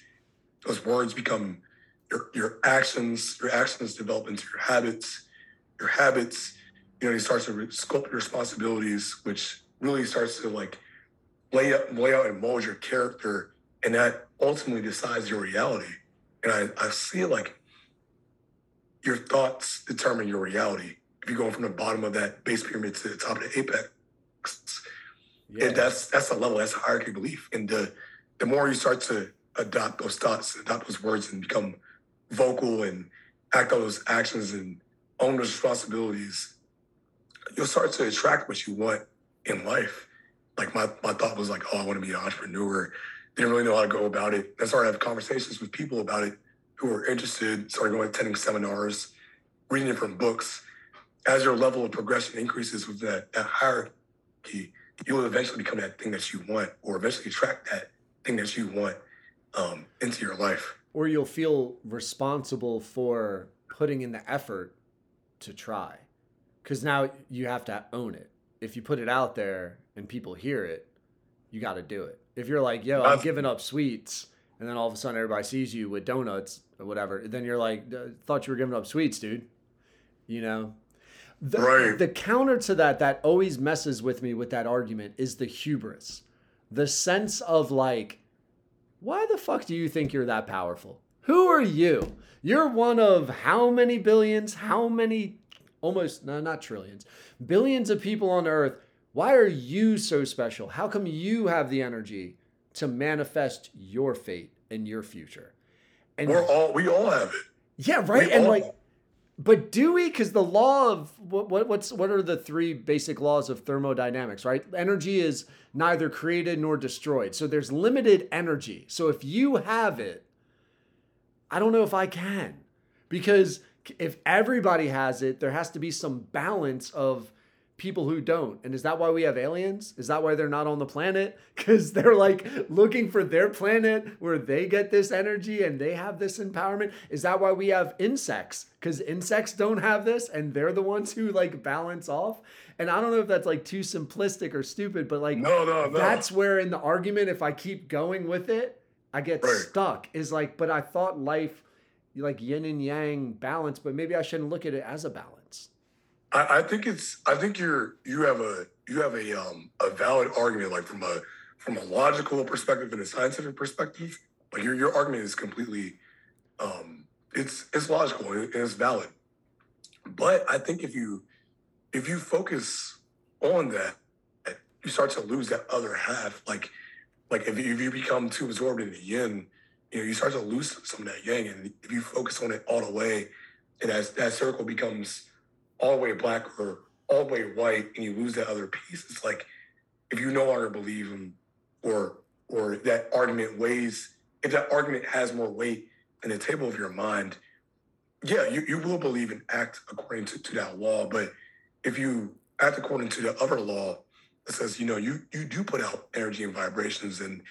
Those words become your actions. Your actions develop into your habits. Your habits, you know, it starts to sculpt your responsibilities, which really starts to like lay out and mold your character, and that ultimately decides your reality. And I see it like your thoughts determine your reality. If you're going from the bottom of that base pyramid to the top of the apex. Yeah. And that's a level, that's a hierarchy belief. And the more you start to adopt those thoughts, adopt those words, and become vocal and act on those actions and own those responsibilities, you'll start to attract what you want in life. Like my thought was like, oh, I want to be an entrepreneur. Didn't really know how to go about it. I started to have conversations with people about it who were interested, started going, attending seminars, reading different books. As your level of progression increases with that hierarchy, you will eventually become that thing that you want, or eventually attract that thing that you want into your life. Or you'll feel responsible for putting in the effort to try, because now you have to own it. If you put it out there and people hear it, you got to do it. If you're like, yo, I'm giving up sweets and then all of a sudden everybody sees you with donuts or whatever, and then you're like, thought you were giving up sweets, dude. You know? The counter to that always messes with me with that argument is the hubris. The sense of like, why the fuck do you think you're that powerful? Who are you? You're one of how many billions, how many, almost, no, not trillions, billions of people on earth. Why are you so special? How come you have the energy to manifest your fate and your future? And we all have it. Yeah, right. We and all. Like, but do we? Because the law of what are the three basic laws of thermodynamics, right? Energy is neither created nor destroyed. So there's limited energy. So if you have it, I don't know if I can, because if everybody has it, there has to be some balance of people who don't. And is that why we have aliens? Is that why they're not on the planet? Because they're like looking for their planet where they get this energy and they have this empowerment. Is that why we have insects? Because insects don't have this and they're the ones who like balance off. And I don't know if that's like too simplistic or stupid, but like no. That's where in the argument, if I keep going with it, I get stuck. Is like, but I thought life like yin and yang balance, but maybe I shouldn't look at it as a balance. I think you have a valid argument, like from a logical perspective and a scientific perspective. Like your argument is completely it's logical and it's valid. But I think if you focus on that, you start to lose that other half. Like if you become too absorbed in the yin, you know, you start to lose some of that yang. And if you focus on it all the way, and as that circle becomes all the way black or all the way white, and you lose that other piece. It's like, if you no longer believe him or that argument weighs, if that argument has more weight than the table of your mind, yeah, you will believe and act according to that law. But if you act according to the other law that says, you know, you do put out energy and vibrations, and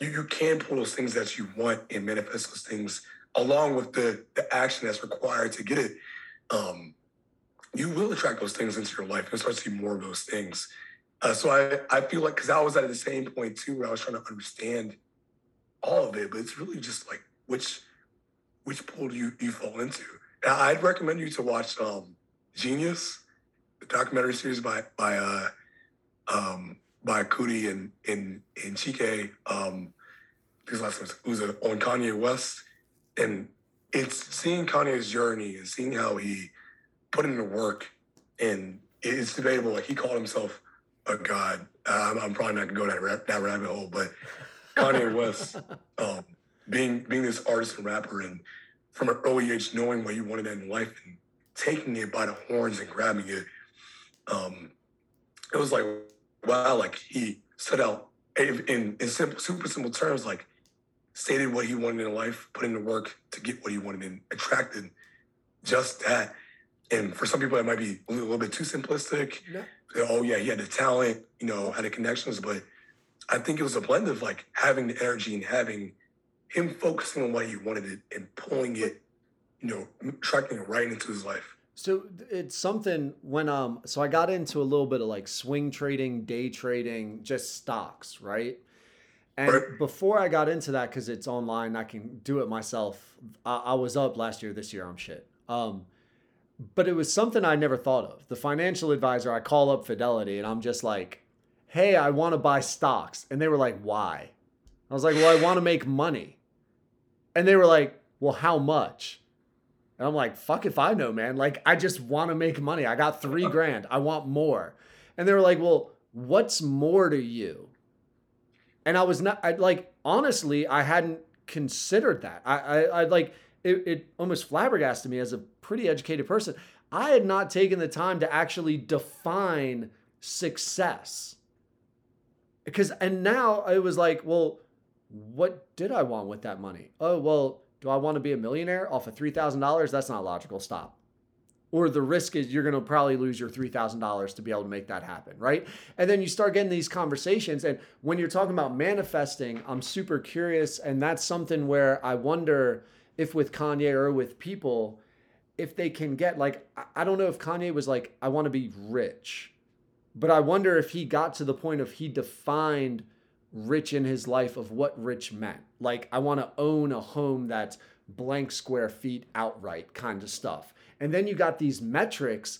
you can pull those things that you want and manifest those things along with the action that's required to get it. You will attract those things into your life and start to see more of those things. So I feel like, because I was at the same point too, where I was trying to understand all of it, but it's really just like, which pool do you fall into? And I'd recommend you to watch Genius, the documentary series by Kuti and Chike. His last name was on Kanye West. And it's seeing Kanye's journey and seeing how he put in the work, and it's debatable. Like, he called himself a god. I'm probably not gonna go that rabbit hole, but Kanye West, being this artist and rapper, and from an early age knowing what you wanted in life and taking it by the horns and grabbing it, it was like, wow, like he set out in simple, super simple terms, like stated what he wanted in life, put in the work to get what he wanted, and attracted just that. And for some people, it might be a little bit too simplistic. Yeah. Oh, yeah, he had the talent, you know, had the connections. But I think it was a blend of, like, having the energy and having him focusing on what he wanted it and pulling it, you know, tracking it right into his life. So it's something when so I got into a little bit of, like, swing trading, day trading, just stocks, right? And before I got into that, because it's online, I can do it myself. I was up last year. This year, I'm shit. But it was something I never thought of. The financial advisor, I call up Fidelity and I'm just like, hey, I want to buy stocks. And they were like, why? I was like, well, I want to make money. And they were like, well, how much? And I'm like, fuck if I know, man. Like, I just want to make money. I got $3,000. I want more. And they were like, well, what's more to you? And I was not, honestly, I hadn't considered that. It almost flabbergasted me as a pretty educated person. I had not taken the time to actually define success. And now it was like, well, what did I want with that money? Oh, well, do I want to be a millionaire off of $3,000? That's not logical. Stop. Or the risk is you're going to probably lose your $3,000 to be able to make that happen, right? And then you start getting these conversations. And when you're talking about manifesting, I'm super curious. And that's something where I wonder if with Kanye or with people, if they can get, like, I don't know if Kanye was like, I want to be rich, but I wonder if he got to the point of he defined rich in his life of what rich meant. Like, I want to own a home that's blank square feet outright kind of stuff. And then you got these metrics.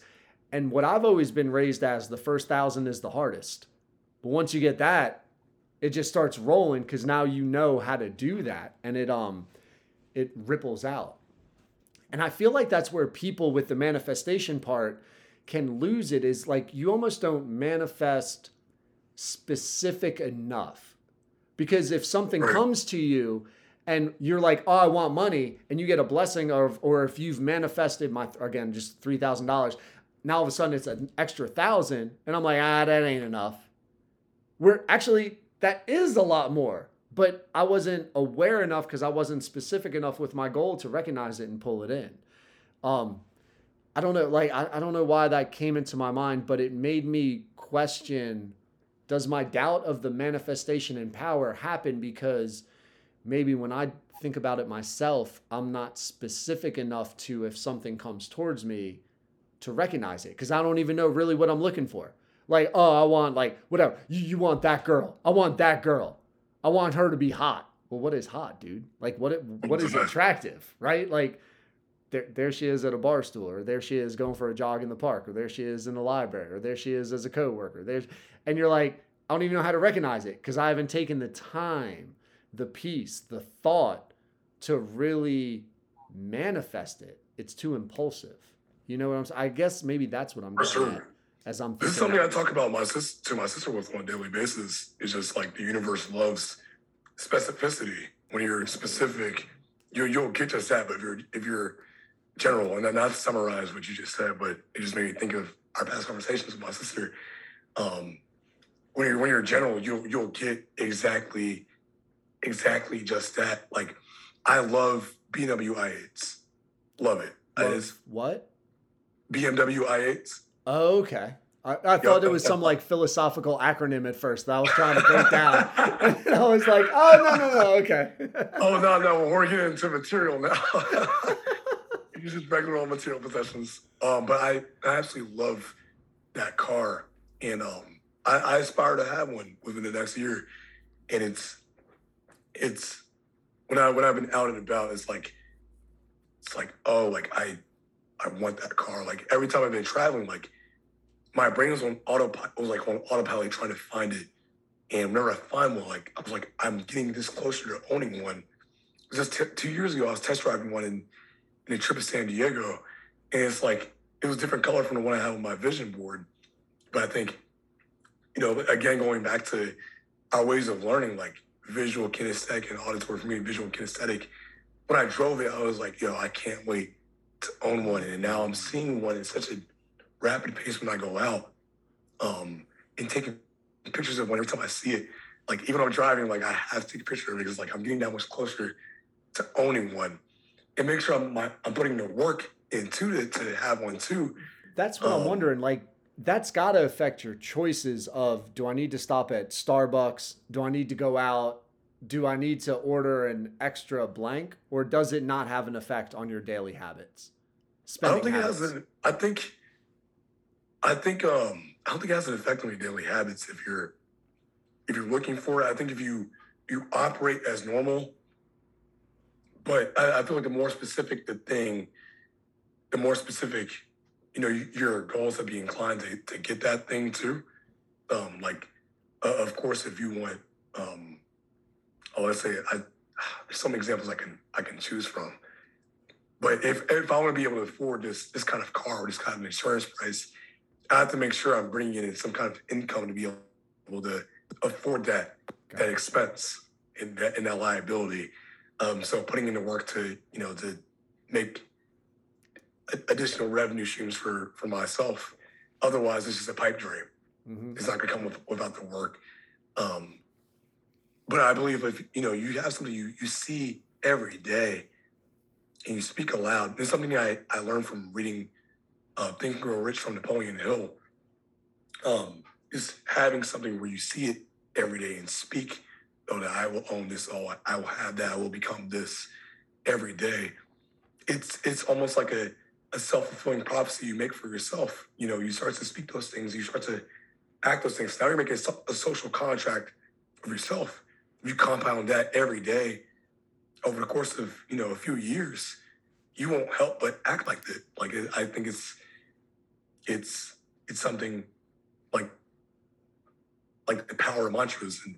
And what I've always been raised as, the first 1,000 is the hardest. But once you get that, it just starts rolling because now you know how to do that. And it ripples out. And I feel like that's where people with the manifestation part can lose it, is like you almost don't manifest specific enough. Because if something comes to you and you're like, oh, I want money, and you get a blessing of, or if you've manifested my, again, just $3,000, now all of a sudden it's an extra 1,000. And I'm like, that ain't enough. We're actually, that is a lot more, but I wasn't aware enough because I wasn't specific enough with my goal to recognize it and pull it in. I don't know. Like, I don't know why that came into my mind, but it made me question, does my doubt of the manifestation and power happen because maybe when I think about it myself, I'm not specific enough to, if something comes towards me, to recognize it, because I don't even know really what I'm looking for. Like, oh, I want, like, whatever. You want that girl. I want that girl. I want her to be hot. Well, what is hot, dude? Like, what is attractive, right? Like, there she is at a bar stool, or there she is going for a jog in the park, or there she is in the library, or there she is as a coworker. And you're like, I don't even know how to recognize it because I haven't taken the time, the peace, the thought to really manifest it. It's too impulsive. You know what I'm saying? I guess maybe that's what I'm getting at. As I'm this is something I talk about to my sister with on a daily basis. It's just like the universe loves specificity. When you're specific, you'll get just that. But if you're general, and not to summarize what you just said, but it just made me think of our past conversations with my sister. When you're general, you'll get exactly just that. Like, I love BMW i8s. Love it. What? BMW i8s. Oh, okay. I thought it was some like philosophical acronym at first that I was trying to break down. And I was like, oh, no, okay. Oh, no, we're getting into material now. You just regular old material possessions. But I absolutely love that car. And I aspire to have one within the next year. And it's when I've been out and about, it's like, oh, like I want that car. Like, every time I've been traveling, like, my brain was on autopilot, trying to find it. And whenever I find one, like, I was like, I'm getting this closer to owning one. Just 2 years ago, I was test driving one in a trip to San Diego. And it's like, it was a different color from the one I had on my vision board. But I think, again, going back to our ways of learning, like visual, kinesthetic, and auditory, for me, visual and kinesthetic. When I drove it, I was like, I can't wait to own one. And now I'm seeing one at such a rapid pace when I go out, and taking pictures of one every time I see it. Like, even when I'm driving, like, I have to take a picture of it because, like, I'm getting that much closer to owning one. And make sure I'm putting the work into it to have one too. That's what I'm wondering. Like, that's got to affect your choices of, do I need to stop at Starbucks? Do I need to go out? Do I need to order an extra blank, or does it not have an effect on your daily habits? I don't think it has an effect on your daily habits if you're looking for it. I think if you operate as normal, but I feel like the more specific the thing, the more specific, your goals would be inclined to get that thing too. Of course, if you want, there's some examples I can choose from. But if I want to be able to afford this kind of car or this kind of insurance price, I have to make sure I'm bringing in some kind of income to be able to afford that expense and that liability. So putting in the work to to make additional revenue streams for myself. Otherwise, it's just a pipe dream. Mm-hmm. It's not going to come without the work. But I believe if, you have something you see every day and you speak aloud. There's something I learned from reading Think and Grow Rich from Napoleon Hill. Is having something where you see it every day and speak, that I will own this, I will have that, I will become this every day. It's almost like a self-fulfilling prophecy you make for yourself. You start to speak those things, you start to act those things. Now you're making a social contract of yourself. You compound that every day over the course of, you know, a few years, you won't help but act like that. Like, I think it's something like the power of mantras, and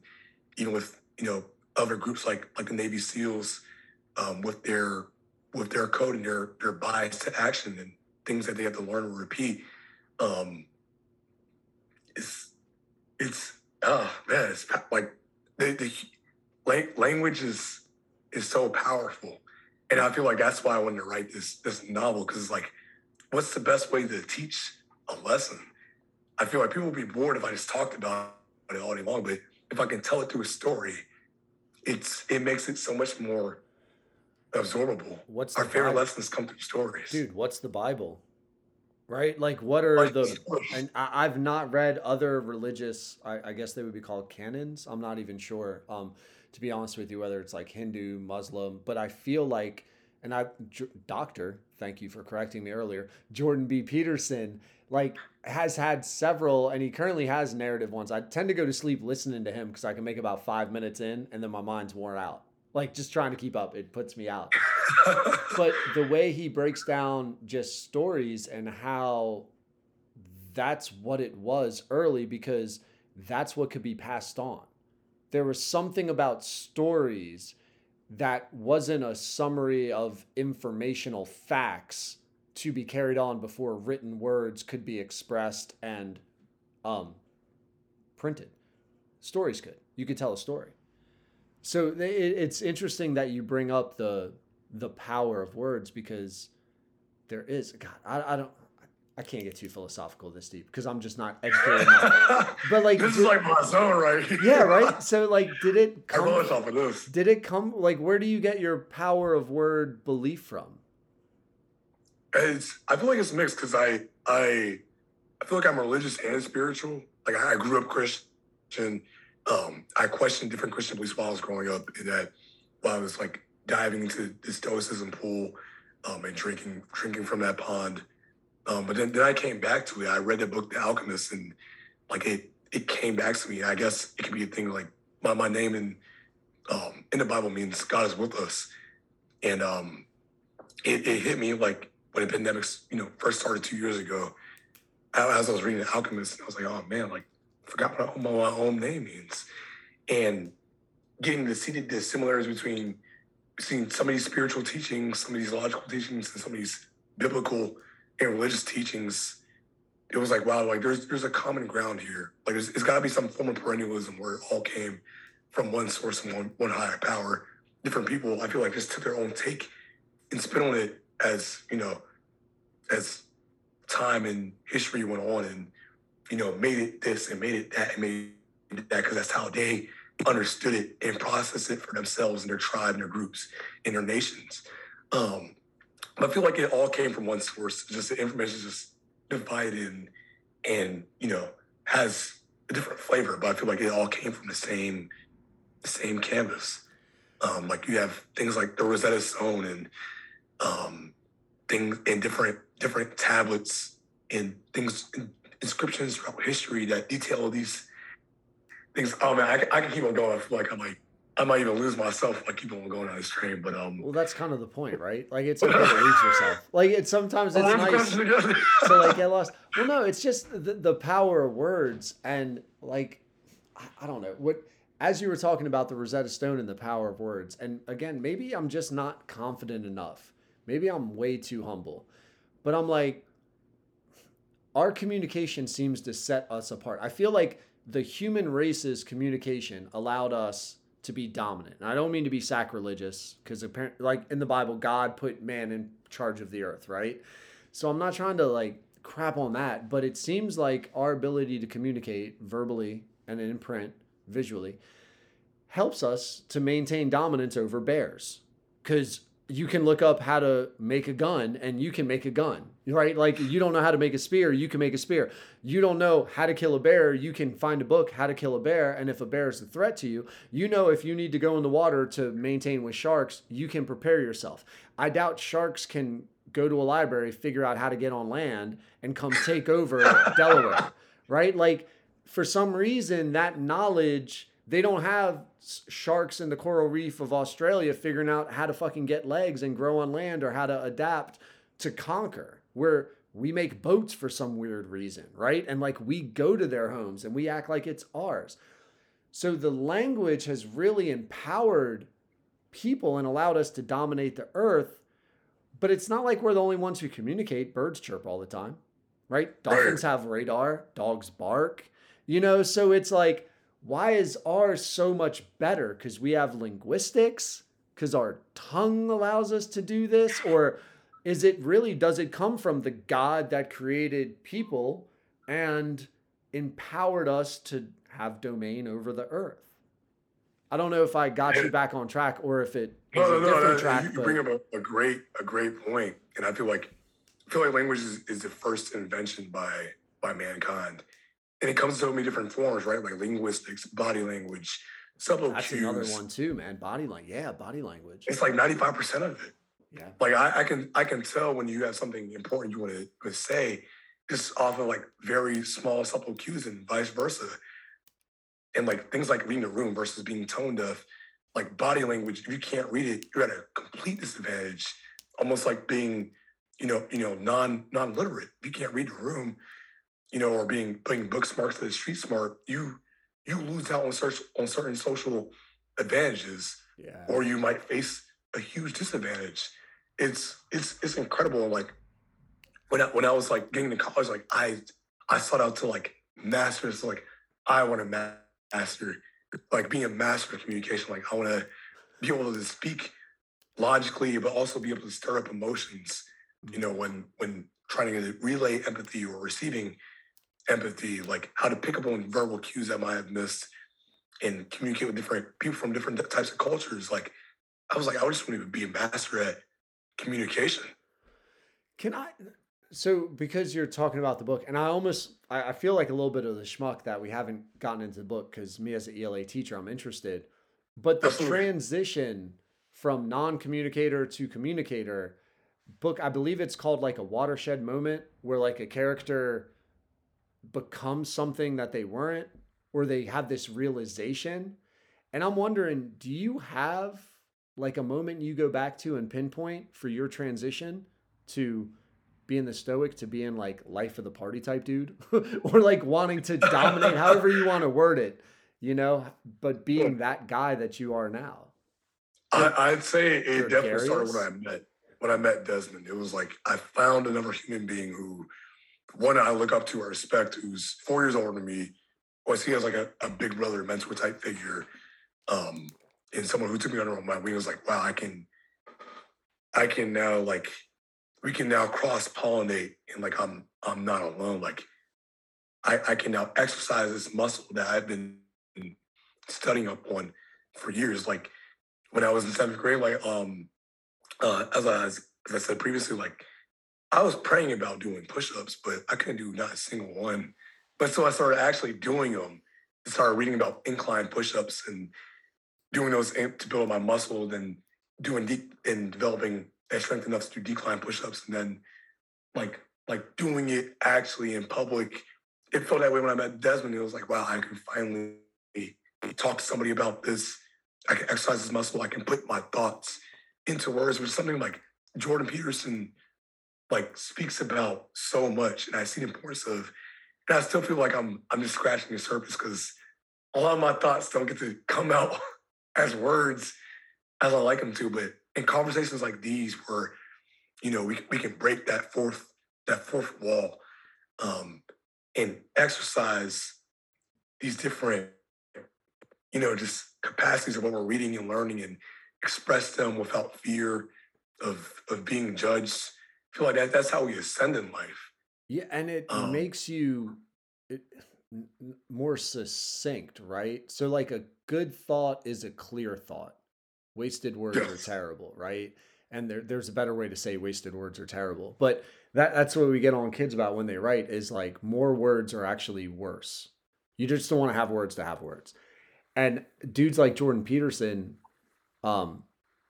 even with, you know, other groups like the Navy SEALs, with their code and their bias to action and things that they have to learn and repeat. It's like the language is so powerful. And I feel like that's why I wanted to write this novel, because it's like, what's the best way to teach a lesson? I feel like people would be bored if I just talked about it all day long, but if I can tell it through a story, it makes it so much more absorbable. What's our favorite lessons come through stories. Dude, what's the Bible? Right? Like, what are the... And I've not read other religious... I guess they would be called canons. I'm not even sure, to be honest with you, whether it's like Hindu, Muslim. But I feel like... And Doctor, thank you for correcting me earlier, Jordan B. Peterson, like, has had several... And he currently has narrative ones. I tend to go to sleep listening to him because I can make about 5 minutes in and then my mind's worn out. Like, just trying to keep up, it puts me out. But the way he breaks down just stories and how that's what it was early, because that's what could be passed on. There was something about stories that wasn't a summary of informational facts to be carried on before written words could be expressed and printed. Stories could. You could tell a story. So it's interesting that you bring up the power of words, because there is, God, I can't get too philosophical this deep because I'm just not educated enough. But like, this is like my zone, right? Yeah, right. So like, did it come? Like, where do you get your power of word belief from? I feel like it's mixed, because I feel like I'm religious and spiritual. Like, I grew up Christian. I questioned different Christian beliefs while I was growing up, and that while I was like diving into the Stoicism pool and drinking from that pond. But then I came back to it. I read the book, The Alchemist, and like it came back to me. I guess it could be a thing like my name in the Bible means God is with us. And it hit me like when the pandemic, you know, first started 2 years ago, as I was reading The Alchemist, I was like, oh man, like, forgot what my own name means. And getting to see the similarities between seeing some of these spiritual teachings, some of these logical teachings, and some of these biblical and religious teachings, it was like, wow, like there's a common ground here. Like it's gotta be some form of perennialism where it all came from one source and one higher power. Different people, I feel like, just took their own take and spin on it as, you know, as time and history went on, and, you know, made it this and made it that and made it that, because that's how they understood it and processed it for themselves and their tribe and their groups and their nations. But I feel like it all came from one source. Just the information is just divided and, you know, has a different flavor. But I feel like it all came from the same canvas. Like you have things like the Rosetta Stone and things in different tablets and things. Inscriptions throughout history that detail these things. Oh man, I can keep on going. I feel like I might even lose myself if I keep on going on this train. But well, that's kind of the point, right? Like, it's okay to lose yourself. Like, it's sometimes it's nice to like get lost. Well, no, it's just the power of words, and like I don't know what. As you were talking about the Rosetta Stone and the power of words, and again, maybe I'm just not confident enough. Maybe I'm way too humble, but I'm like, our communication seems to set us apart. I feel like the human race's communication allowed us to be dominant. And I don't mean to be sacrilegious, because apparently, like in the Bible, God put man in charge of the earth, right? So I'm not trying to like crap on that, but it seems like our ability to communicate verbally and in print, visually, helps us to maintain dominance over bears. Because you can look up how to make a gun and you can make a gun, right? Like, you don't know how to make a spear, you can make a spear. You don't know how to kill a bear, you can find a book, How to Kill a Bear. And if a bear is a threat to you, you know, if you need to go in the water to maintain with sharks, you can prepare yourself. I doubt sharks can go to a library, figure out how to get on land and come take over Delaware, right? Like, for some reason, that knowledge They don't have sharks in the coral reef of Australia figuring out how to fucking get legs and grow on land or how to adapt to conquer, where we make boats for some weird reason, right? And like we go to their homes and we act like it's ours. So the language has really empowered people and allowed us to dominate the earth. But it's not like we're the only ones who communicate. Birds chirp all the time, right? Dolphins have radar. Dogs bark, you know? So it's like, why is ours so much better? Because we have linguistics? Because our tongue allows us to do this? Or is it really, does it come from the God that created people and empowered us to have domain over the earth? I don't know if I got you back on track or if it was a different track. You bring up a great point. And I feel like language is the first invention by mankind. And it comes in so many different forms, right? Like linguistics, body language, subtle cues. That's another one too, man. Body language. It's like 95% of it. Yeah. Like I can tell when you have something important you want to say, just often like very small subtle cues and vice versa. And like things like reading the room versus being tone deaf, like body language, if you can't read it, you're at a complete disadvantage. Almost like being, you know, non-literate. If you can't read the room, you know, or putting book smart to the street smart, you lose out on certain social advantages, yeah. Or you might face a huge disadvantage. It's incredible. Like when I was like getting to college, like I sought out to like master. So like I want to master, like being a master of communication. Like I want to be able to speak logically, but also be able to stir up emotions. You know, when trying to relay empathy or receiving empathy, like how to pick up on verbal cues that I might have missed and communicate with different people from different types of cultures. Like, I was like, I just want to be a master at communication. So because you're talking about the book, and I feel like a little bit of the schmuck that we haven't gotten into the book because me as an ELA teacher, I'm interested, but the transition from non-communicator to communicator book, I believe it's called like a watershed moment where like a character becomes something that they weren't, or they have this realization. And I'm wondering, do you have like a moment you go back to and pinpoint for your transition to being the stoic to being like life of the party type dude or like wanting to dominate, however you want to word it, you know, but being that guy that you are now? I'd say it definitely started when I met Desmond. It was like I found another human being who, one I look up to or respect, who's 4 years older than me, or I see as like a big brother, mentor type figure, and someone who took me under my wing. Was like, wow, I can now, like, we can now cross pollinate, and like I'm not alone. Like I can now exercise this muscle that I've been studying up on for years. Like when I was in seventh grade, like as I said previously, like I was praying about doing push-ups, but I couldn't do not a single one. But so I started actually doing them. I started reading about incline push-ups and doing those to build my muscle, then doing and developing that strength enough to do decline push-ups, and then like doing it actually in public. It felt that way when I met Desmond. It was like, wow, I can finally talk to somebody about this. I can exercise this muscle. I can put my thoughts into words, which is something like Jordan Peterson like speaks about so much, and I see the importance of. And I still feel like I'm just scratching the surface because a lot of my thoughts don't get to come out as words as I like them to. But in conversations like these, where you know we can break that fourth wall and exercise these different just capacities of what we're reading and learning and express them without fear of being judged. I feel like that's how we ascend in life. Yeah, and it makes you more succinct, right? So like a good thought is a clear thought. Wasted words are terrible, right? And there's a better way to say wasted words are terrible. But that's what we get on kids about when they write is like more words are actually worse. You just don't want to have words. And dudes like Jordan Peterson,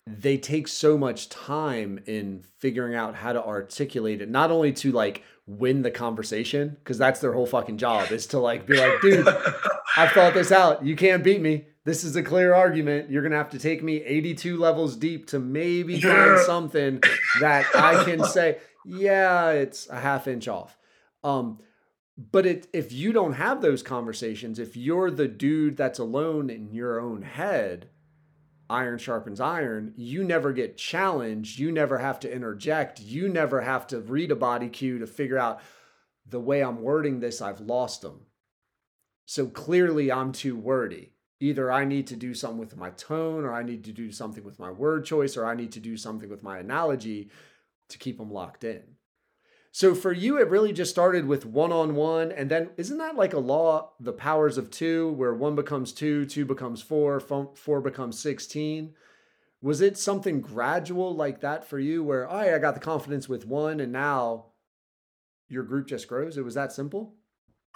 they take so much time in figuring out how to articulate it, not only to like win the conversation, because that's their whole fucking job is to like be like, dude, I've thought this out. You can't beat me. This is a clear argument. You're going to have to take me 82 levels deep to maybe find something that I can say, yeah, it's a half inch off. But if you don't have those conversations, if you're the dude that's alone in your own head, iron sharpens iron, you never get challenged. You never have to interject. You never have to read a body cue to figure out the way I'm wording this, I've lost them. So clearly I'm too wordy. Either I need to do something with my tone, or I need to do something with my word choice, or I need to do something with my analogy to keep them locked in. So for you, it really just started with one-on-one. And then isn't that like a law, the powers of two, where one becomes two, two becomes four becomes 16? Was it something gradual like that for you where, all right, I got the confidence with one and now your group just grows? It was that simple?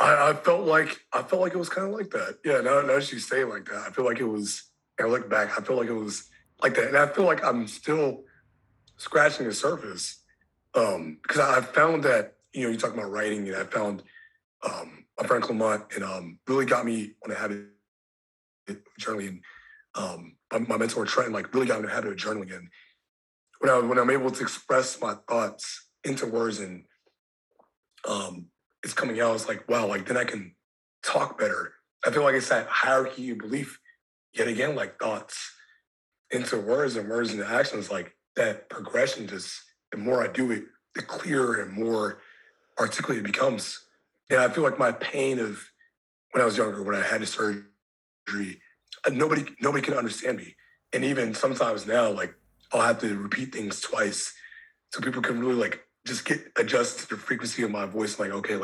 I felt like it was kind of like that. Yeah, now she's saying like that. I feel like it was, and I look back, I feel like it was like that. And I feel like I'm still scratching the surface. Because I found that, you talk about writing, and I found my friend Clement, and really got me on a habit of journaling. My mentor Trent really got me in a habit of journaling. And when I'm able to express my thoughts into words, and it's coming out, it's like, wow, then I can talk better. I feel like it's that hierarchy of belief yet again, thoughts into words and words into actions, that progression just. The more I do it, the clearer and more articulate it becomes. And I feel like my pain of when I was younger, when I had the surgery, nobody could understand me. And even sometimes now, I'll have to repeat things twice so people can really just adjust to the frequency of my voice. People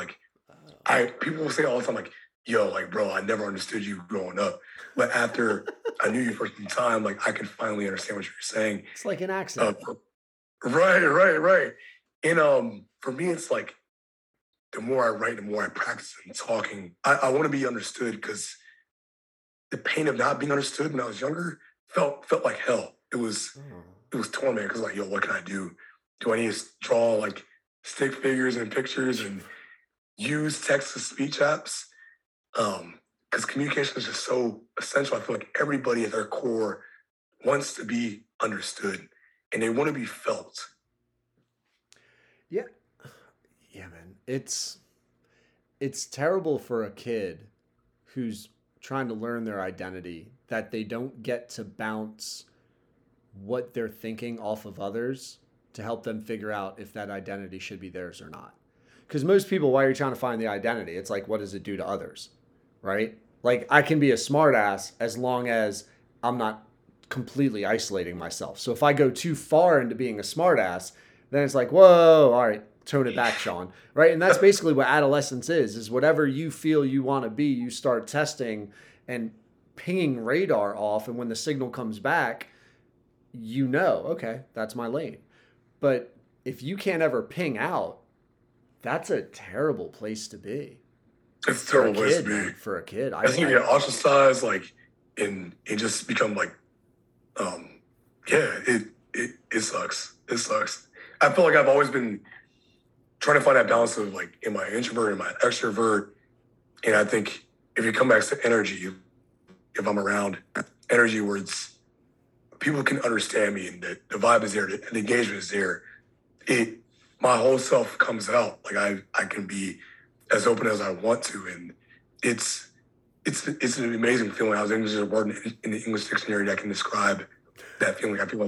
will say all the time, bro, I never understood you growing up. But after I knew you for some time, I can finally understand what you're saying. It's like an accent. Right. And for me, it's the more I write, the more I practice and talking. I want to be understood, because the pain of not being understood when I was younger felt like hell. It was torment, because what can I do? Do I need to draw stick figures and pictures and use text to speech apps? Because communication is just so essential. I feel like everybody at their core wants to be understood. And they want to be felt. Yeah. Yeah, man. It's terrible for a kid who's trying to learn their identity that they don't get to bounce what they're thinking off of others to help them figure out if that identity should be theirs or not. Because most people, while you're trying to find the identity, it's what does it do to others, right? I can be a smartass as long as I'm not completely isolating myself. So if I go too far into being a smartass, then it's whoa, all right, tone it back, Sean. Right? And that's basically what adolescence is whatever you feel you want to be, you start testing and pinging radar off. And when the signal comes back, okay, that's my lane. But if you can't ever ping out, that's a terrible place to be. It's a terrible place to be. For a kid. I think you get ostracized, and it just become it sucks. It sucks. I feel I've always been trying to find that balance of am I introvert, am I extrovert? And I think if you come back to energy, if I'm around energy where it's people can understand me and the vibe is there, the engagement is there, my whole self comes out. I can be as open as I want to, and it's an amazing feeling. I was English as a word in the English dictionary that can describe that feeling. I feel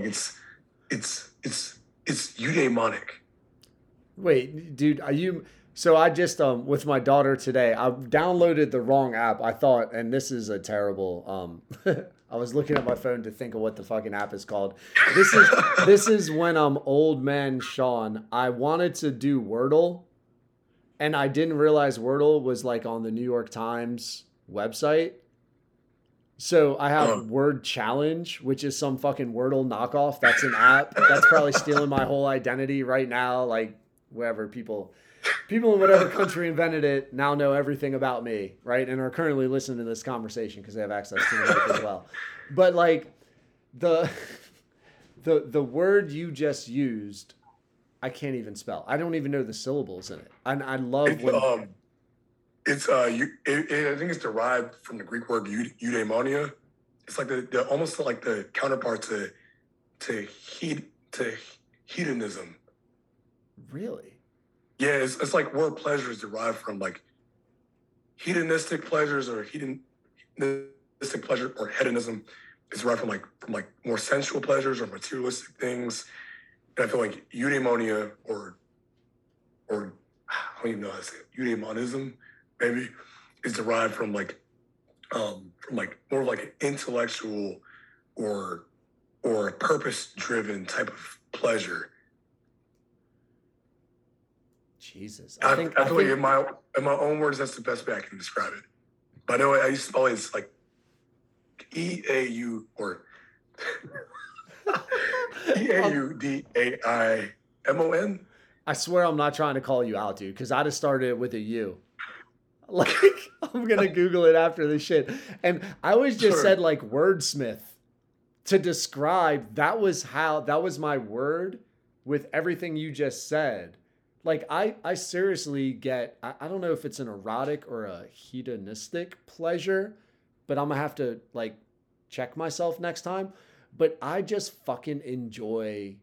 it's eudaimonic. Wait, dude, are you? So I just with my daughter today, I downloaded the wrong app. I thought, and this is a terrible. I was looking at my phone to think of what the fucking app is called. This is when I'm old man Sean. I wanted to do Wordle, and I didn't realize Wordle was on the New York Times website. So I have Word Challenge, which is some fucking Wordle knockoff. That's an app. That's probably stealing my whole identity right now. Wherever people in whatever country invented it now know everything about me, right? And are currently listening to this conversation because they have access to the app as well. But the word you just used, I can't even spell. I don't even know the syllables in it. And I love when I think it's derived from the Greek word eudaimonia. It's like the almost like the counterpart to hedonism. Really? Yeah, it's like where pleasure is derived from, like hedonistic pleasures or hedonistic pleasure or hedonism is derived from more sensual pleasures or materialistic things. And I feel like eudaimonia or I don't even know how to say it, eudaimonism maybe is derived from more of like an intellectual or a purpose-driven type of pleasure. Jesus, I think in my own words, that's the best way I can describe it. But I know I used to always like E-A-U or E-A-U-D-A-I-M-O-N. I swear I'm not trying to call you out, dude, because I just started it with a U. Like, I'm going to Google it after this shit. And I always just said like wordsmith to describe. That was my word with everything you just said. Like I seriously get, I don't know if it's an erotic or a hedonistic pleasure, but I'm gonna have to like check myself next time. But I just fucking enjoy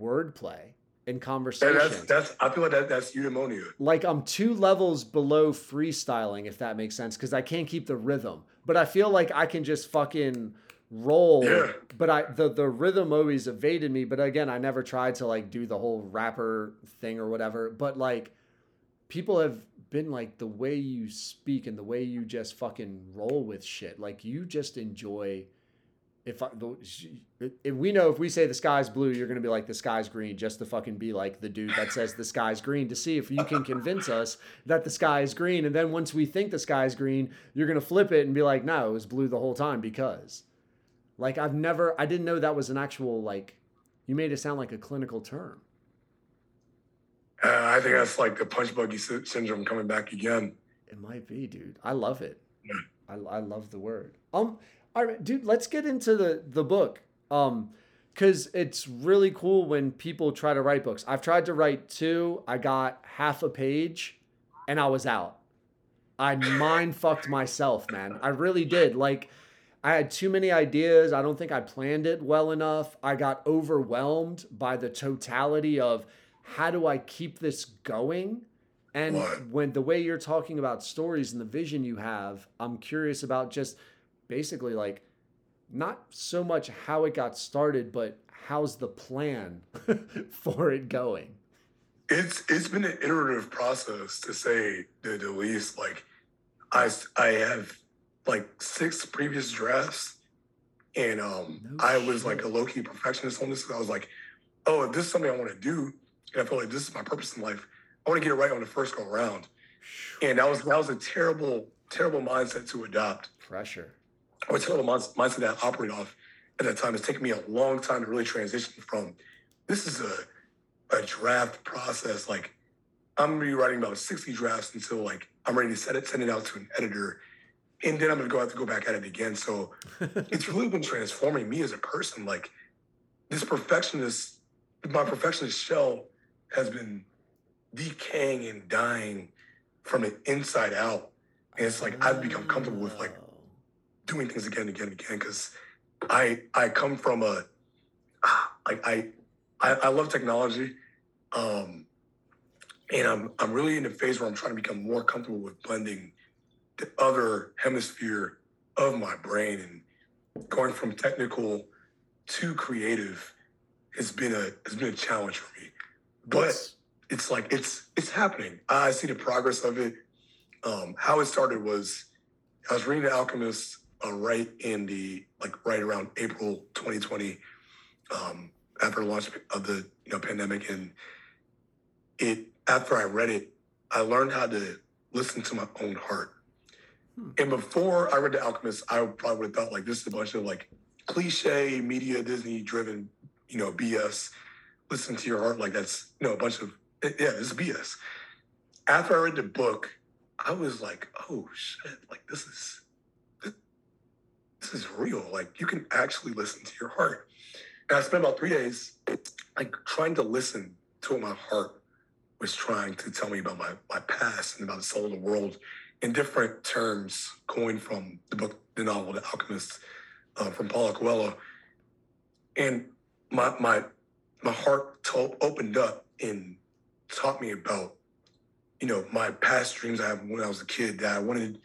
wordplay and conversation. Yeah, I feel like that's eudaimonia. Like I'm 2 levels below freestyling, if that makes sense, because I can't keep the rhythm. But I feel like I can just fucking roll, yeah. But the rhythm always evaded me. But again, I never tried to like do the whole rapper thing or whatever. But like people have been like, the way you speak and the way you just fucking roll with shit, like you just enjoy. If we know, if we say the sky's blue, you're gonna be like the sky's green, just to fucking be like the dude that says the sky's green, to see if you can convince us that the sky is green. And then once we think the sky's green, you're gonna flip it and be like, no, it was blue the whole time because. Like, I didn't know that was an actual, like, you made it sound like a clinical term. I think that's like the punch buggy syndrome coming back again. It might be, dude. I love it. Yeah. I love the word. All right, dude, let's get into the book. 'Cause it's really cool when people try to write books. I've tried to write 2. I got half a page and I was out. I mind fucked myself, man. I really did. Like, I had too many ideas. I don't think I planned it well enough. I got overwhelmed by the totality of how do I keep this going? And when the way you're talking about stories and the vision you have, I'm curious about just basically like not so much how it got started, but how's the plan for it going? It's been an iterative process, to say the least. Like I have like 6 previous drafts, and I was like a low-key perfectionist on this. And I was like, oh, if this is something I want to do, and I feel like this is my purpose in life, I want to get it right on the first go around. And that was a terrible mindset to adopt. Pressure. Or a terrible mindset that I operated off at that time. It's taken me a long time to really transition from, this is a draft process. Like, I'm going to be writing about 60 drafts until like I'm ready to send it out to an editor. And then I'm going to have to go back at it again. So it's really been transforming me as a person. Like, my perfectionist shell has been decaying and dying from the inside out. And it's like, I've become comfortable with like doing things again and again and again. 'Cause I come from I love technology. And I'm really in a phase where I'm trying to become more comfortable with blending the other hemisphere of my brain, and going from technical to creative has been a challenge for me. But it's like it's happening. I see the progress of it. How it started was, I was reading The Alchemist right around April 2020, after the launch of the pandemic, and after I read it, I learned how to listen to my own heart. And before I read The Alchemist, I probably would have thought like this is a bunch of like cliche media Disney driven, BS. Listen to your heart, like that's a bunch of it's BS. After I read the book, I was like, oh shit, like this is real. Like you can actually listen to your heart. And I spent about 3 days like trying to listen to what my heart was trying to tell me about my past and about the soul of the world in different terms coined from the book, the novel, The Alchemist, from Paulo Coelho. And my heart opened up and taught me about, you know, my past dreams I had when I was a kid that I wanted,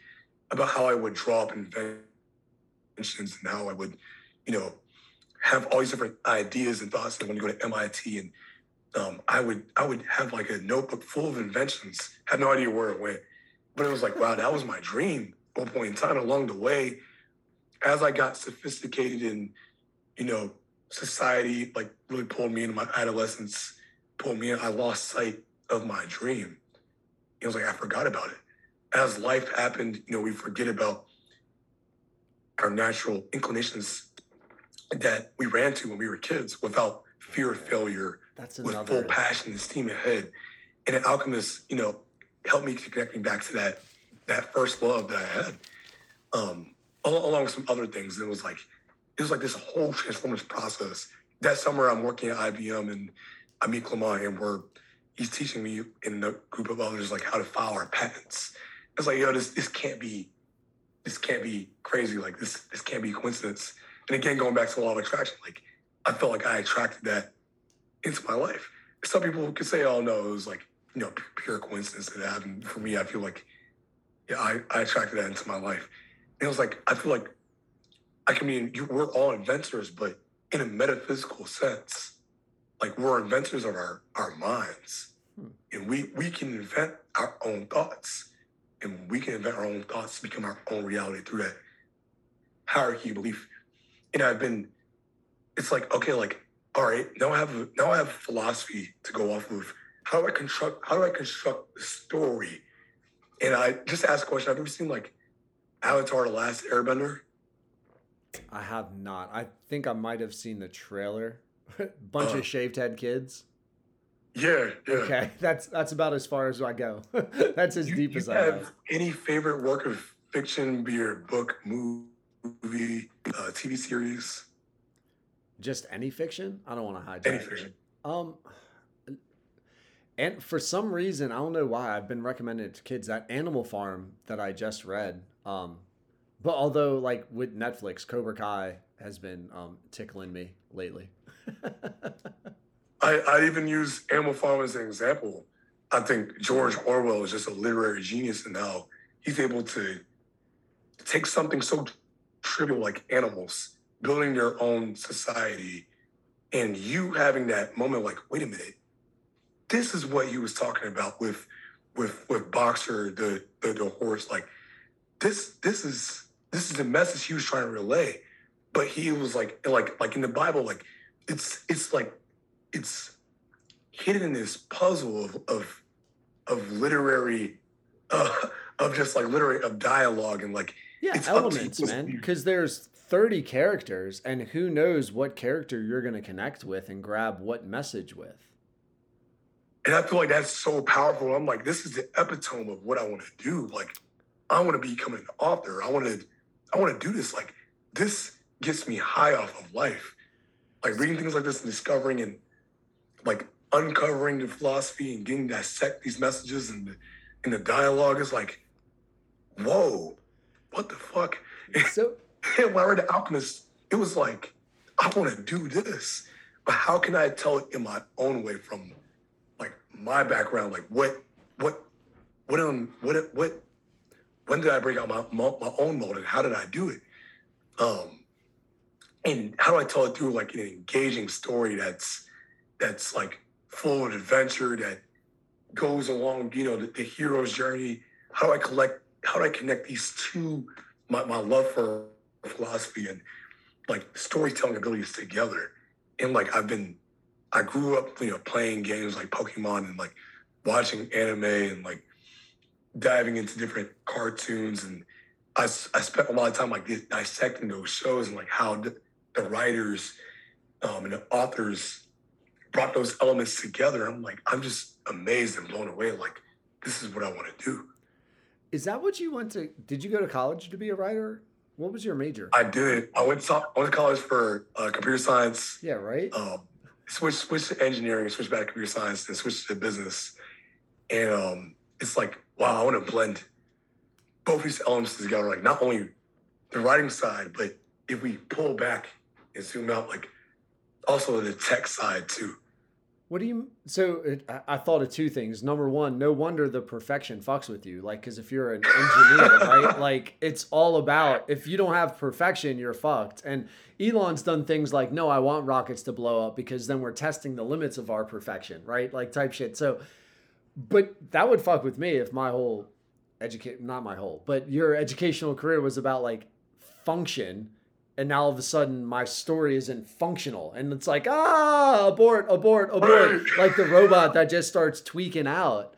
about how I would draw up inventions and how I would, you know, have all these different ideas and thoughts. And when you go to MIT and I would have like a notebook full of inventions, had no idea where it went, but it was like, wow, that was my dream at one point in time. Along the way, as I got sophisticated in, you know, society, like really pulled me into my adolescence, pulled me in, I lost sight of my dream. It was like, I forgot about it. As life happened, you know, we forget about our natural inclinations that we ran to when we were kids without fear of failure, with full passion and steam ahead. And An Alchemist, you know, helped me connect me back to that first love that I had, along with some other things. And it was like this whole transformative process. That summer, I'm working at IBM, and I meet Clement, and he's teaching me and a group of others like how to file our patents. It's like, yo, this can't be crazy. Like this can't be coincidence. And again, going back to law of attraction, like I felt like I attracted that into my life. Some people could say, oh no, it was like, you know, pure coincidence that happened. For me, I feel like, yeah, I attracted that into my life. And it was like, I feel like, we're all inventors, but in a metaphysical sense, like we're inventors of our minds. And we can invent our own thoughts. And we can invent our own thoughts to become our own reality through that hierarchy of belief. And it's like, okay, like, all right, now I have philosophy to go off of. How do I construct the story? And I just asked a question. I've never seen like Avatar: The Last Airbender. I have not. I think I might have seen the trailer. Bunch of shaved head kids. Yeah. Okay, that's about as far as I go. That's as deep as I have. Any favorite work of fiction, be it book, movie, TV series? Just any fiction? I don't want to hide any fiction. And for some reason, I don't know why, I've been recommending it to kids, that Animal Farm that I just read. But although, like with Netflix, Cobra Kai has been tickling me lately. I even use Animal Farm as an example. I think George Orwell is just a literary genius in how he's able to take something so trivial like animals building their own society, and you having that moment like, wait a minute, this is what he was talking about with Boxer, the horse. Like this is the message he was trying to relay. But he was like in the Bible, like it's like, it's hidden in this puzzle of literary, of just like literary, of dialogue and like, yeah, it's elements, man. 'Cause there's 30 characters, and who knows what character you're going to connect with and grab what message with. And I feel like that's so powerful. I'm like, this is the epitome of what I want to do. Like, I want to become an author. I want to do this. Like, this gets me high off of life. Like reading things like this and discovering and like uncovering the philosophy and getting to dissect these messages and the dialogue is like, whoa, what the fuck? So and when I read The Alchemist, it was like, I want to do this, but how can I tell it in my own way from like my background? Like what when did I break out my own mold and how did I do it? And how do I tell it through like an engaging story that's like full of adventure that goes along, you know, the hero's journey? How do I connect these two, my love for philosophy and like storytelling abilities together? And like I grew up, you know, playing games like Pokemon and like watching anime and like diving into different cartoons, and I spent a lot of time like dissecting those shows and like how the writers and the authors brought those elements together. I'm like, I'm just amazed and blown away. Like, this is what I want to do. Is that what you went to? Did you go to college to be a writer? What was your major? I did. I went to college for computer science. Yeah, right. Switched to engineering, switched back to computer science, and switched to business. And it's like, wow, I want to blend both these elements together, like not only the writing side, but if we pull back and zoom out, like also the tech side too. What do you, I thought of two things. Number one, no wonder the perfection fucks with you. Like, cause if you're an engineer, right? Like it's all about, if you don't have perfection, you're fucked. And Elon's done things like, no, I want rockets to blow up because then we're testing the limits of our perfection, right? Like type shit. So, but that would fuck with me if my whole but your educational career was about like function. And now all of a sudden my story isn't functional. And it's like, abort, like the robot that just starts tweaking out.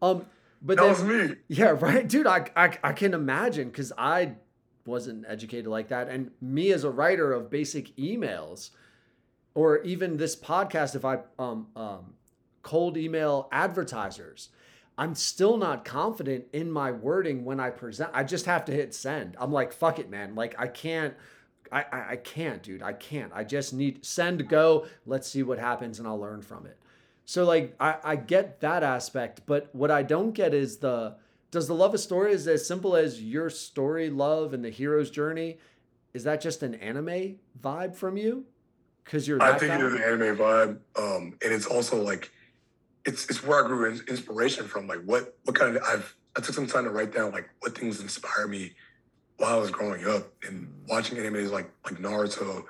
But that was me. Yeah, right. Dude, I can imagine because I wasn't educated like that. And me as a writer of basic emails or even this podcast, if I cold email advertisers, I'm still not confident in my wording when I present. I just have to hit send. I'm like, fuck it, man. Like I can't. I can't, dude. I can't. I just need send, go. Let's see what happens and I'll learn from it. So like, I get that aspect, but what I don't get is does the love of story is as simple as your story, love, and the hero's journey? Is that just an anime vibe from you? Cause you're, I think it is an anime vibe. And it's also like, it's where I grew inspiration from. Like what kind of, I took some time to write down like what things inspire me while I was growing up and watching animes like Naruto,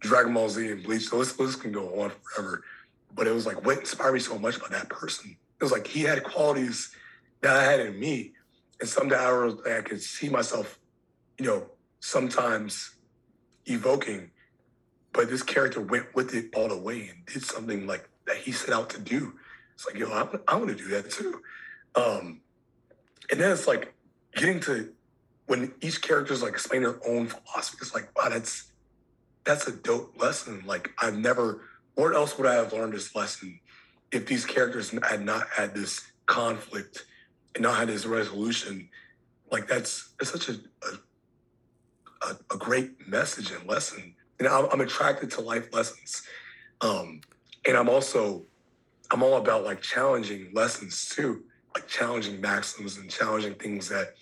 Dragon Ball Z, and Bleach. So this can go on forever. But it was like, what inspired me so much about that person? It was like, he had qualities that I had in me. And someday I could see myself, you know, sometimes evoking. But this character went with it all the way and did something like that he set out to do. It's like, yo, I want to do that too. And then it's like getting to, when each character's like explain their own philosophy, it's like, wow, that's a dope lesson. Like I've never, where else would I have learned this lesson if these characters had not had this conflict and not had this resolution? Like that's such a great message and lesson. And I'm attracted to life lessons. And I'm all about like challenging lessons too, like challenging maxims and challenging things that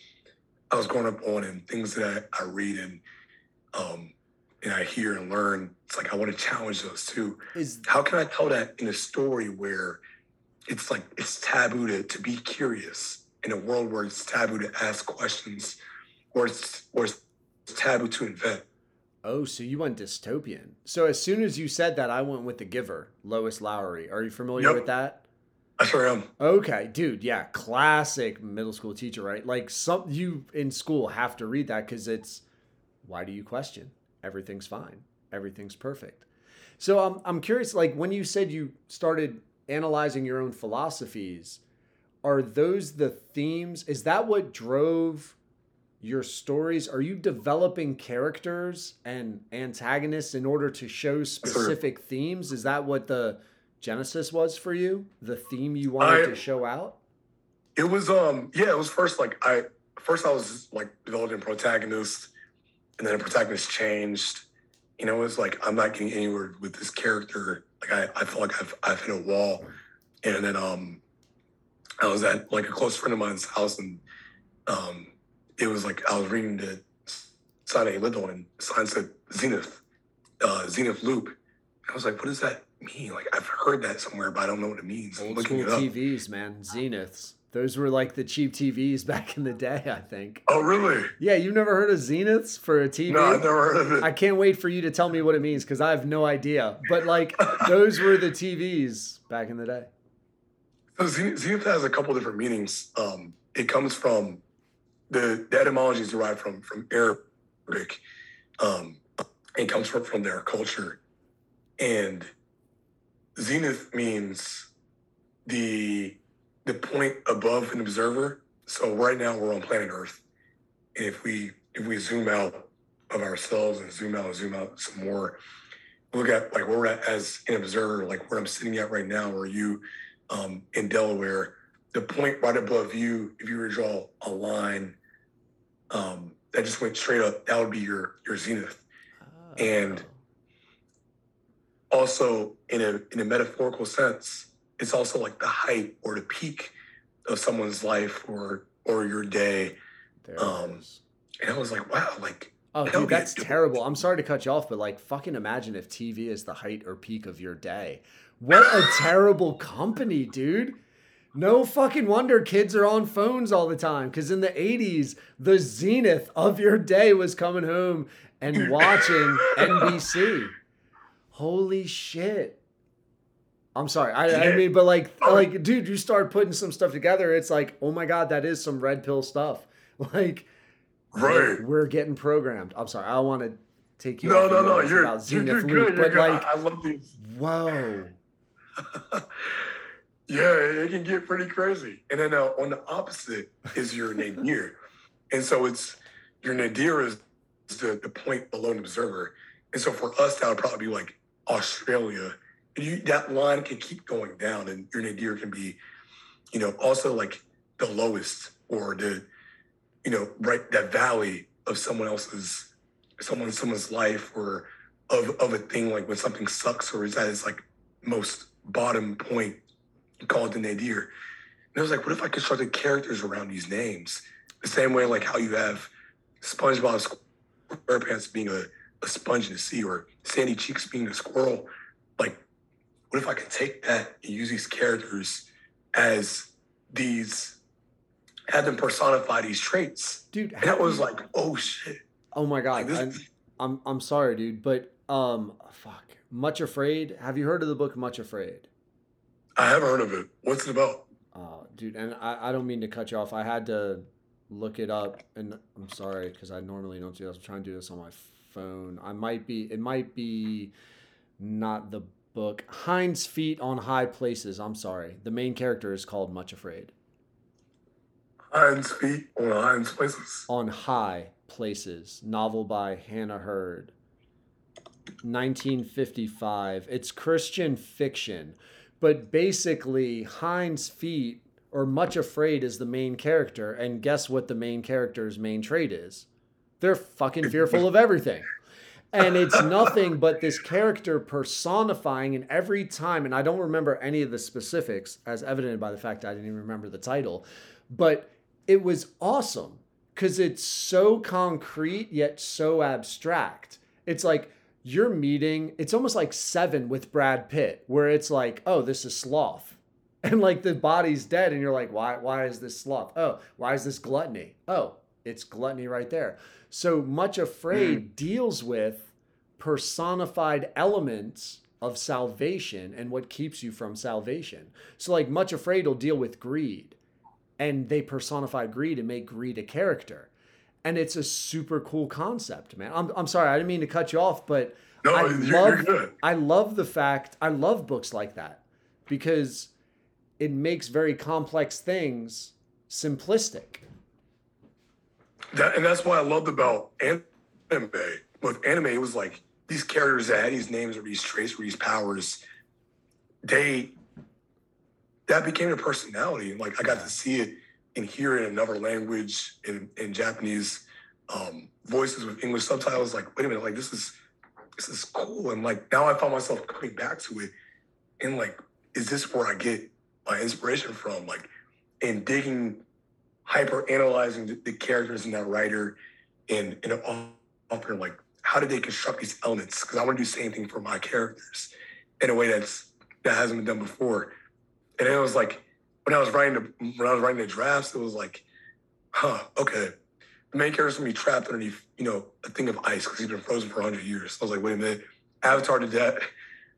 I was growing up on and things that I read and I hear and learn. It's like, I want to challenge those too. How can I tell that in a story where it's like, it's taboo to be curious in a world where it's taboo to ask questions or it's taboo to invent. Oh, so you went dystopian. So as soon as you said that, I went with The Giver, Lois Lowry. Are you familiar with that? I sure am. Okay, dude. Yeah. Classic middle school teacher, right? Like you in school have to read that because it's, why do you question? Everything's fine. Everything's perfect. So I'm curious, like when you said you started analyzing your own philosophies, are those the themes? Is that what drove your stories? Are you developing characters and antagonists in order to show specific themes? Is that what the genesis was for you, the theme you wanted to show out? It was it was first I was like developing protagonists, and then the protagonist changed. You know, it was like I'm not getting anywhere with this character. Like I feel like I've hit a wall. And then I was at like a close friend of mine's house, and it was like I was reading the sign that he lived on, and the sign said Zenith Loop. I was like, what is that mean? Like I've heard that somewhere, but I don't know what it means. I'm looking it up. TVs, man, Zeniths. Those were like the cheap TVs back in the day, I think. Oh, really? Yeah, you've never heard of Zeniths for a TV? No, I've never heard of it. I can't wait for you to tell me what it means because I have no idea. But like, those were the TVs back in the day. So Zenith has a couple different meanings. It comes from the etymology is derived from Arabic. It comes from their culture, and Zenith means the point above an observer. So right now we're on planet Earth. And if we zoom out of ourselves and zoom out some more, look at like where we're at as an observer, like where I'm sitting at right now, or you in Delaware, the point right above you, if you were to draw a line that just went straight up, that would be your zenith. Oh. And also in a metaphorical sense, it's also like the height or the peak of someone's life or your day. And I was like, wow, like, oh, dude, that's terrible. I'm sorry to cut you off, but like, fucking imagine if TV is the height or peak of your day. What a terrible company, dude. No fucking wonder kids are on phones all the time. Because in the 80s, the zenith of your day was coming home and watching NBC. Holy shit. I'm sorry. I mean, but like, dude, you start putting some stuff together. It's like, oh my God, that is some red pill stuff. Like, right. We're getting programmed. I'm sorry. I want to take you. No. You're good. But like, I love these. Whoa. Yeah, it can get pretty crazy. And then on the opposite is your nadir. And so it's your nadir is the point below an observer. And so for us, that would probably be like Australia. And that line can keep going down, and your nadir can be, you know, also like the lowest or the, you know, right, that valley of someone's life or of a thing, like when something sucks or is at its like most bottom point, called the nadir. And I was like, what if I constructed characters around these names? The same way like how you have SpongeBob SquarePants being a sponge in the sea or Sandy Cheeks being a squirrel. Like, what if I could take that and use these characters as these, have them personify these traits? Dude, and that was like, oh shit. Oh my God. Like, I'm sorry, dude, but fuck. Much Afraid. Have you heard of the book Much Afraid? I haven't heard of it. What's it about? Oh, dude, and I don't mean to cut you off. I had to look it up, and I'm sorry because I normally don't do this. I'm trying to do this on my phone. It might be not the book. Hind's Feet on High Places. I'm sorry. The main character is called Much Afraid. Hind's Feet on Hind's Places. On High Places. Novel by Hannah Hurd. 1955. It's Christian fiction. But basically, Hind's Feet, or Much Afraid, is the main character. And guess what the main character's main trait is? They're fucking fearful of everything. And it's nothing but this character personifying. And every time, and I don't remember any of the specifics, as evidenced by the fact I didn't even remember the title. But it was awesome because it's so concrete yet so abstract. It's like, you're meeting, it's almost like Seven with Brad Pitt, where it's like, oh, this is sloth. And like the body's dead and you're like, why is this sloth? Oh, why is this gluttony? Oh, it's gluttony right there. So Much Afraid deals with personified elements of salvation and what keeps you from salvation. So like Much Afraid will deal with greed, and they personify greed and make greed a character. And it's a super cool concept, man. I'm sorry, I didn't mean to cut you off, but no, I love books like that because it makes very complex things simplistic. And that's what I loved about anime. With anime, it was like these characters that had these names or these traits or these powers, that became their personality. And like I got to see it and hear it in another language, in Japanese voices with English subtitles. Like, wait a minute, like this is cool. And like, now I find myself coming back to it and like, is this where I get my inspiration from? Like, and digging, hyper analyzing the characters in that writer and an author, like, how did they construct these elements? Cause I want to do the same thing for my characters in a way that hasn't been done before. And it was like, When I was writing the drafts, it was like, okay, the main character's gonna be trapped underneath, you know, a thing of ice because he's been frozen for 100 years. So I was like, wait a minute, Avatar did that.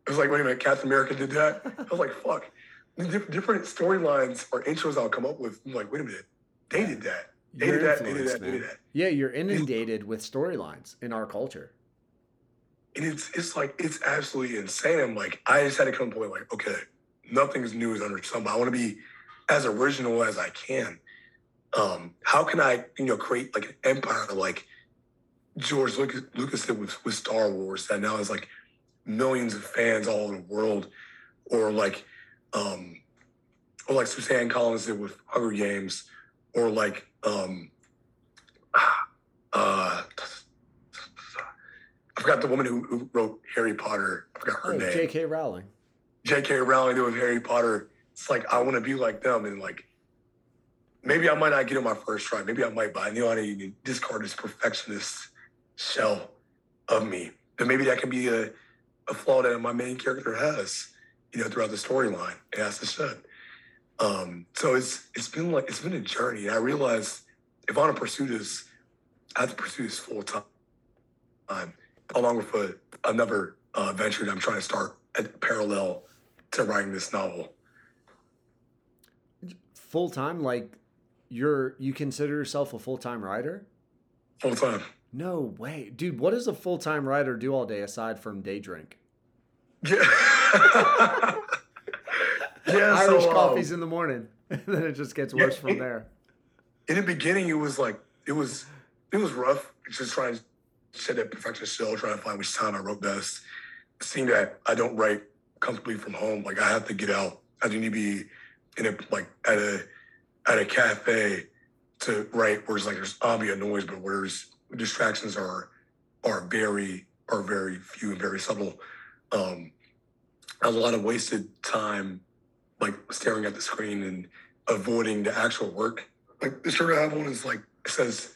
I was like, wait a minute, Captain America did that. I was like, fuck, different storylines or intros I'll come up with. I'm like, wait a minute, they did that. They did that. Yeah, you're inundated with storylines in our culture. And it's like, it's absolutely insane. I'm like, I just had to come to a point like, okay, nothing's new is under something. I want to be as original as I can. How can I, you know, create like an empire like George Lucas did with Star Wars that now has like millions of fans all over the world, or like Suzanne Collins did with Hunger Games, or like I forgot the woman who wrote Harry Potter. I forgot her name. J.K. Rowling did with Harry Potter. it's like I want to be like them, and like maybe I might not get it my first try. Maybe I might, but I know I need to discard this perfectionist shell of me. And maybe that can be a flaw that my main character has, you know, throughout the storyline. It has to shed. So it's been a journey. And I realized if I want to pursue this, I have to pursue this full time, along with another venture that I'm trying to start at parallel to writing this novel. Full time, like you consider yourself a full time writer? Full time. No way, dude. What does a full time writer do all day aside from day drink? Yeah. Yeah. Irish coffees in the morning, and then it just gets worse from there. In the beginning, it was rough. Just trying to set that perfection still, trying to find which time I wrote best. Seeing that I don't write comfortably from home, like I have to get out. I do need to be in at a cafe to write, where it's like there's ambient noise, but where distractions are very few and very subtle. I was a lot of wasted time, like staring at the screen and avoiding the actual work. Like the shirt I have on is like, it says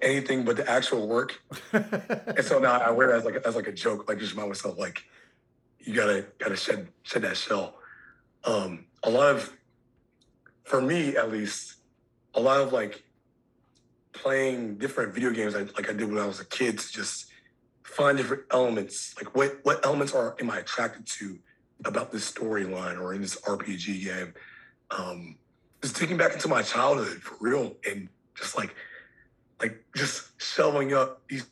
anything but the actual work. And so now I wear it as like a joke, like just remind myself, like you gotta shed that shell. A lot of, for me at least, a lot of like playing different video games like I did when I was a kid, to just find different elements. Like what elements am I attracted to about this storyline or in this RPG game? Just taking back into my childhood for real, and just shelving up these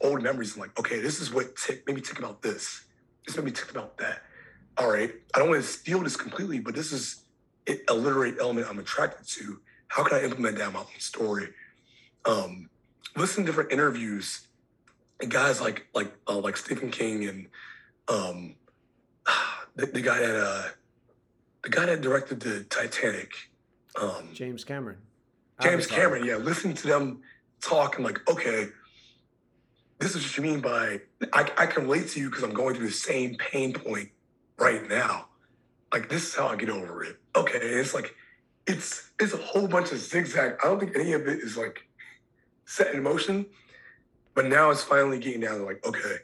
old memories and like, okay, this is what made me tick about this. This made me tick about that. All right, I don't want to steal this completely, but this is a literary element I'm attracted to. How can I implement that in my own story? Listen to different interviews and guys like Stephen King and the guy that directed the Titanic, James Cameron. Yeah, listen to them talk and like, okay, this is what you mean by I can relate to you because I'm going through the same pain point right now. Like this is how I get over it. Okay, it's like it's a whole bunch of zigzag. I don't think any of it is like set in motion, but now it's finally getting down to like, okay,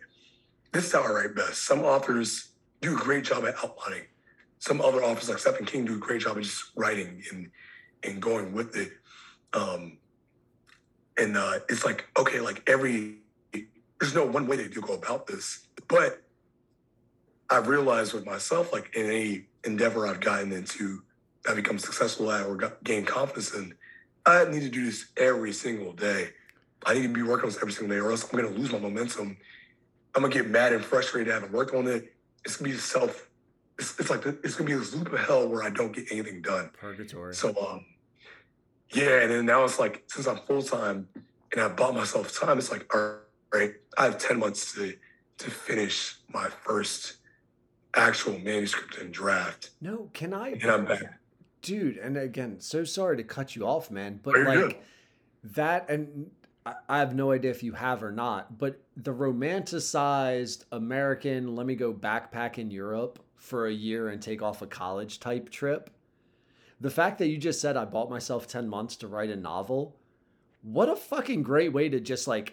this is how I write best. Some authors do a great job at outlining. Some other authors like Stephen King do a great job at just writing and going with it. It's like, okay, like there's no one way to go about this, but I realized with myself, like in any endeavor I've gotten into, I become successful at or gain confidence in, I need to do this every single day. I need to be working on this every single day, or else I'm going to lose my momentum. I'm going to get mad and frustrated I haven't worked on it. It's going to be it's going to be this loop of hell where I don't get anything done. Purgatory. So, yeah. And then now it's like, since I'm full-time and I bought myself time, it's like, all right, I have 10 months to finish my first actual manuscript and draft. No, can I? And I'm back. Dude, and again, so sorry to cut you off, man, but like good. That, and I have no idea if you have or not, but the romanticized American, let me go backpack in Europe for a year and take off a college type trip. The fact that you just said, I bought myself 10 months to write a novel. What a fucking great way to just like,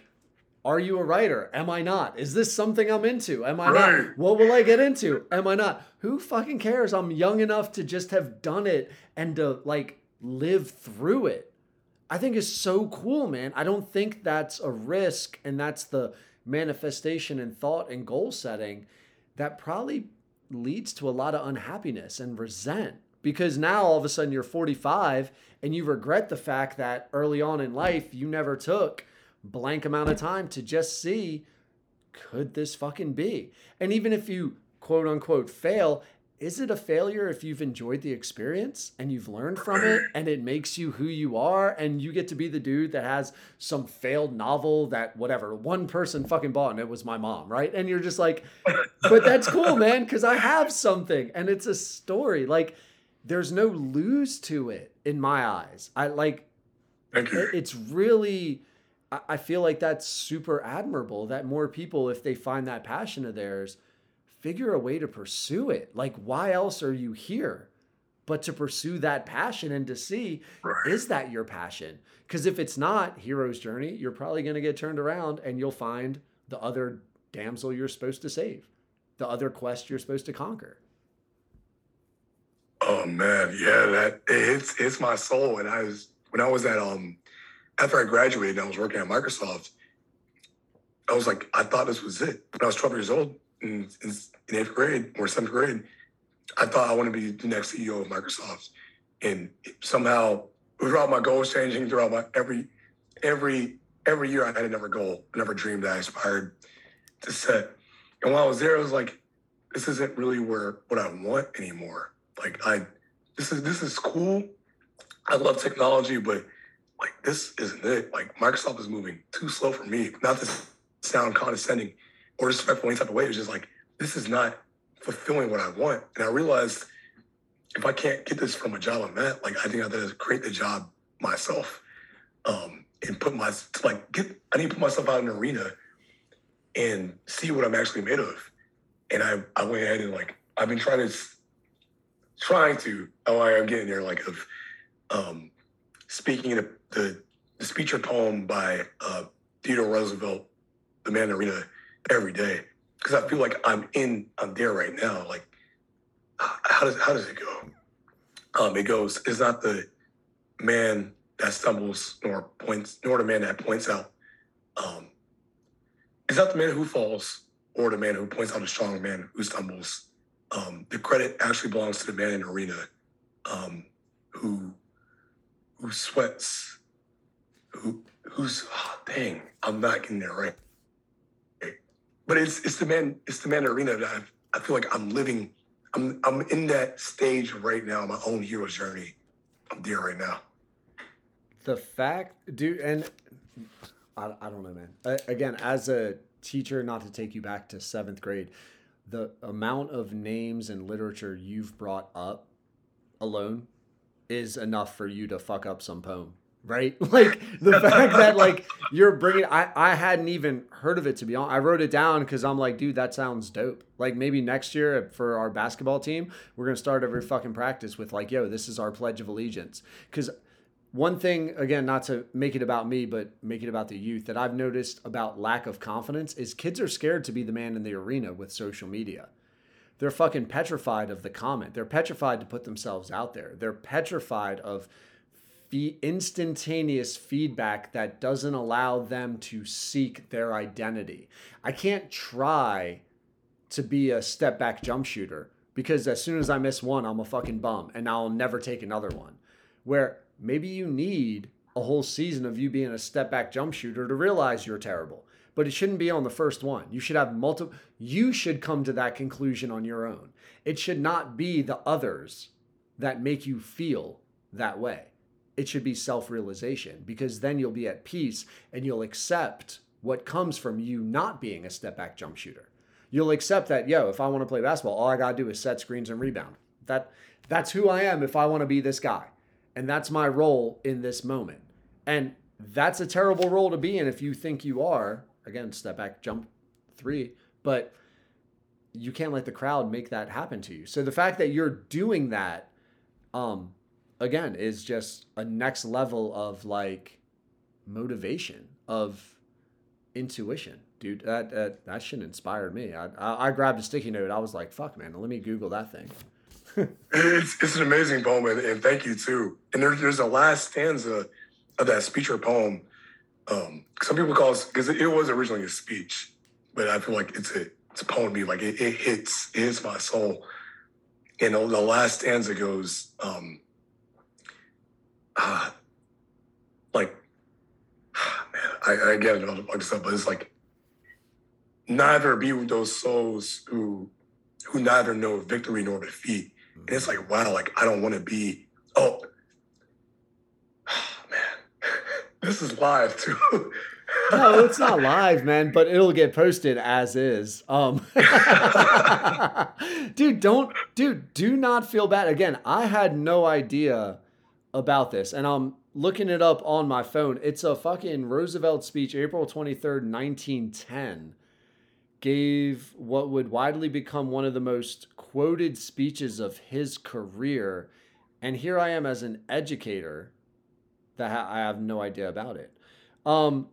are you a writer? Am I not? Is this something I'm into? Am I not? What will I get into? Am I not? Who fucking cares? I'm young enough to just have done it and to like live through it. I think it's so cool, man. I don't think that's a risk, and that's the manifestation and thought and goal setting that probably leads to a lot of unhappiness and resent, because now all of a sudden you're 45 and you regret the fact that early on in life you never took blank amount of time to just see, could this fucking be? And even if you quote unquote fail, is it a failure if you've enjoyed the experience and you've learned from it and it makes you who you are, and you get to be the dude that has some failed novel that whatever one person fucking bought and it was my mom, right? And you're just like, but that's cool, man, because I have something and it's a story. Like there's no lose to it in my eyes. I like, it's really, I feel like that's super admirable that more people, if they find that passion of theirs, figure a way to pursue it. Like, why else are you here? but to pursue that passion and to see, is that your passion? Because if it's not hero's journey, you're probably going to get turned around and you'll find the other damsel you're supposed to save, the other quest you're supposed to conquer. Oh man, yeah, that it's my soul. And I was, when I was at after I graduated and I was working at Microsoft, I was like, I thought this was it. When I was 12 years old in eighth grade or seventh grade, I thought I wanted to be the next CEO of Microsoft. And somehow throughout my goals changing, throughout my every year I had another goal, another dream that I aspired to set. And while I was there, I was like, this isn't really what I want anymore. Like this is cool. I love technology, but like this isn't it. Like Microsoft is moving too slow for me. Not to sound condescending or disrespectful in any type of way. It's just like, this is not fulfilling what I want. And I realized if I can't get this from a job I'm at, like I think I have to create the job myself. And I need to put myself out in an arena and see what I'm actually made of. And I went ahead and like, I've been I'm getting there, like of speaking in the speech or poem by Theodore Roosevelt, The Man in the Arena, every day. Because I feel like I'm there right now. Like, how does it go? It goes, it's not the man that stumbles nor points, nor the man that points out. It's not the man who falls or the man who points out a strong man who stumbles. The credit actually belongs to the man in the arena who sweats, I'm not getting there right. But it's the man in the arena that I feel like I'm living. I'm in that stage right now, my own hero's journey. I'm there right now. The fact, dude, and I don't know, man. Again, as a teacher, not to take you back to seventh grade, the amount of names and literature you've brought up alone is enough for you to fuck up some poem. Right? Like the fact that like you're bringing, I hadn't even heard of it, to be honest. I wrote it down because I'm like, dude, that sounds dope. Like maybe next year for our basketball team, we're going to start every fucking practice with like, yo, this is our Pledge of Allegiance. Because one thing, again, not to make it about me, but make it about the youth that I've noticed about lack of confidence is kids are scared to be the man in the arena with social media. They're fucking petrified of the comment. They're petrified to put themselves out there. They're petrified of the instantaneous feedback that doesn't allow them to seek their identity. I can't try to be a step back jump shooter because as soon as I miss one, I'm a fucking bum and I'll never take another one. Where maybe you need a whole season of you being a step back jump shooter to realize you're terrible, but it shouldn't be on the first one. You should have multiple, you should come to that conclusion on your own. It should not be the others that make you feel that way. It should be self-realization because then you'll be at peace and you'll accept what comes from you not being a step back jump shooter. You'll accept that, yo, if I want to play basketball, all I got to do is set screens and rebound. That's who I am if I want to be this guy. And that's my role in this moment. And that's a terrible role to be in if you think you are, again, step back jump 3, but you can't let the crowd make that happen to you. So the fact that you're doing that, again, is just a next level of like motivation, of intuition, dude. That shit inspired me. I grabbed a sticky note. I was like, "Fuck, man, let me Google that thing." It's an amazing poem, and thank you too. And there's a last stanza of that speech or poem. Some people call it because it was originally a speech, but I feel like it's a poem to me. Like it hits my soul. And the last stanza goes. I get it all the fuck stuff, but it's like neither be with those souls who neither know victory nor defeat. And it's like, wow, like I don't want to be man. This is live too. No, it's not live, man, but it'll get posted as is. Do not feel bad. Again, I had no idea about this, and I'm looking it up on my phone. It's a fucking Roosevelt speech, April 23rd, 1910, gave what would widely become one of the most quoted speeches of his career And here I am as an educator that I have no idea about it. Who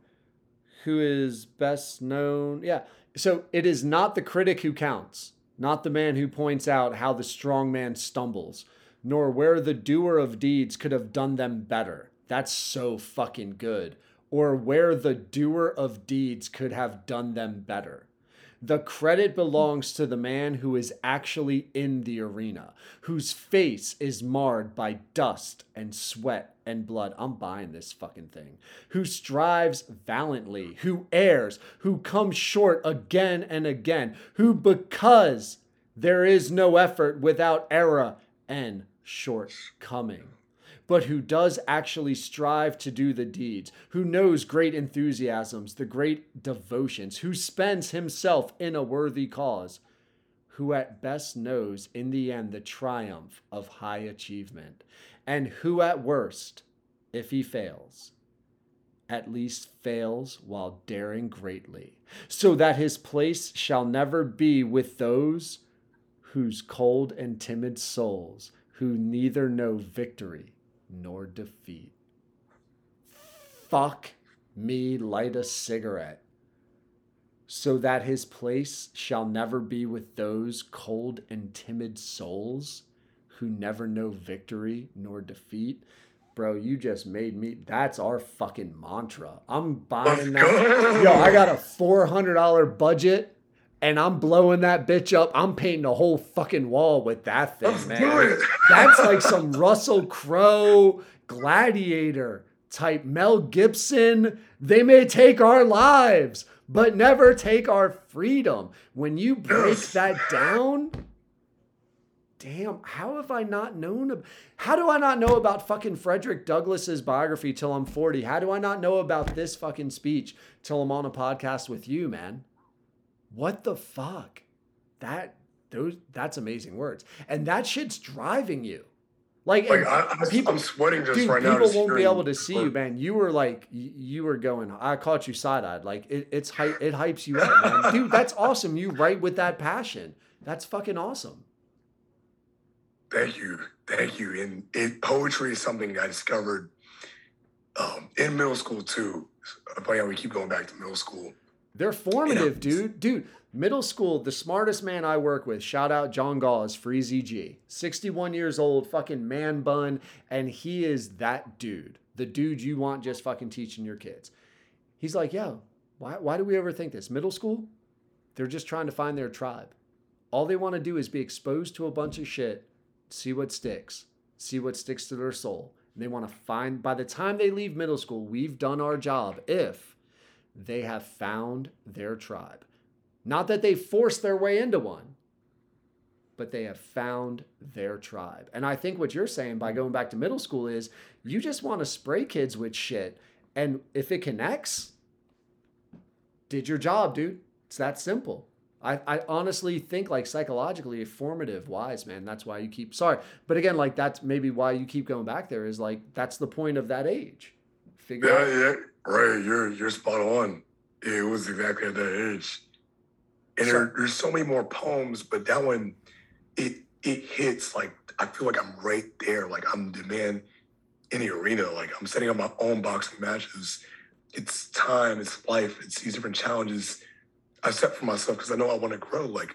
is best known? Yeah. So it is not the critic who counts, not the man who points out how the strong man stumbles, nor where the doer of deeds could have done them better. That's so fucking good. Or where the doer of deeds could have done them better. The credit belongs to the man who is actually in the arena, whose face is marred by dust and sweat and blood. I'm buying this fucking thing. Who strives valiantly, who errs, who comes short again and again, who because there is no effort without error and shortcoming, but who does actually strive to do the deeds, who knows great enthusiasms, the great devotions, who spends himself in a worthy cause, who at best knows in the end the triumph of high achievement, and who at worst, if he fails, at least fails while daring greatly, so that his place shall never be with those whose cold and timid souls, who neither know victory nor defeat. Fuck me, light a cigarette. So that his place shall never be with those cold and timid souls who never know victory nor defeat. Bro, you just made me. That's our fucking mantra. I'm buying that. Yo, I got a $400 budget and I'm blowing that bitch up. I'm painting a whole fucking wall with that thing, man. That's like some Russell Crowe, Gladiator type, Mel Gibson. They may take our lives, but never take our freedom. When you break that down, damn, how have I not known? How do I not know about fucking Frederick Douglass's biography till I'm 40? How do I not know about this fucking speech till I'm on a podcast with you, man? What the fuck? That's amazing words. And that shit's driving you. Like I'm sweating just right now. People won't be able to see you, man. You were like, you were going, I caught you side-eyed. Like it hypes you up, man. Dude, that's awesome. You write with that passion. That's fucking awesome. Thank you. Thank you. And poetry is something I discovered in middle school too. Funny how we keep going back to middle school. They're formative, dude. Middle school, the smartest man I work with, shout out John Gause, Freezy G, 61 years old, fucking man bun. And he is that dude, the dude you want just fucking teaching your kids. He's like, yo, why do we ever think this? Middle school, they're just trying to find their tribe. All they want to do is be exposed to a bunch of shit, see what sticks to their soul. And they want to find, by the time they leave middle school, we've done our job if they have found their tribe. Not that they forced their way into one, but they have found their tribe. And I think what you're saying by going back to middle school is you just want to spray kids with shit. And if it connects, did your job, dude. It's that simple. I honestly think like psychologically formative wise, man. That's why you keep, sorry. But again, like that's maybe why you keep going back there is like, that's the point of that age. Figure out. Yeah. Right. You're spot on. It was exactly at that age. And there's so many more poems, but that one, it hits, like, I feel like I'm right there. Like, I'm the man in the arena. Like, I'm setting up my own boxing matches. It's time, it's life, it's these different challenges I set for myself because I know I want to grow. Like,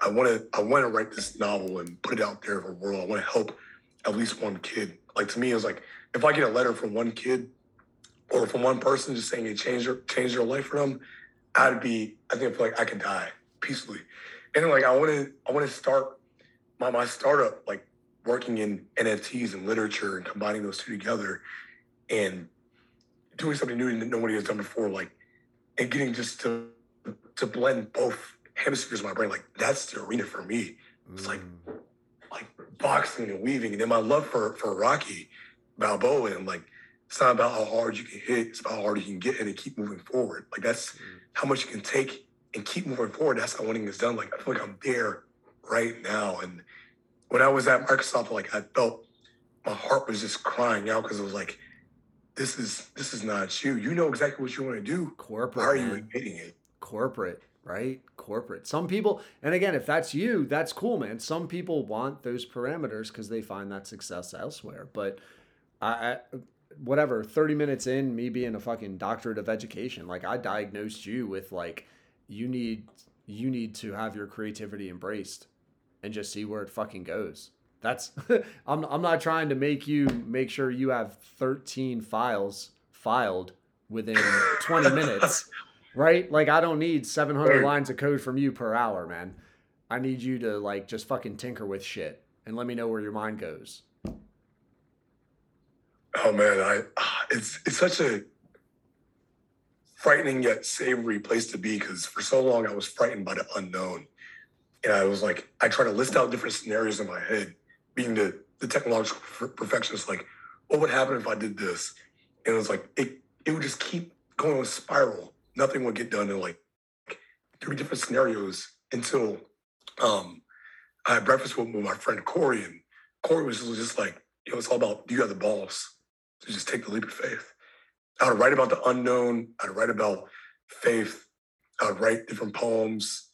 I want to write this novel and put it out there for the world. I want to help at least one kid. Like, to me, it was like, if I get a letter from one kid or from one person just saying it changed their life for them, I feel like I could die peacefully. And then, like, I want to start my startup, like working in NFTs and literature and combining those two together and doing something new that nobody has done before, like, and getting just to blend both hemispheres of my brain. Like, that's the arena for me. It's like boxing and weaving. And then my love for Rocky Balboa, and like, it's not about how hard you can hit. It's about how hard you can get in and keep moving forward. Like, that's how much you can take and keep moving forward. That's how winning is done. Like, I feel like I'm there right now. And when I was at Microsoft, like, I felt my heart was just crying out because it was like, this is not you. You know exactly what you want to do. Corporate. Why are you admitting it? Corporate. right? Corporate. Some people, and again, if that's you, that's cool, man. Some people want those parameters because they find that success elsewhere. But whatever, 30 minutes in, me being a fucking doctorate of education, like I diagnosed you with like, you need to have your creativity embraced and just see where it fucking goes. That's, I'm not trying to make sure you have 13 files filed within 20 minutes, right? Like I don't need 700 lines of code from you per hour, man. I need you to like, just fucking tinker with shit and let me know where your mind goes. Oh man, it's such a frightening yet savory place to be, because for so long I was frightened by the unknown. And I was like, I try to list out different scenarios in my head, being the technological perfectionist, like, what would happen if I did this? And it was like, it would just keep going on a spiral. Nothing would get done in like 3 different scenarios until I had breakfast with my friend Corey, and Corey was just like, you know, it's all about, you got the balls to just take the leap of faith. I would write about the unknown. I'd write about faith. I would write different poems.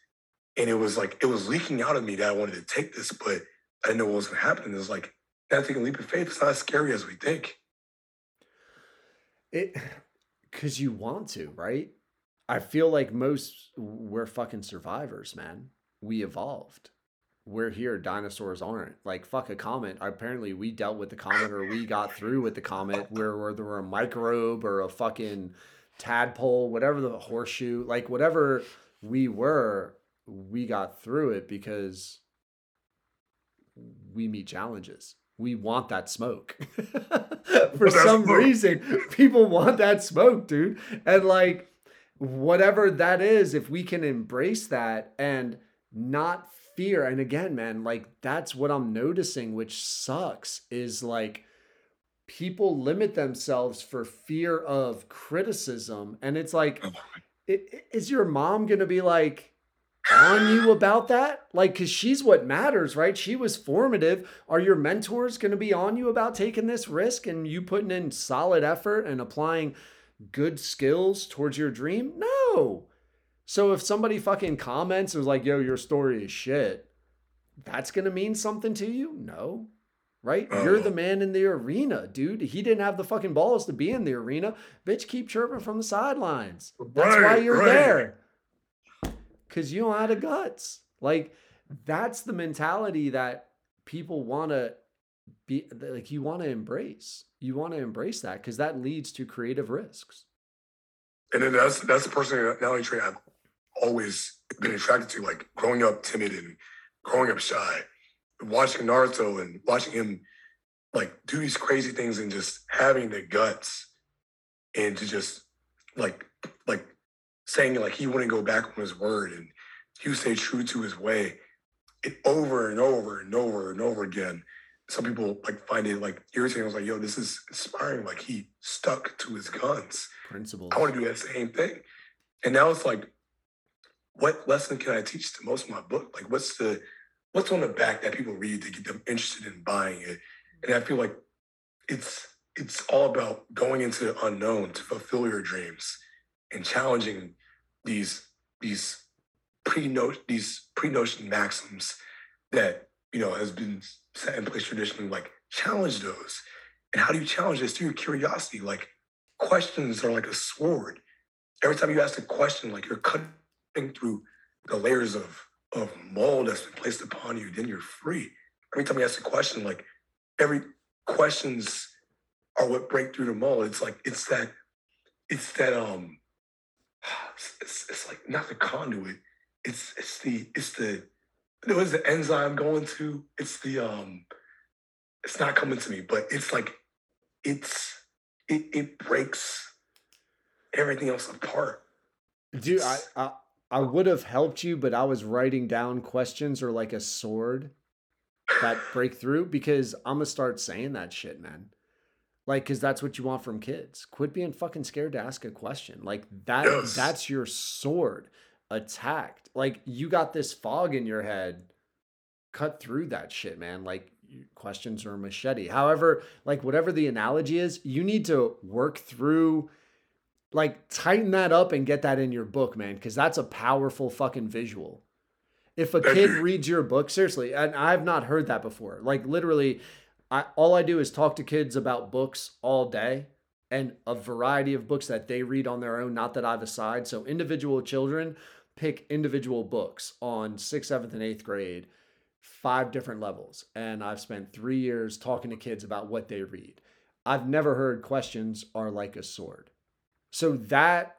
And it was like, it was leaking out of me that I wanted to take this, but I didn't know what was going to happen. It was like, not taking a leap of faith. It's not as scary as we think. Because you want to, right? I feel like we're fucking survivors, man. We evolved. We're here. Dinosaurs aren't. Like, fuck a comet. Apparently we dealt with the comet, or we got through with the comet, where there were a microbe or a fucking tadpole, whatever, the horseshoe, like whatever we were, we got through it because we meet challenges. We want that smoke. For some reason, people want that smoke, dude. And like, whatever that is, if we can embrace that and not fear. And again, man, like that's what I'm noticing, which sucks, is like people limit themselves for fear of criticism. And it's like, is your mom going to be like on you about that? Like, cause she's what matters, right? She was formative. Are your mentors going to be on you about taking this risk and you putting in solid effort and applying good skills towards your dream? No. So if somebody fucking comments and was like, yo, your story is shit, that's going to mean something to you? No, right? Oh. You're the man in the arena, dude. He didn't have the fucking balls to be in the arena. Bitch, keep chirping from the sidelines. That's why you're there. Because you don't have the guts. Like, that's the mentality that people want to be, like, you want to embrace. You want to embrace that because that leads to creative risks. And then that's the personality trait I've always been attracted to, like growing up timid and growing up shy, watching Naruto and watching him like do these crazy things and just having the guts and to just like saying like he wouldn't go back on his word and he would stay true to his way, and over and over and over and over again. Some people like find it like irritating. I was like, yo, this is inspiring. Like he stuck to his guns. Principles. I want to do that same thing. And now it's like, what lesson can I teach to most of my book? Like what's on the back that people read to get them interested in buying it? And I feel like it's all about going into the unknown to fulfill your dreams and challenging these pre-notion maxims that, you know, has been set in place traditionally. Like, challenge those. And how do you challenge this? Through your curiosity. Like, questions are like a sword. Every time you ask a question, like you're cutting through the layers of mold that's been placed upon you, then you're free. Every time you ask a question, like every questions are what break through the mold. It's like, it's like not the conduit. It was the enzyme going to, it's not coming to me, but it's like, it breaks everything else apart. Dude, I would have helped you, but I was writing down questions or like a sword that break through, because I'm going to start saying that shit, man. Like, cause that's what you want from kids. Quit being fucking scared to ask a question. Like that, yes. That's your sword. Attacked. Like you got this fog in your head, cut through that shit, man. Like questions are a machete. However, like whatever the analogy is, you need to work through Like, tighten that up and get that in your book, man, because that's a powerful fucking visual. If a kid reads your book, seriously, and I've not heard that before. Like, literally, all I do is talk to kids about books all day and a variety of books that they read on their own, not that I've assigned. So individual children pick individual books on 6th, 7th, and 8th grade, 5 different levels. And I've spent 3 years talking to kids about what they read. I've never heard questions are like a sword. So that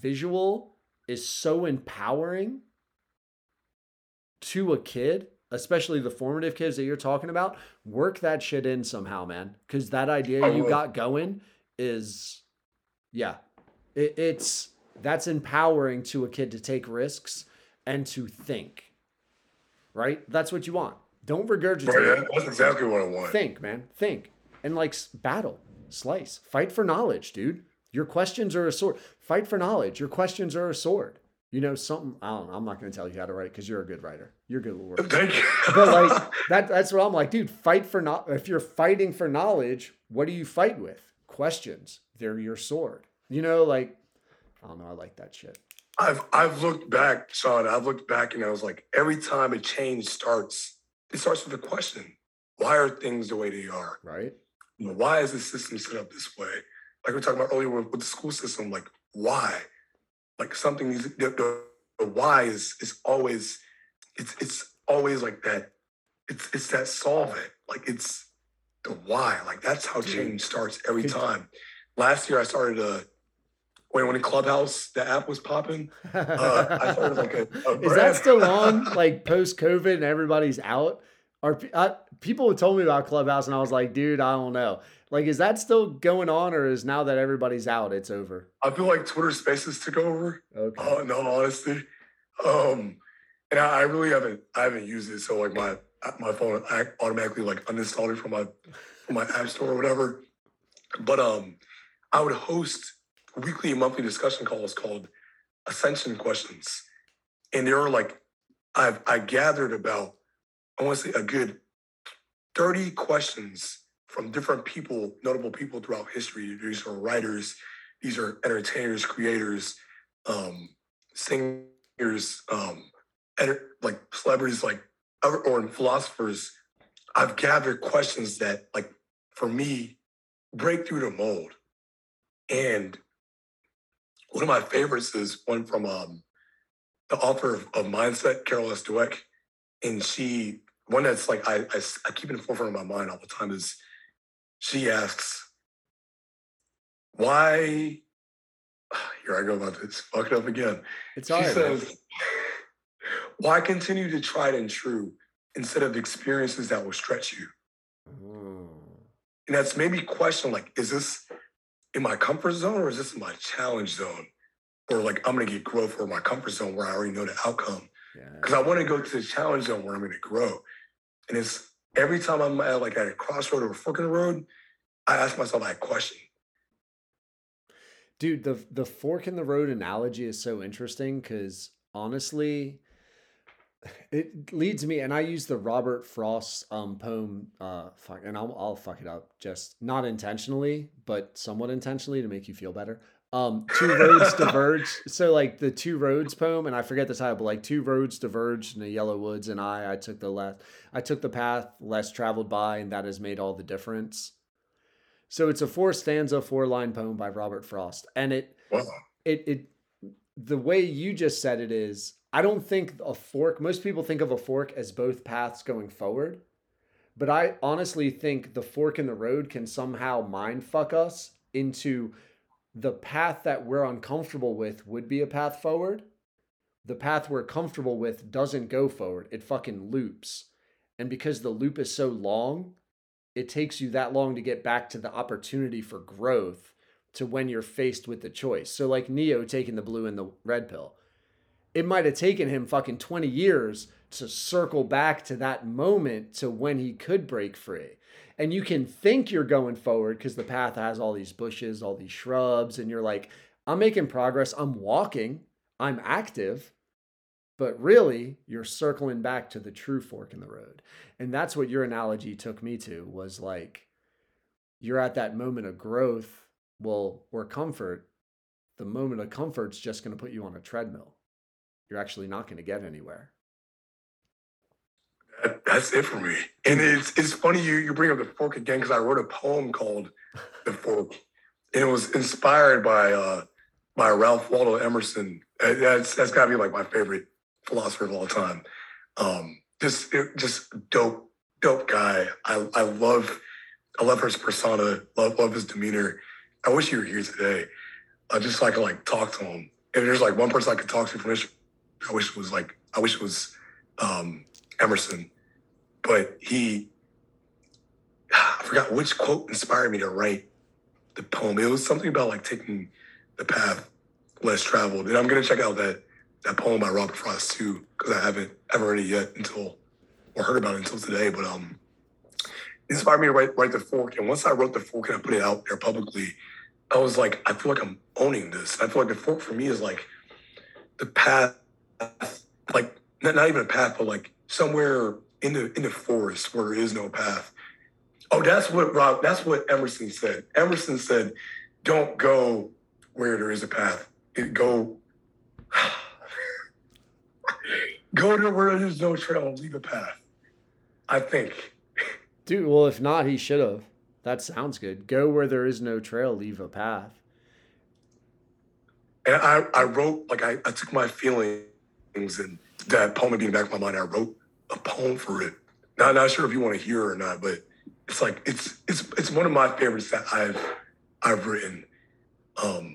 visual is so empowering to a kid, especially the formative kids that you're talking about. Work that shit in somehow, man. Because that idea you got going is, that's empowering to a kid to take risks and to think, right? That's what you want. Don't regurgitate. Right, that's exactly what I want. Think, man. Think. And like, battle, slice, fight for knowledge, dude. Your questions are a sword. Fight for knowledge. Your questions are a sword. You know, something, I don't know. I'm not going to tell you how to write because you're a good writer. You're good at work. Thank you. But like, that's what I'm like, dude, fight for not. If you're fighting for knowledge, what do you fight with? Questions. They're your sword. You know, like, I don't know. I like that shit. I've looked back, Sean. I've looked back and I was like, every time a change starts, it starts with a question. Why are things the way they are? Right. You know, why is the system set up this way? Like we were talking about earlier with the school system, like why? Like something needs the why is always it's always like that. It's that solve it. Like it's the why. Like that's how change starts every time. Last year I started when the Clubhouse, the app was popping. I started like a is that still on? Like post COVID and everybody's out? People told me about Clubhouse and I was like, dude, I don't know. Like, is that still going on, or is now that everybody's out, it's over? I feel like Twitter Spaces took over. Okay. Oh no, honestly, and I really haven't used it. So like my phone, I automatically like uninstalled it from my app store or whatever. But I would host weekly and monthly discussion calls called Ascension Questions, and there were like I gathered about, I want to say, a good 30 questions from different people, notable people throughout history. These are writers, these are entertainers, creators, singers, like celebrities, like or philosophers. I've gathered questions that, like, for me, break through the mold. And one of my favorites is one from the author of Mindset, Carol S. Dweck, and she one that's like I keep in the forefront of my mind all the time is. She asks, why? Here I go about this. Fuck it up again. It's all right. She says, why continue to tried and true instead of experiences that will stretch you? Ooh. And that's made me question, like, is this in my comfort zone or is this in my challenge zone? Or like, I'm going to get growth for my comfort zone where I already know the outcome. Because I want to go to the challenge zone where I'm going to grow. And it's, every time I'm at like at a crossroad or a fork in the road, I ask myself that question. Dude, the fork in the road analogy is so interesting because honestly, it leads me, and I use the Robert Frost poem, and I'll fuck it up, just not intentionally, but somewhat intentionally to make you feel better. Two roads diverge. So like the Two Roads poem, and I forget the title, but like two roads diverged in the yellow woods, and I took the left. I took the path less traveled by, and that has made all the difference. So it's a 4-stanza, 4-line poem by Robert Frost, and it the way you just said it is. I don't think a fork. Most people think of a fork as both paths going forward, but I honestly think the fork in the road can somehow mind fuck us into. The path that we're uncomfortable with would be a path forward. The path we're comfortable with doesn't go forward. It fucking loops. And because the loop is so long, it takes you that long to get back to the opportunity for growth to when you're faced with the choice. So like Neo taking the blue and the red pill. It might have taken him fucking 20 years to circle back to that moment to when he could break free. And you can think you're going forward because the path has all these bushes, all these shrubs, and you're like, I'm making progress, I'm walking, I'm active, but really you're circling back to the true fork in the road. And that's what your analogy took me to, was like, you're at that moment of growth, well, or comfort the moment of comfort's just going to put you on a treadmill. You're actually not going to get anywhere. That's it for me. And it's funny you bring up the fork again, because I wrote a poem called The Fork. And it was inspired by Ralph Waldo Emerson. That's got to be like my favorite philosopher of all time. Just dope guy. I love his persona. Love his demeanor. I wish he were here today, just so I could talk to him. If there's one person I could talk to from this, I wish it was Emerson. But I forgot which quote inspired me to write the poem. It was something about taking the path less traveled. And I'm gonna check out that poem by Robert Frost too, because I haven't ever read it yet or heard about it until today. But it inspired me to write The Fork. And once I wrote The Fork and I put it out there publicly, I was like, I feel like I'm owning this. I feel like the fork for me is the path, not even a path, but somewhere in the forest where there is no path. Oh, that's what Emerson said. Emerson said, don't go where there is a path. Go to where there's no trail and leave a path, I think. Dude, well, if not, he should have. That sounds good. Go where there is no trail, leave a path. And I wrote, I took my feelings and that poem being back in my mind, I wrote a poem for it. Now, I'm not sure if you want to hear it or not, but it's it's one of my favorites that I've written.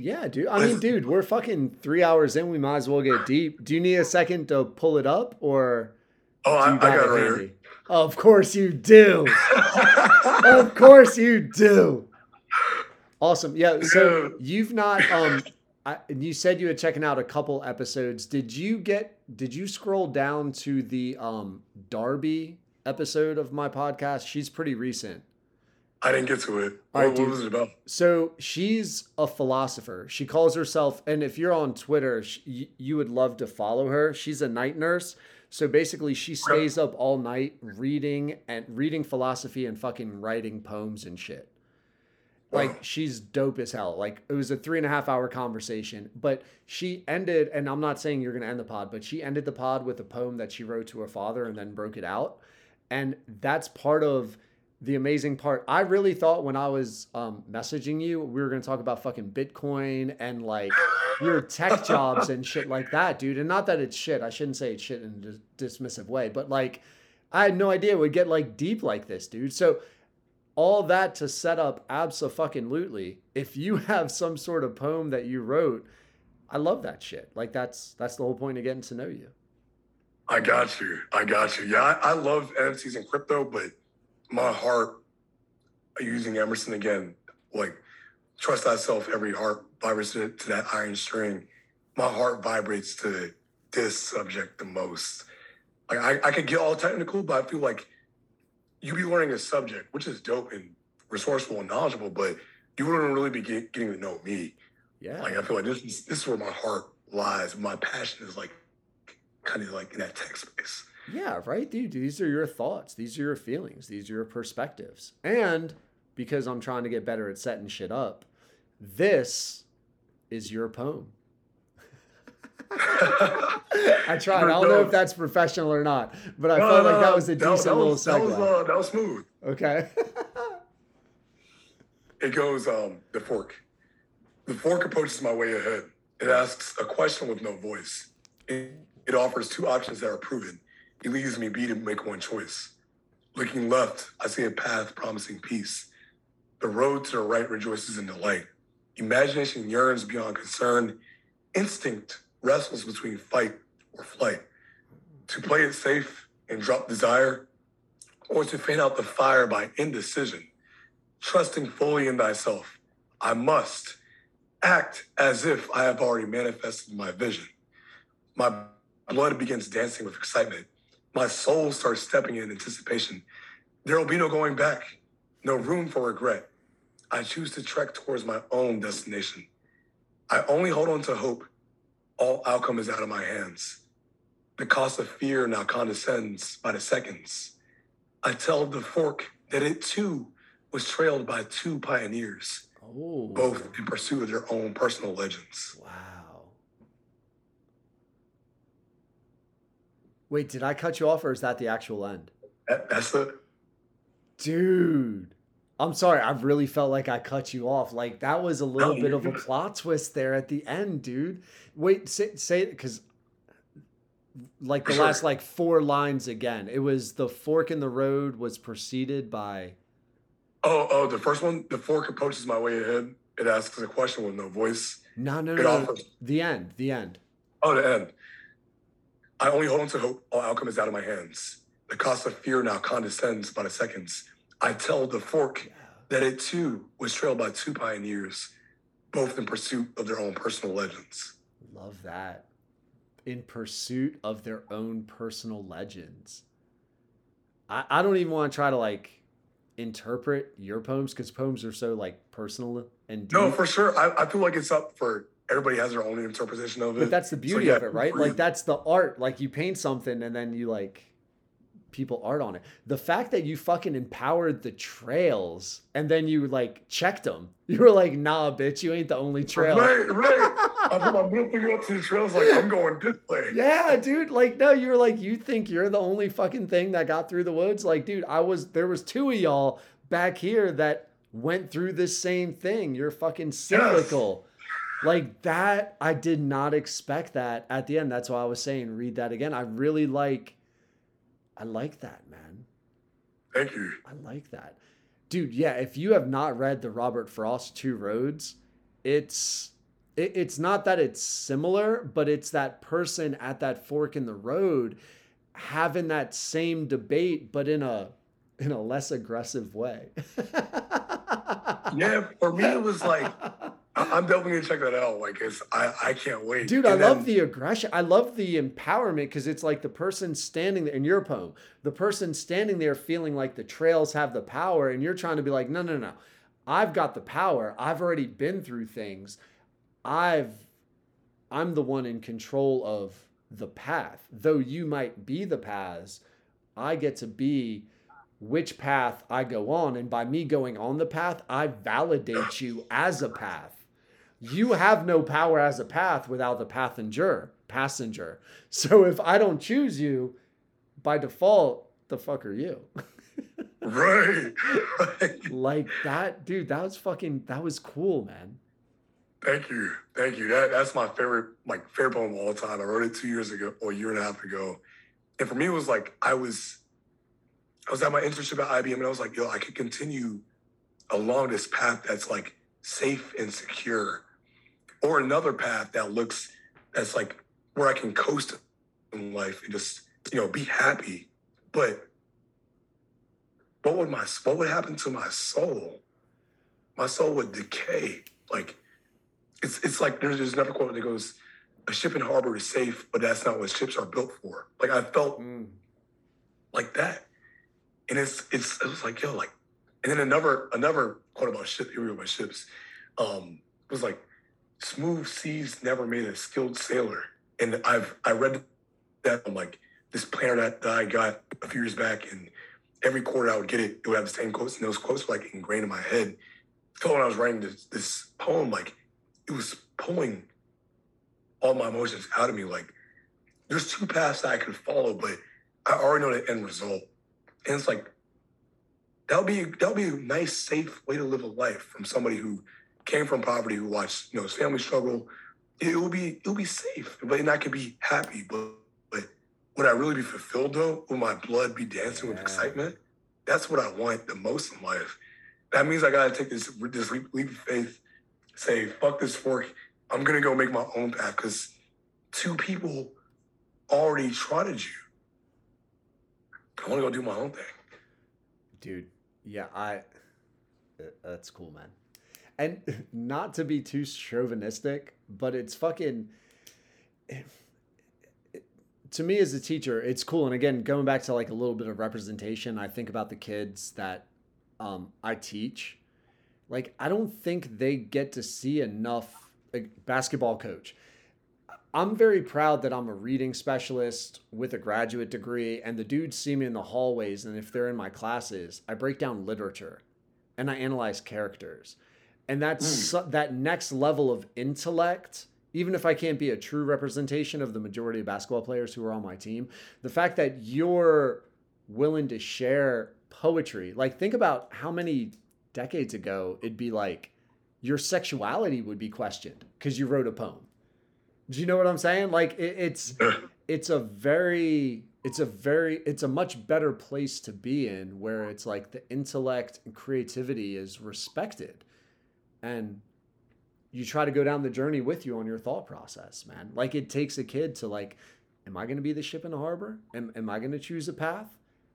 Yeah, dude. I mean, dude, we're fucking 3 hours in. We might as well get deep. Do you need a second to pull it up or? Oh, I got it right here. Of course you do. Of course you do. Awesome. Yeah. So you've not. You said you were checking out a couple episodes. Did you scroll down to the Darby episode of my podcast? She's pretty recent. I didn't get to it. What was it about? So she's a philosopher. She calls herself, and if you're on Twitter, you would love to follow her. She's a night nurse. So basically she stays up all night reading philosophy and fucking writing poems and shit. She's dope as hell. It was a 3.5 hour conversation, but she ended, and I'm not saying you're going to end the pod, but she ended the pod with a poem that she wrote to her father and then broke it out. And that's part of the amazing part. I really thought when I was messaging you, we were going to talk about fucking Bitcoin and your tech jobs and shit like that, dude. And not that it's shit. I shouldn't say it's shit in a dismissive way, but I had no idea it would get deep like this, dude. So all that to set up abso-fucking-lutely. If you have some sort of poem that you wrote, I love that shit. That's the whole point of getting to know you. I got you. Yeah, I love NFTs and crypto, but my heart, using Emerson again, trust thyself, every heart vibrates to that iron string. My heart vibrates to this subject the most. I could get all technical, but I feel you be learning a subject, which is dope and resourceful and knowledgeable, but you wouldn't really be getting to know me. Yeah. I feel this is where my heart lies. My passion is kind of in that tech space. Yeah, right, dude. These are your thoughts. These are your feelings. These are your perspectives. And because I'm trying to get better at setting shit up, this is your poem. I tried. I don't know if that's professional or not, but I felt like that was a decent little segue. That was smooth. Okay. It goes, The Fork. The fork approaches my way ahead. It asks a question with no voice. It offers two options that are proven. It leaves me be to make one choice. Looking left, I see a path promising peace. The road to the right rejoices in delight. Imagination yearns beyond concern. Instinct wrestles between fight or flight. To play it safe and drop desire, or to fan out the fire by indecision. Trusting fully in thyself, I must act as if I have already manifested my vision. My blood begins dancing with excitement. My soul starts stepping in anticipation. There will be no going back, no room for regret. I choose to trek towards my own destination. I only hold on to hope. All outcome is out of my hands. The cost of fear now condescends by the seconds. I tell the fork that it too was trailed by two pioneers. Oh. Both in pursuit of their own personal legends. Wow. Wait, did I cut you off, or is that the actual end? That's the... Dude. I'm sorry. I really felt like I cut you off. Like, that was a little bit of a plot twist there at the end, dude. Wait, say because... Like the last like four lines again. It was the fork in the road was preceded by. Oh, the first one. The fork approaches my way ahead. It asks a question with no voice. No. The end. Oh, the end. I only hold on to hope. All outcome is out of my hands. The cost of fear now condescends by the seconds. I tell the fork that it too was trailed by two pioneers, both in pursuit of their own personal legends. Love that. In pursuit of their own personal legends. I don't even want to try to like interpret your poems, because poems are so like personal and deep. No, for sure. I feel like it's up for everybody has their own interpretation of it. But that's the beauty of it, right? Like that's the art. Like you paint something and then you like people art on it. The fact that you fucking empowered the trails and then you like checked them. You were like, nah, bitch, you ain't the only trail. Right. I put my middle finger up to the trails like, I'm going this way. Yeah, dude. Like, no, you were like, you think you're the only fucking thing that got through the woods? Like, dude, there was two of y'all back here that went through this same thing. You're fucking cyclical. Yes. Like that, I did not expect that at the end. That's why I was saying, read that again. I like that, man. Thank you. I like that. Dude, yeah, if you have not read the Robert Frost Two Roads, it's not that it's similar, but it's that person at that fork in the road having that same debate, but in a less aggressive way. Yeah, for me it was like, I'm definitely going to check that out. Like, I can't wait. Dude, I love the aggression. I love the empowerment, because it's like the person standing there, in your poem, the person standing there feeling like the trails have the power, and you're trying to be like, no. I've got the power. I've already been through things. I'm the one in control of the path. Though you might be the paths, I get to be which path I go on. And by me going on the path, I validate you as a path. You have no power as a path without the passenger. So if I don't choose you, by default, the fuck are you? Right. Like that, dude, that was cool, man. Thank you. That's my favorite poem of all time. I wrote it 2 years ago, or a year and a half ago. And for me, it was like, I was at my internship at IBM, and I was like, yo, I could continue along this path that's like safe and secure, or another path that's like where I can coast in life and just, be happy. But what would happen to my soul? My soul would decay. Like, it's like there's another quote that goes, a ship in harbor is safe, but that's not what ships are built for. Like, I felt like that. And it was like, yo, like, and then another quote about ships, here we go about ships, was like, smooth seas never made a skilled sailor. And I read that on like this planner that I got a few years back, and every quarter I would get it would have the same quotes, and those quotes were like ingrained in my head. So when I was writing this poem, like, it was pulling all my emotions out of me. Like, there's two paths that I could follow, but I already know the end result. And it's like, that'll be a nice, safe way to live a life from somebody who came from poverty, who watched, his family struggle. It'll be safe, and I could be happy. But would I really be fulfilled though? Will my blood be dancing with excitement? That's what I want the most in life. That means I gotta take this leap of faith. Say, fuck this fork. I'm going to go make my own path, because two people already trotted you. I want to go do my own thing. Dude, yeah, that's cool, man. And not to be too chauvinistic, but it's fucking... To me as a teacher, it's cool. And again, going back to like a little bit of representation, I think about the kids that I teach. Like, I don't think they get to see enough, like, basketball coach. I'm very proud that I'm a reading specialist with a graduate degree, and the dudes see me in the hallways, and if they're in my classes, I break down literature and I analyze characters. And that's that next level of intellect, even if I can't be a true representation of the majority of basketball players who are on my team, the fact that you're willing to share poetry, like think about how many decades ago it'd be like your sexuality would be questioned because you wrote a poem. Do you know what I'm saying? Like it's a much better place to be in, where it's like the intellect and creativity is respected. And you try to go down the journey with you on your thought process, man. Like it takes a kid to like, am I going to be the ship in the harbor? Am I going to choose a path?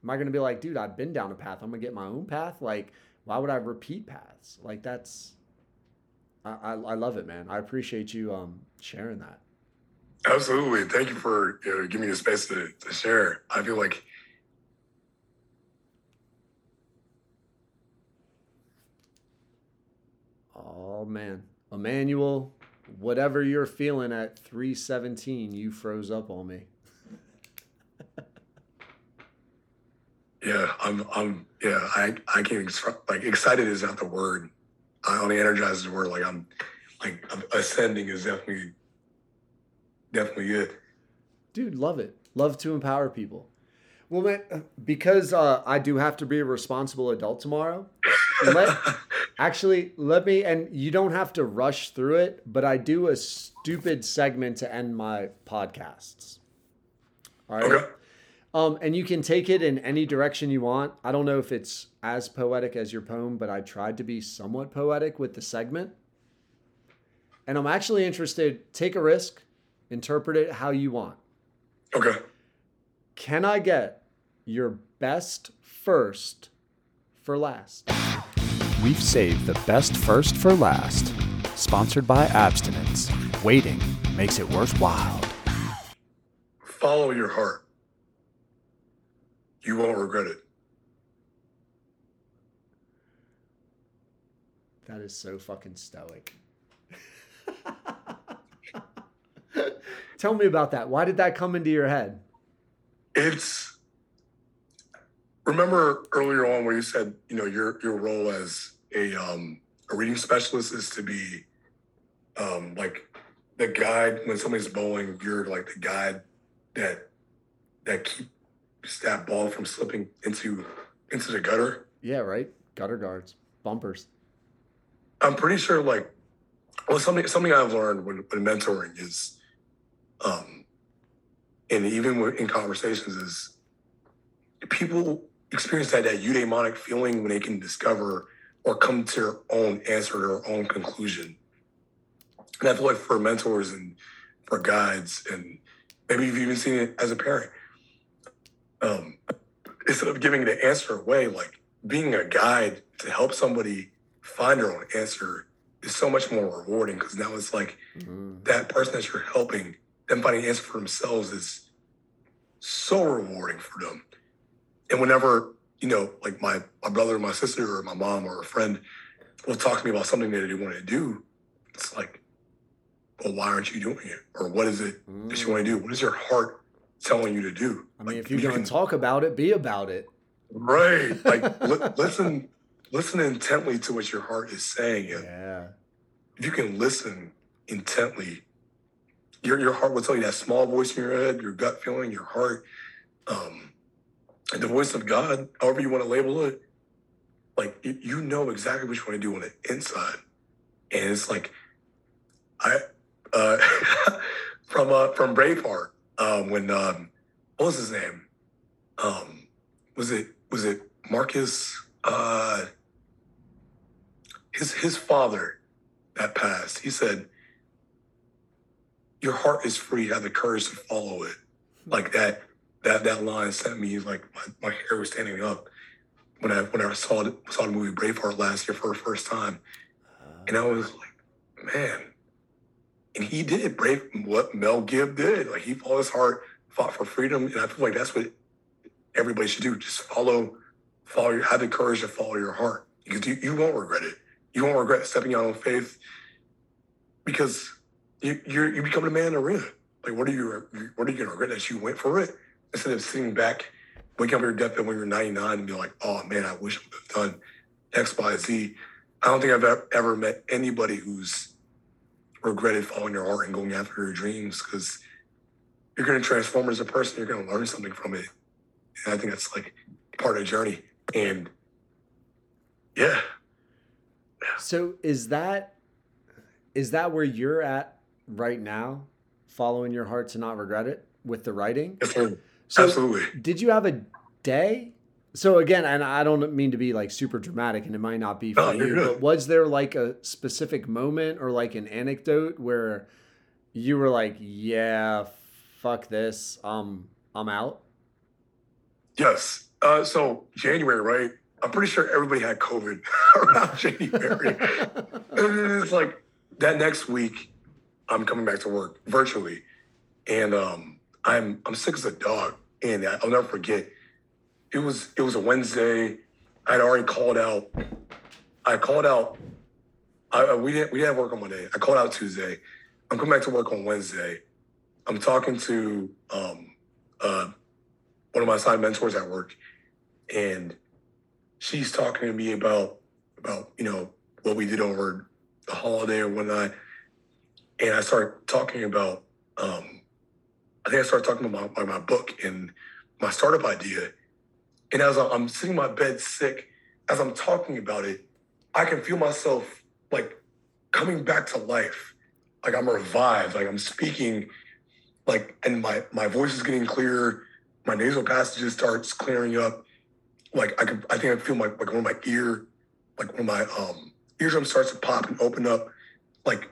Am I going to be like, dude, I've been down a path. I'm going to get my own path. Like, why would I repeat paths? Like that's, I love it, man. I appreciate you sharing that. Absolutely. Thank you for giving me the space to share. I feel like oh, man. Emmanuel, whatever you're feeling at 3:17, you froze up on me. Yeah, I can't, like, excited is not the word. I only energize the word. Like, I'm ascending is definitely it. Dude, love it. Love to empower people. Well, man, because I do have to be a responsible adult tomorrow, let me, and you don't have to rush through it, but I do a stupid segment to end my podcasts. All right. Okay. And you can take it in any direction you want. I don't know if it's as poetic as your poem, but I tried to be somewhat poetic with the segment. And I'm actually interested, take a risk, interpret it how you want. Okay. Can I get your best first for last? We've saved the best first for last. Sponsored by Abstinence. Waiting makes it worthwhile. Follow your heart. You won't regret it. That is so fucking stoic. Tell me about that. Why did that come into your head? Remember earlier on where you said, your role as a reading specialist is to be like the guide when somebody's bowling, you're like the guide that keeps that ball from slipping into the gutter. Yeah, right. Gutter guards, bumpers. I'm pretty sure something I've learned when mentoring is and even in conversations is people experience that eudaimonic feeling when they can discover or come to their own answer, their own conclusion. And I feel like for mentors and for guides, and maybe you've even seen it as a parent, instead of giving the answer away, like being a guide to help somebody find their own answer is so much more rewarding, because now it's like that person that you're helping, them finding an answer for themselves is so rewarding for them. And whenever, like my brother or my sister or my mom or a friend will talk to me about something that they want to do, it's like, well, why aren't you doing it? Or what is it that you want to do? What is your heart telling you to do? I mean, if you're going to talk about it, be about it. Right. Like listen intently to what your heart is saying. And yeah. If you can listen intently, your heart will tell you that small voice in your head, your gut feeling, your heart, and the voice of God, however you want to label it, like, you know exactly what you want to do on the inside. And it's like, I from Braveheart, when what was his name? Was it Marcus? His father that passed, he said, your heart is free, have the courage to follow it. Like that line sent me, like, my hair was standing up when I saw the movie Braveheart last year for the first time, and I was like, man. And he did what Mel Gibb did. Like, he followed his heart, fought for freedom, and I feel like that's what everybody should do. Just have the courage to follow your heart, because you won't regret it. You won't regret stepping out on faith, because you become the man in the arena. Like, what are you gonna regret that you went for it? Instead of sitting back, waking up your deathbed when you're 99 and be like, oh man, I wish I would have done X, Y, Z. I don't think I've ever met anybody who's regretted following their heart and going after their dreams, because you're going to transform as a person. You're going to learn something from it. And I think that's like part of the journey. And yeah. So is that where you're at right now? Following your heart to not regret it with the writing? Absolutely. So absolutely. Did you have a day? So again, and I don't mean to be like super dramatic, and it might not be for you, but was there like a specific moment or like an anecdote where you were like, yeah, fuck this, I'm out? Yes. So January, right? I'm pretty sure everybody had COVID around January. And it's like that next week, I'm coming back to work virtually, and I'm sick as a dog, and I'll never forget. It was a Wednesday. I'd already called out. We didn't work on Monday. I called out Tuesday. I'm coming back to work on Wednesday. I'm talking to one of my assigned mentors at work, and she's talking to me about you know what we did over the holiday or whatnot. And I started talking about my book and my startup idea. And as I'm sitting in my bed sick, as I'm talking about it, I can feel myself like coming back to life. Like I'm revived, like I'm speaking, like, and my voice is getting clearer. My nasal passages starts clearing up. Like I think I feel like one of my ear, like one of my eardrum starts to pop and open up. Like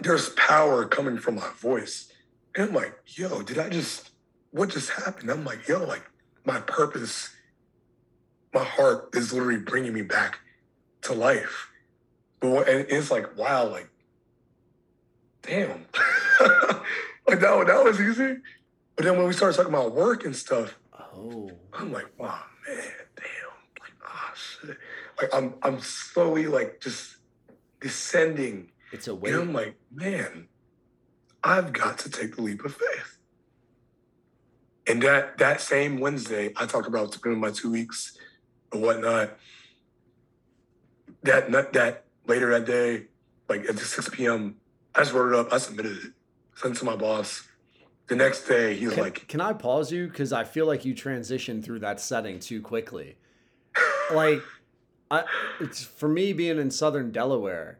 there's power coming from my voice. And I'm like, yo, what just happened? I'm like, yo, like my purpose, my heart is literally bringing me back to life. But and it's like, wow, like, damn. Like that was easy. But then when we started talking about work and stuff, I'm like, wow, man, damn. Like, ah, shit. Like I'm slowly like just descending. It's a way. And I'm like, man, I've got to take the leap of faith. And that same Wednesday, I talked about spending my 2 weeks and whatnot. That later that day, like at the 6 p.m., I just wrote it up. I submitted it, sent it to my boss. The next day, he's like, "Can I pause you? Because I feel like you transitioned through that setting too quickly." Like, it's for me being in Southern Delaware.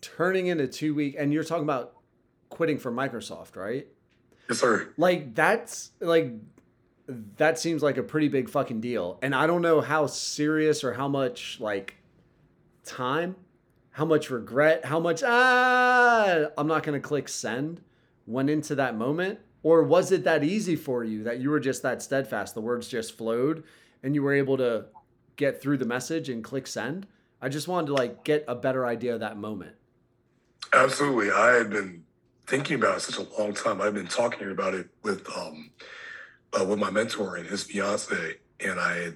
Turning into 2 weeks, and you're talking about quitting for Microsoft, right? Yes, sir. Like that seems like a pretty big fucking deal. And I don't know how serious or how much like time, how much regret, how much I'm not gonna click send went into that moment. Or was it that easy for you that you were just that steadfast? The words just flowed and you were able to get through the message and click send. I just wanted to like get a better idea of that moment. Absolutely. I had been thinking about it such a long time. I've been talking about it with my mentor and his fiance, and I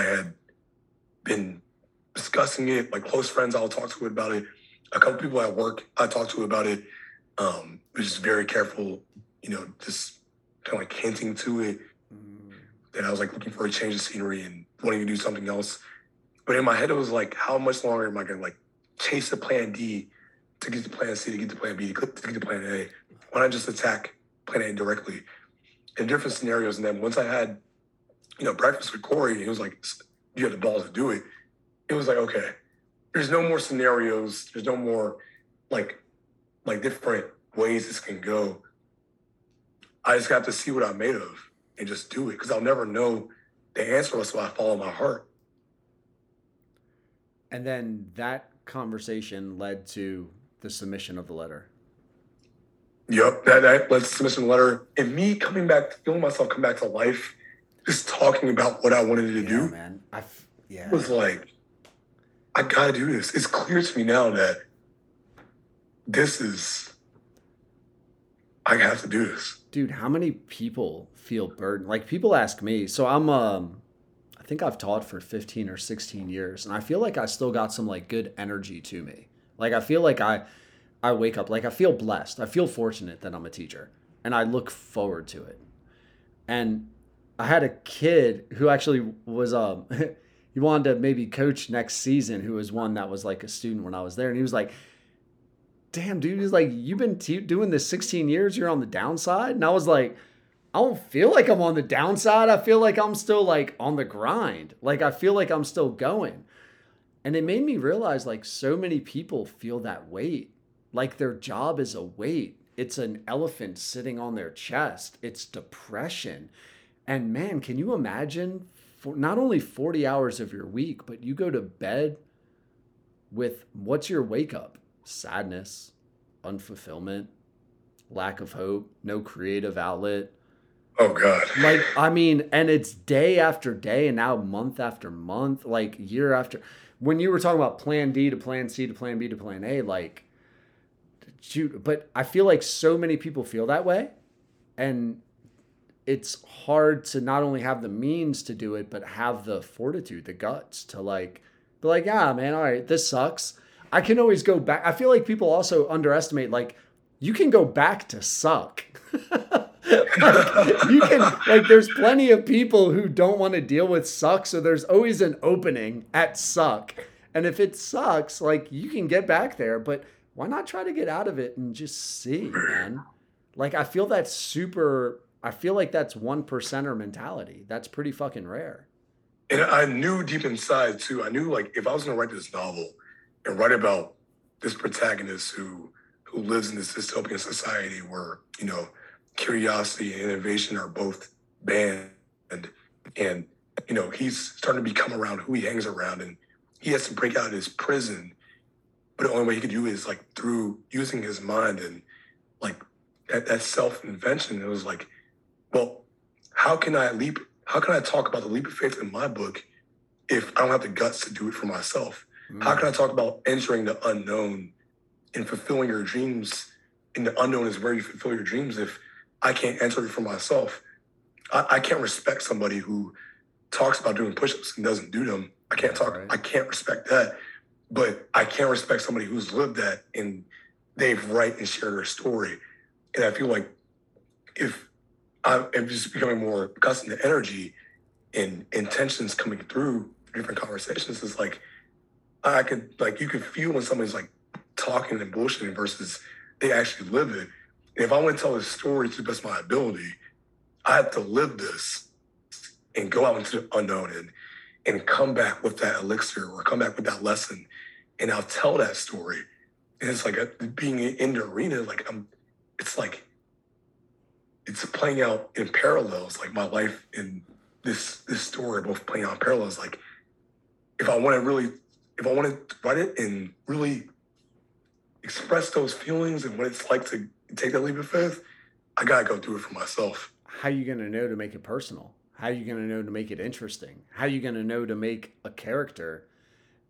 had been discussing it. My close friends, I'll talk to about it. A couple people at work, I talked to about it. Was just very careful, you know, just kind of like hinting to it. And I was like looking for a change of scenery and wanting to do something else. But in my head, it was like, how much longer am I gonna like chase the plan D to get to plan C, to get to plan B, to get to plan A? Why not just attack plan A directly in different scenarios? And then once I had, you know, breakfast with Corey, and he was like, you have the balls to do it. It was like, okay, there's no more scenarios. There's no more like different ways this can go. I just got to see what I'm made of and just do it, because I'll never know the answer unless I follow my heart. And then that conversation led to the submission of the letter. Yep, that led to the submission of the letter. And me coming back, feeling myself come back to life, just talking about what I wanted to do. Man. It was like, I gotta do this. It's clear to me now that I have to do this. Dude, how many people feel burdened? Like people ask me, so I'm I think I've taught for 15 or 16 years, and I feel like I still got some like good energy to me. Like I feel like I wake up, like I feel blessed. I feel fortunate that I'm a teacher, and I look forward to it. And I had a kid who actually was he wanted to maybe coach next season, who was one that was like a student when I was there. And he was like, damn, dude, he's like, you've been doing this 16 years, you're on the downside? And I was like, I don't feel like I'm on the downside. I feel like I'm still like on the grind. Like, I feel like I'm still going. And it made me realize, like, so many people feel that weight. Like, their job is a weight. It's an elephant sitting on their chest. It's depression. And man, can you imagine, for not only 40 hours of your week, but you go to bed with, what's your wake up? Sadness, unfulfillment, lack of hope, no creative outlet. Oh God. Like, I mean, and it's day after day and now month after month, like year after. When you were talking about plan D to plan C to plan B to plan A, like, shoot, but I feel like so many people feel that way. And it's hard to not only have the means to do it, but have the fortitude, the guts to like, be like, yeah, man, all right, this sucks. I can always go back. I feel like people also underestimate, like, you can go back to suck. Like, you can, like, there's plenty of people who don't want to deal with suck, so there's always an opening at suck. And if it sucks, like, you can get back there, but why not try to get out of it and just see, man? Like, I feel that's super, I feel like that's 1%er mentality. That's pretty fucking rare. And I knew deep inside too, I knew, like, if I was going to write this novel and write about this protagonist who lives in this dystopian society where, you know, curiosity and innovation are both banned, and you know, he's starting to become around who he hangs around, and he has to break out of his prison, but the only way he could do it is like through using his mind and like that self-invention. It was like, well, how can I talk about the leap of faith in my book if I don't have the guts to do it for myself? Mm. How can I talk about entering the unknown and fulfilling your dreams, and the unknown is where you fulfill your dreams, if I can't answer it for myself? I can't respect somebody who talks about doing push-ups and doesn't do them. I can't talk. Right. I can't respect that. But I can't respect somebody who's lived that and they've written and shared their story. And I feel like if I'm just becoming more accustomed to energy and intentions coming through different conversations, it's like I could, like, you could feel when somebody's like talking and bullshitting versus they actually live it. If I want to tell this story to the best of my ability, I have to live this and go out into the unknown and come back with that elixir or come back with that lesson. And I'll tell that story. And it's like being in the arena, like it's playing out in parallels. Like my life and this story are both playing out in parallels. Like if I want to write it and really express those feelings and what it's like to take that leap of faith, I gotta go through it for myself. How are you gonna know to make it personal? How are you gonna know to make it interesting? How are you gonna know to make a character?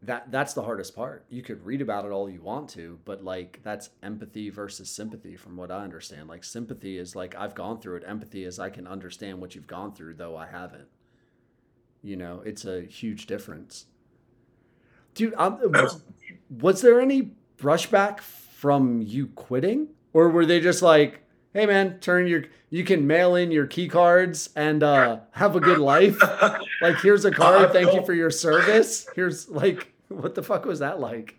That's the hardest part. You could read about it all you want to, but like that's empathy versus sympathy from what I understand. Like sympathy is like, I've gone through it. Empathy is I can understand what you've gone through, though I haven't. You know, it's a huge difference. Dude, was there any brushback from you quitting? Or were they just like, hey man, you can mail in your key cards and have a good life. Like, here's a card. Thank you for your service. Here's like, what the fuck was that like?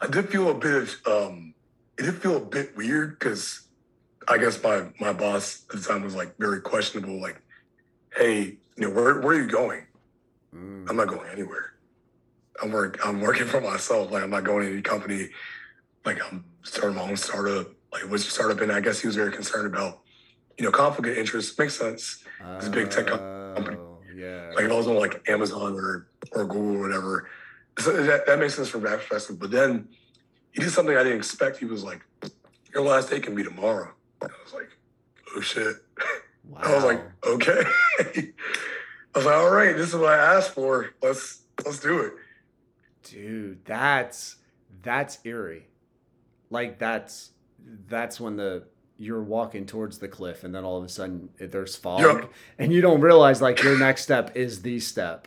I did feel a bit of, it did feel a bit weird because I guess my boss at the time was like very questionable. Like, hey, you know, where are you going? Mm. I'm not going anywhere. I'm working for myself. Like, I'm not going to any company. Like, I'm starting my own startup. Like, what's your startup? And I guess he was very concerned about, you know, conflict of interest. Makes sense. It's a big tech company. Yeah. Like, if I was on like Amazon or Google or whatever, so that makes sense from that perspective. But then he did something I didn't expect. He was like, your last day can be tomorrow. And I was like, oh shit. Wow. I was like, okay. I was like, all right, this is what I asked for. Let's do it. Dude, that's eerie. Like, that's when you're walking towards the cliff and then all of a sudden there's fog. Yep. And you don't realize like your next step is the step.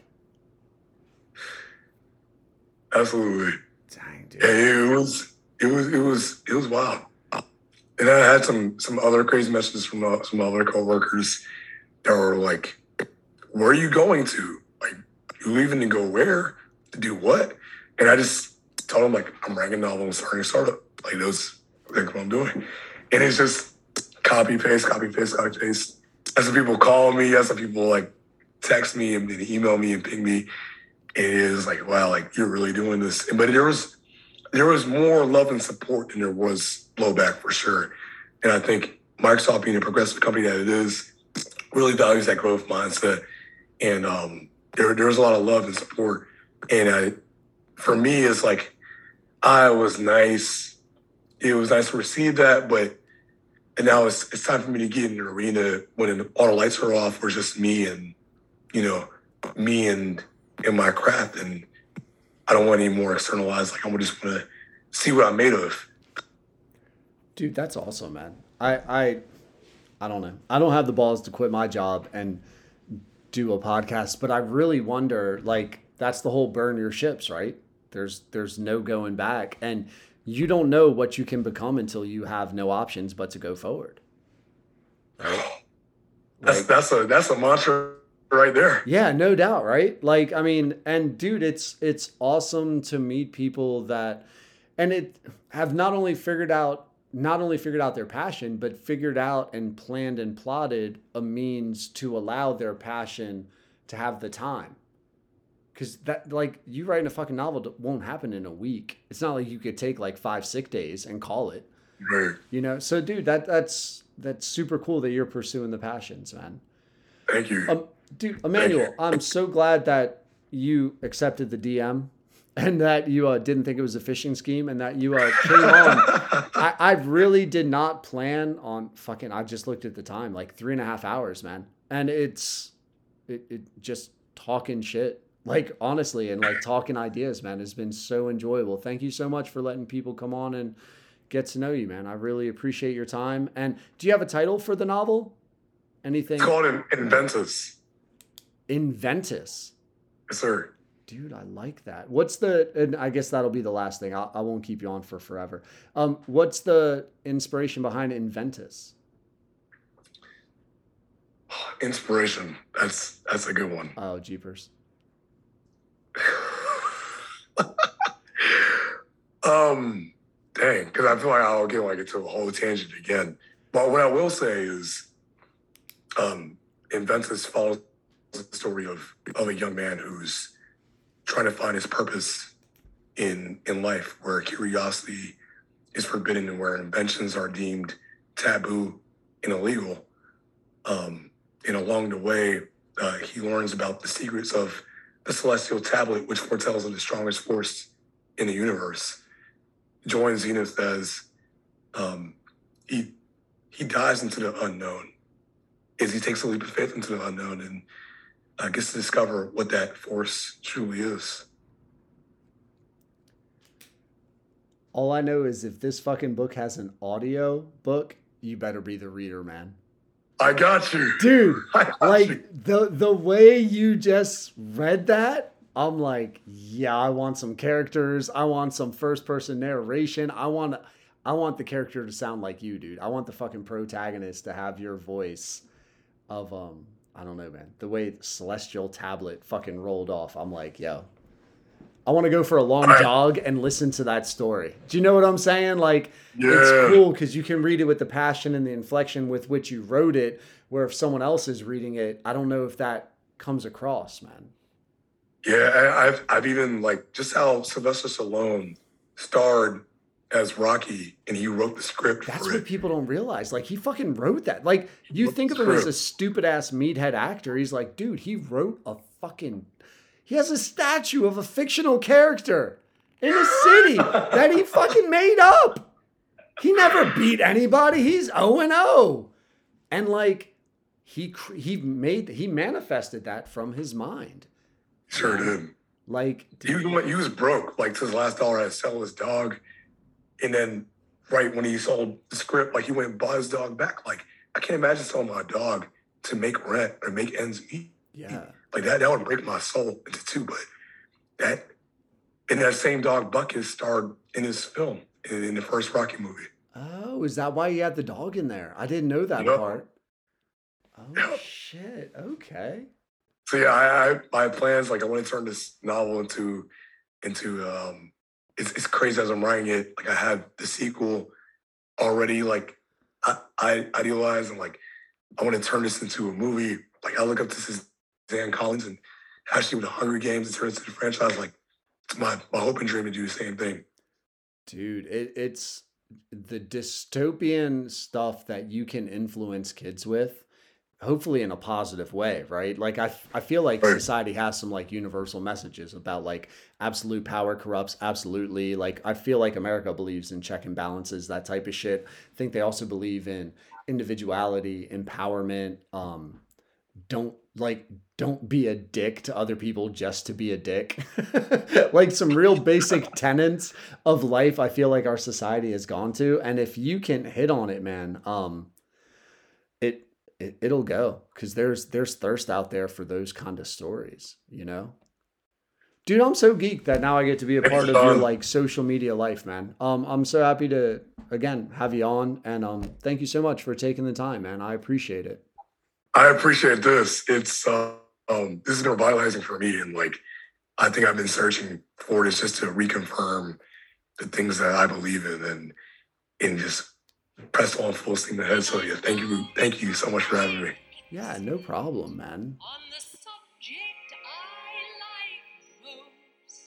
Absolutely. Dang, dude. Yeah, it was wild. And I had some other crazy messages from some other coworkers that were like, where are you going to? Like, who even to go where to do what. And I just told him, like, I'm writing a novel and starting a startup. Like, those things what I'm doing. And it's just copy, paste, copy, paste, copy, paste. That's when people call me. That's when people, like, text me and email me and ping me. It is like, wow, like, you're really doing this. But there was more love and support than there was blowback for sure. And I think Microsoft, being a progressive company that it is, really values that growth mindset. And there was a lot of love and support. And for me, it's like, I was nice. It was nice to receive that, but and now it's time for me to get in the arena when all the lights are off, where it's just me and, you know, me and my craft. And I don't want any more externalized. Like, I just want to see what I'm made of. Dude, that's awesome, man. I don't know. I don't have the balls to quit my job and do a podcast, but I really wonder, like, that's the whole burn your ships, right? There's no going back. And you don't know what you can become until you have no options but to go forward. Right? That's a mantra right there. Yeah, no doubt, right? Like, I mean, and dude, it's awesome to meet people that have not only figured out their passion, but figured out and planned and plotted a means to allow their passion to have the time. Because that, like, you writing a fucking novel won't happen in a week. It's not like you could take like 5-6 days and call it, right? You know? So dude, that's super cool that you're pursuing the passions, man. Thank you. Dude, Emmanuel, I'm so glad that you accepted the DM and that you didn't think it was a phishing scheme and that you came on. I really did not plan on fucking, I just looked at the time, like 3.5 hours, man. And it's just talking shit. Like, honestly, and like talking ideas, man, has been so enjoyable. Thank you so much for letting people come on and get to know you, man. I really appreciate your time. And do you have a title for the novel? Anything? It's called Inventus. Inventus? Yes, sir. Dude, I like that. What's the, and I guess that'll be the last thing. I won't keep you on for forever. What's the inspiration behind Inventus? Inspiration. That's a good one. Oh, jeepers. Dang, because I feel like I'll get like into a whole tangent again. But what I will say is, Inventus follows the story of a young man who's trying to find his purpose in life, where curiosity is forbidden and where inventions are deemed taboo and illegal. And along the way, he learns about the secrets of the celestial tablet, which foretells of the strongest force in the universe. Joins Zenith as he dives into the unknown, as he takes a leap of faith into the unknown and gets to discover what that force truly is. All I know is if this fucking book has an audio book, you better be the reader, man. I got you. Dude, the way you just read that, I'm like, yeah, I want some characters. I want some first person narration. I want the character to sound like you, dude. I want the fucking protagonist to have your voice of, I don't know, man, the way the celestial tablet fucking rolled off. I'm like, yo, I want to go for a long jog and listen to that story. Do you know what I'm saying? Like, yeah. It's cool because you can read it with the passion and the inflection with which you wrote it, where if someone else is reading it, I don't know if that comes across, man. Yeah, I've even, like, just how Sylvester Stallone starred as Rocky and he wrote the script. That's what people don't realize. Like, he fucking wrote that. Like, you think of him as a stupid-ass meathead actor. He's like, dude, he wrote a fucking... He has a statue of a fictional character in a city that he fucking made up. He never beat anybody. He's 0-0. And like, he manifested that from his mind. Sure did. Like, he was broke. Like, to his last dollar, I had to sell his dog. And then right when he sold the script, like, he went and bought his dog back. Like, I can't imagine selling my dog to make rent or make ends meet. Yeah. Like, that would break my soul into two, but that, and that same dog, Buckus, starred in his film, in the first Rocky movie. Oh, is that why he had the dog in there? I didn't know that part. Oh, yep. Shit. Okay. So yeah, I have plans. Like I want to turn this novel into it's crazy as I'm writing it. Like I have the sequel already. Like I idealize and like I want to turn this into a movie. Like I look up to Suzanne Collins and how she with the Hunger Games and turns into the franchise. Like it's my hope and dream to do the same thing. Dude, it's the dystopian stuff that you can influence kids with, hopefully in a positive way, right? Like I feel like society has some like universal messages about like absolute power corrupts absolutely. Like I feel like America believes in check and balances, that type of shit. I think they also believe in individuality, empowerment. Don't be a dick to other people just to be a dick. Like some real basic tenets of life I feel like our society has gone to. And if you can hit on it, man, it'll go, because there's thirst out there for those kind of stories, you know? Dude, I'm so geeked that now I get to be a part of your like social media life, man. I'm so happy to, again, have you on. And thank you so much for taking the time, man. I appreciate it. I appreciate this. It's this has been revitalizing for me. And like, I think I've been searching for this just to reconfirm the things that I believe in and just press on full steam ahead. So yeah, thank you so much for having me. Yeah, no problem, man. On the subject I like most,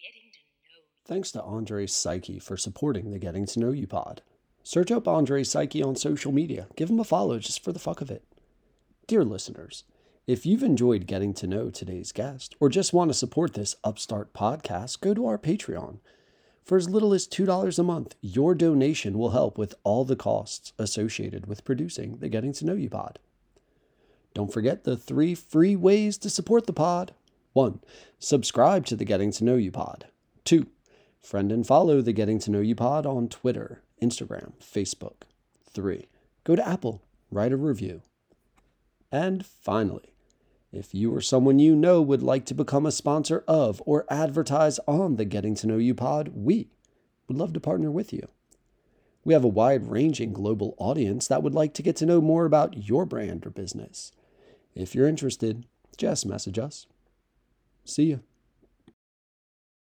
getting to know you. Thanks to Andre Psyche for supporting the Getting to Know You pod. Search up Andre Psyche on social media. Give him a follow just for the fuck of it. Dear listeners, if you've enjoyed getting to know today's guest or just want to support this upstart podcast, go to our Patreon. For as little as $2 a month, your donation will help with all the costs associated with producing the Getting to Know You pod. Don't forget the 3 free ways to support the pod. 1. Subscribe to the Getting to Know You pod. 2. Friend and follow the Getting to Know You pod on Twitter, Instagram, Facebook. 3. Go to Apple, write a review. And finally, if you or someone you know would like to become a sponsor of or advertise on the Getting to Know You pod, we would love to partner with you. We have a wide-ranging global audience that would like to get to know more about your brand or business. If you're interested, just message us. See ya.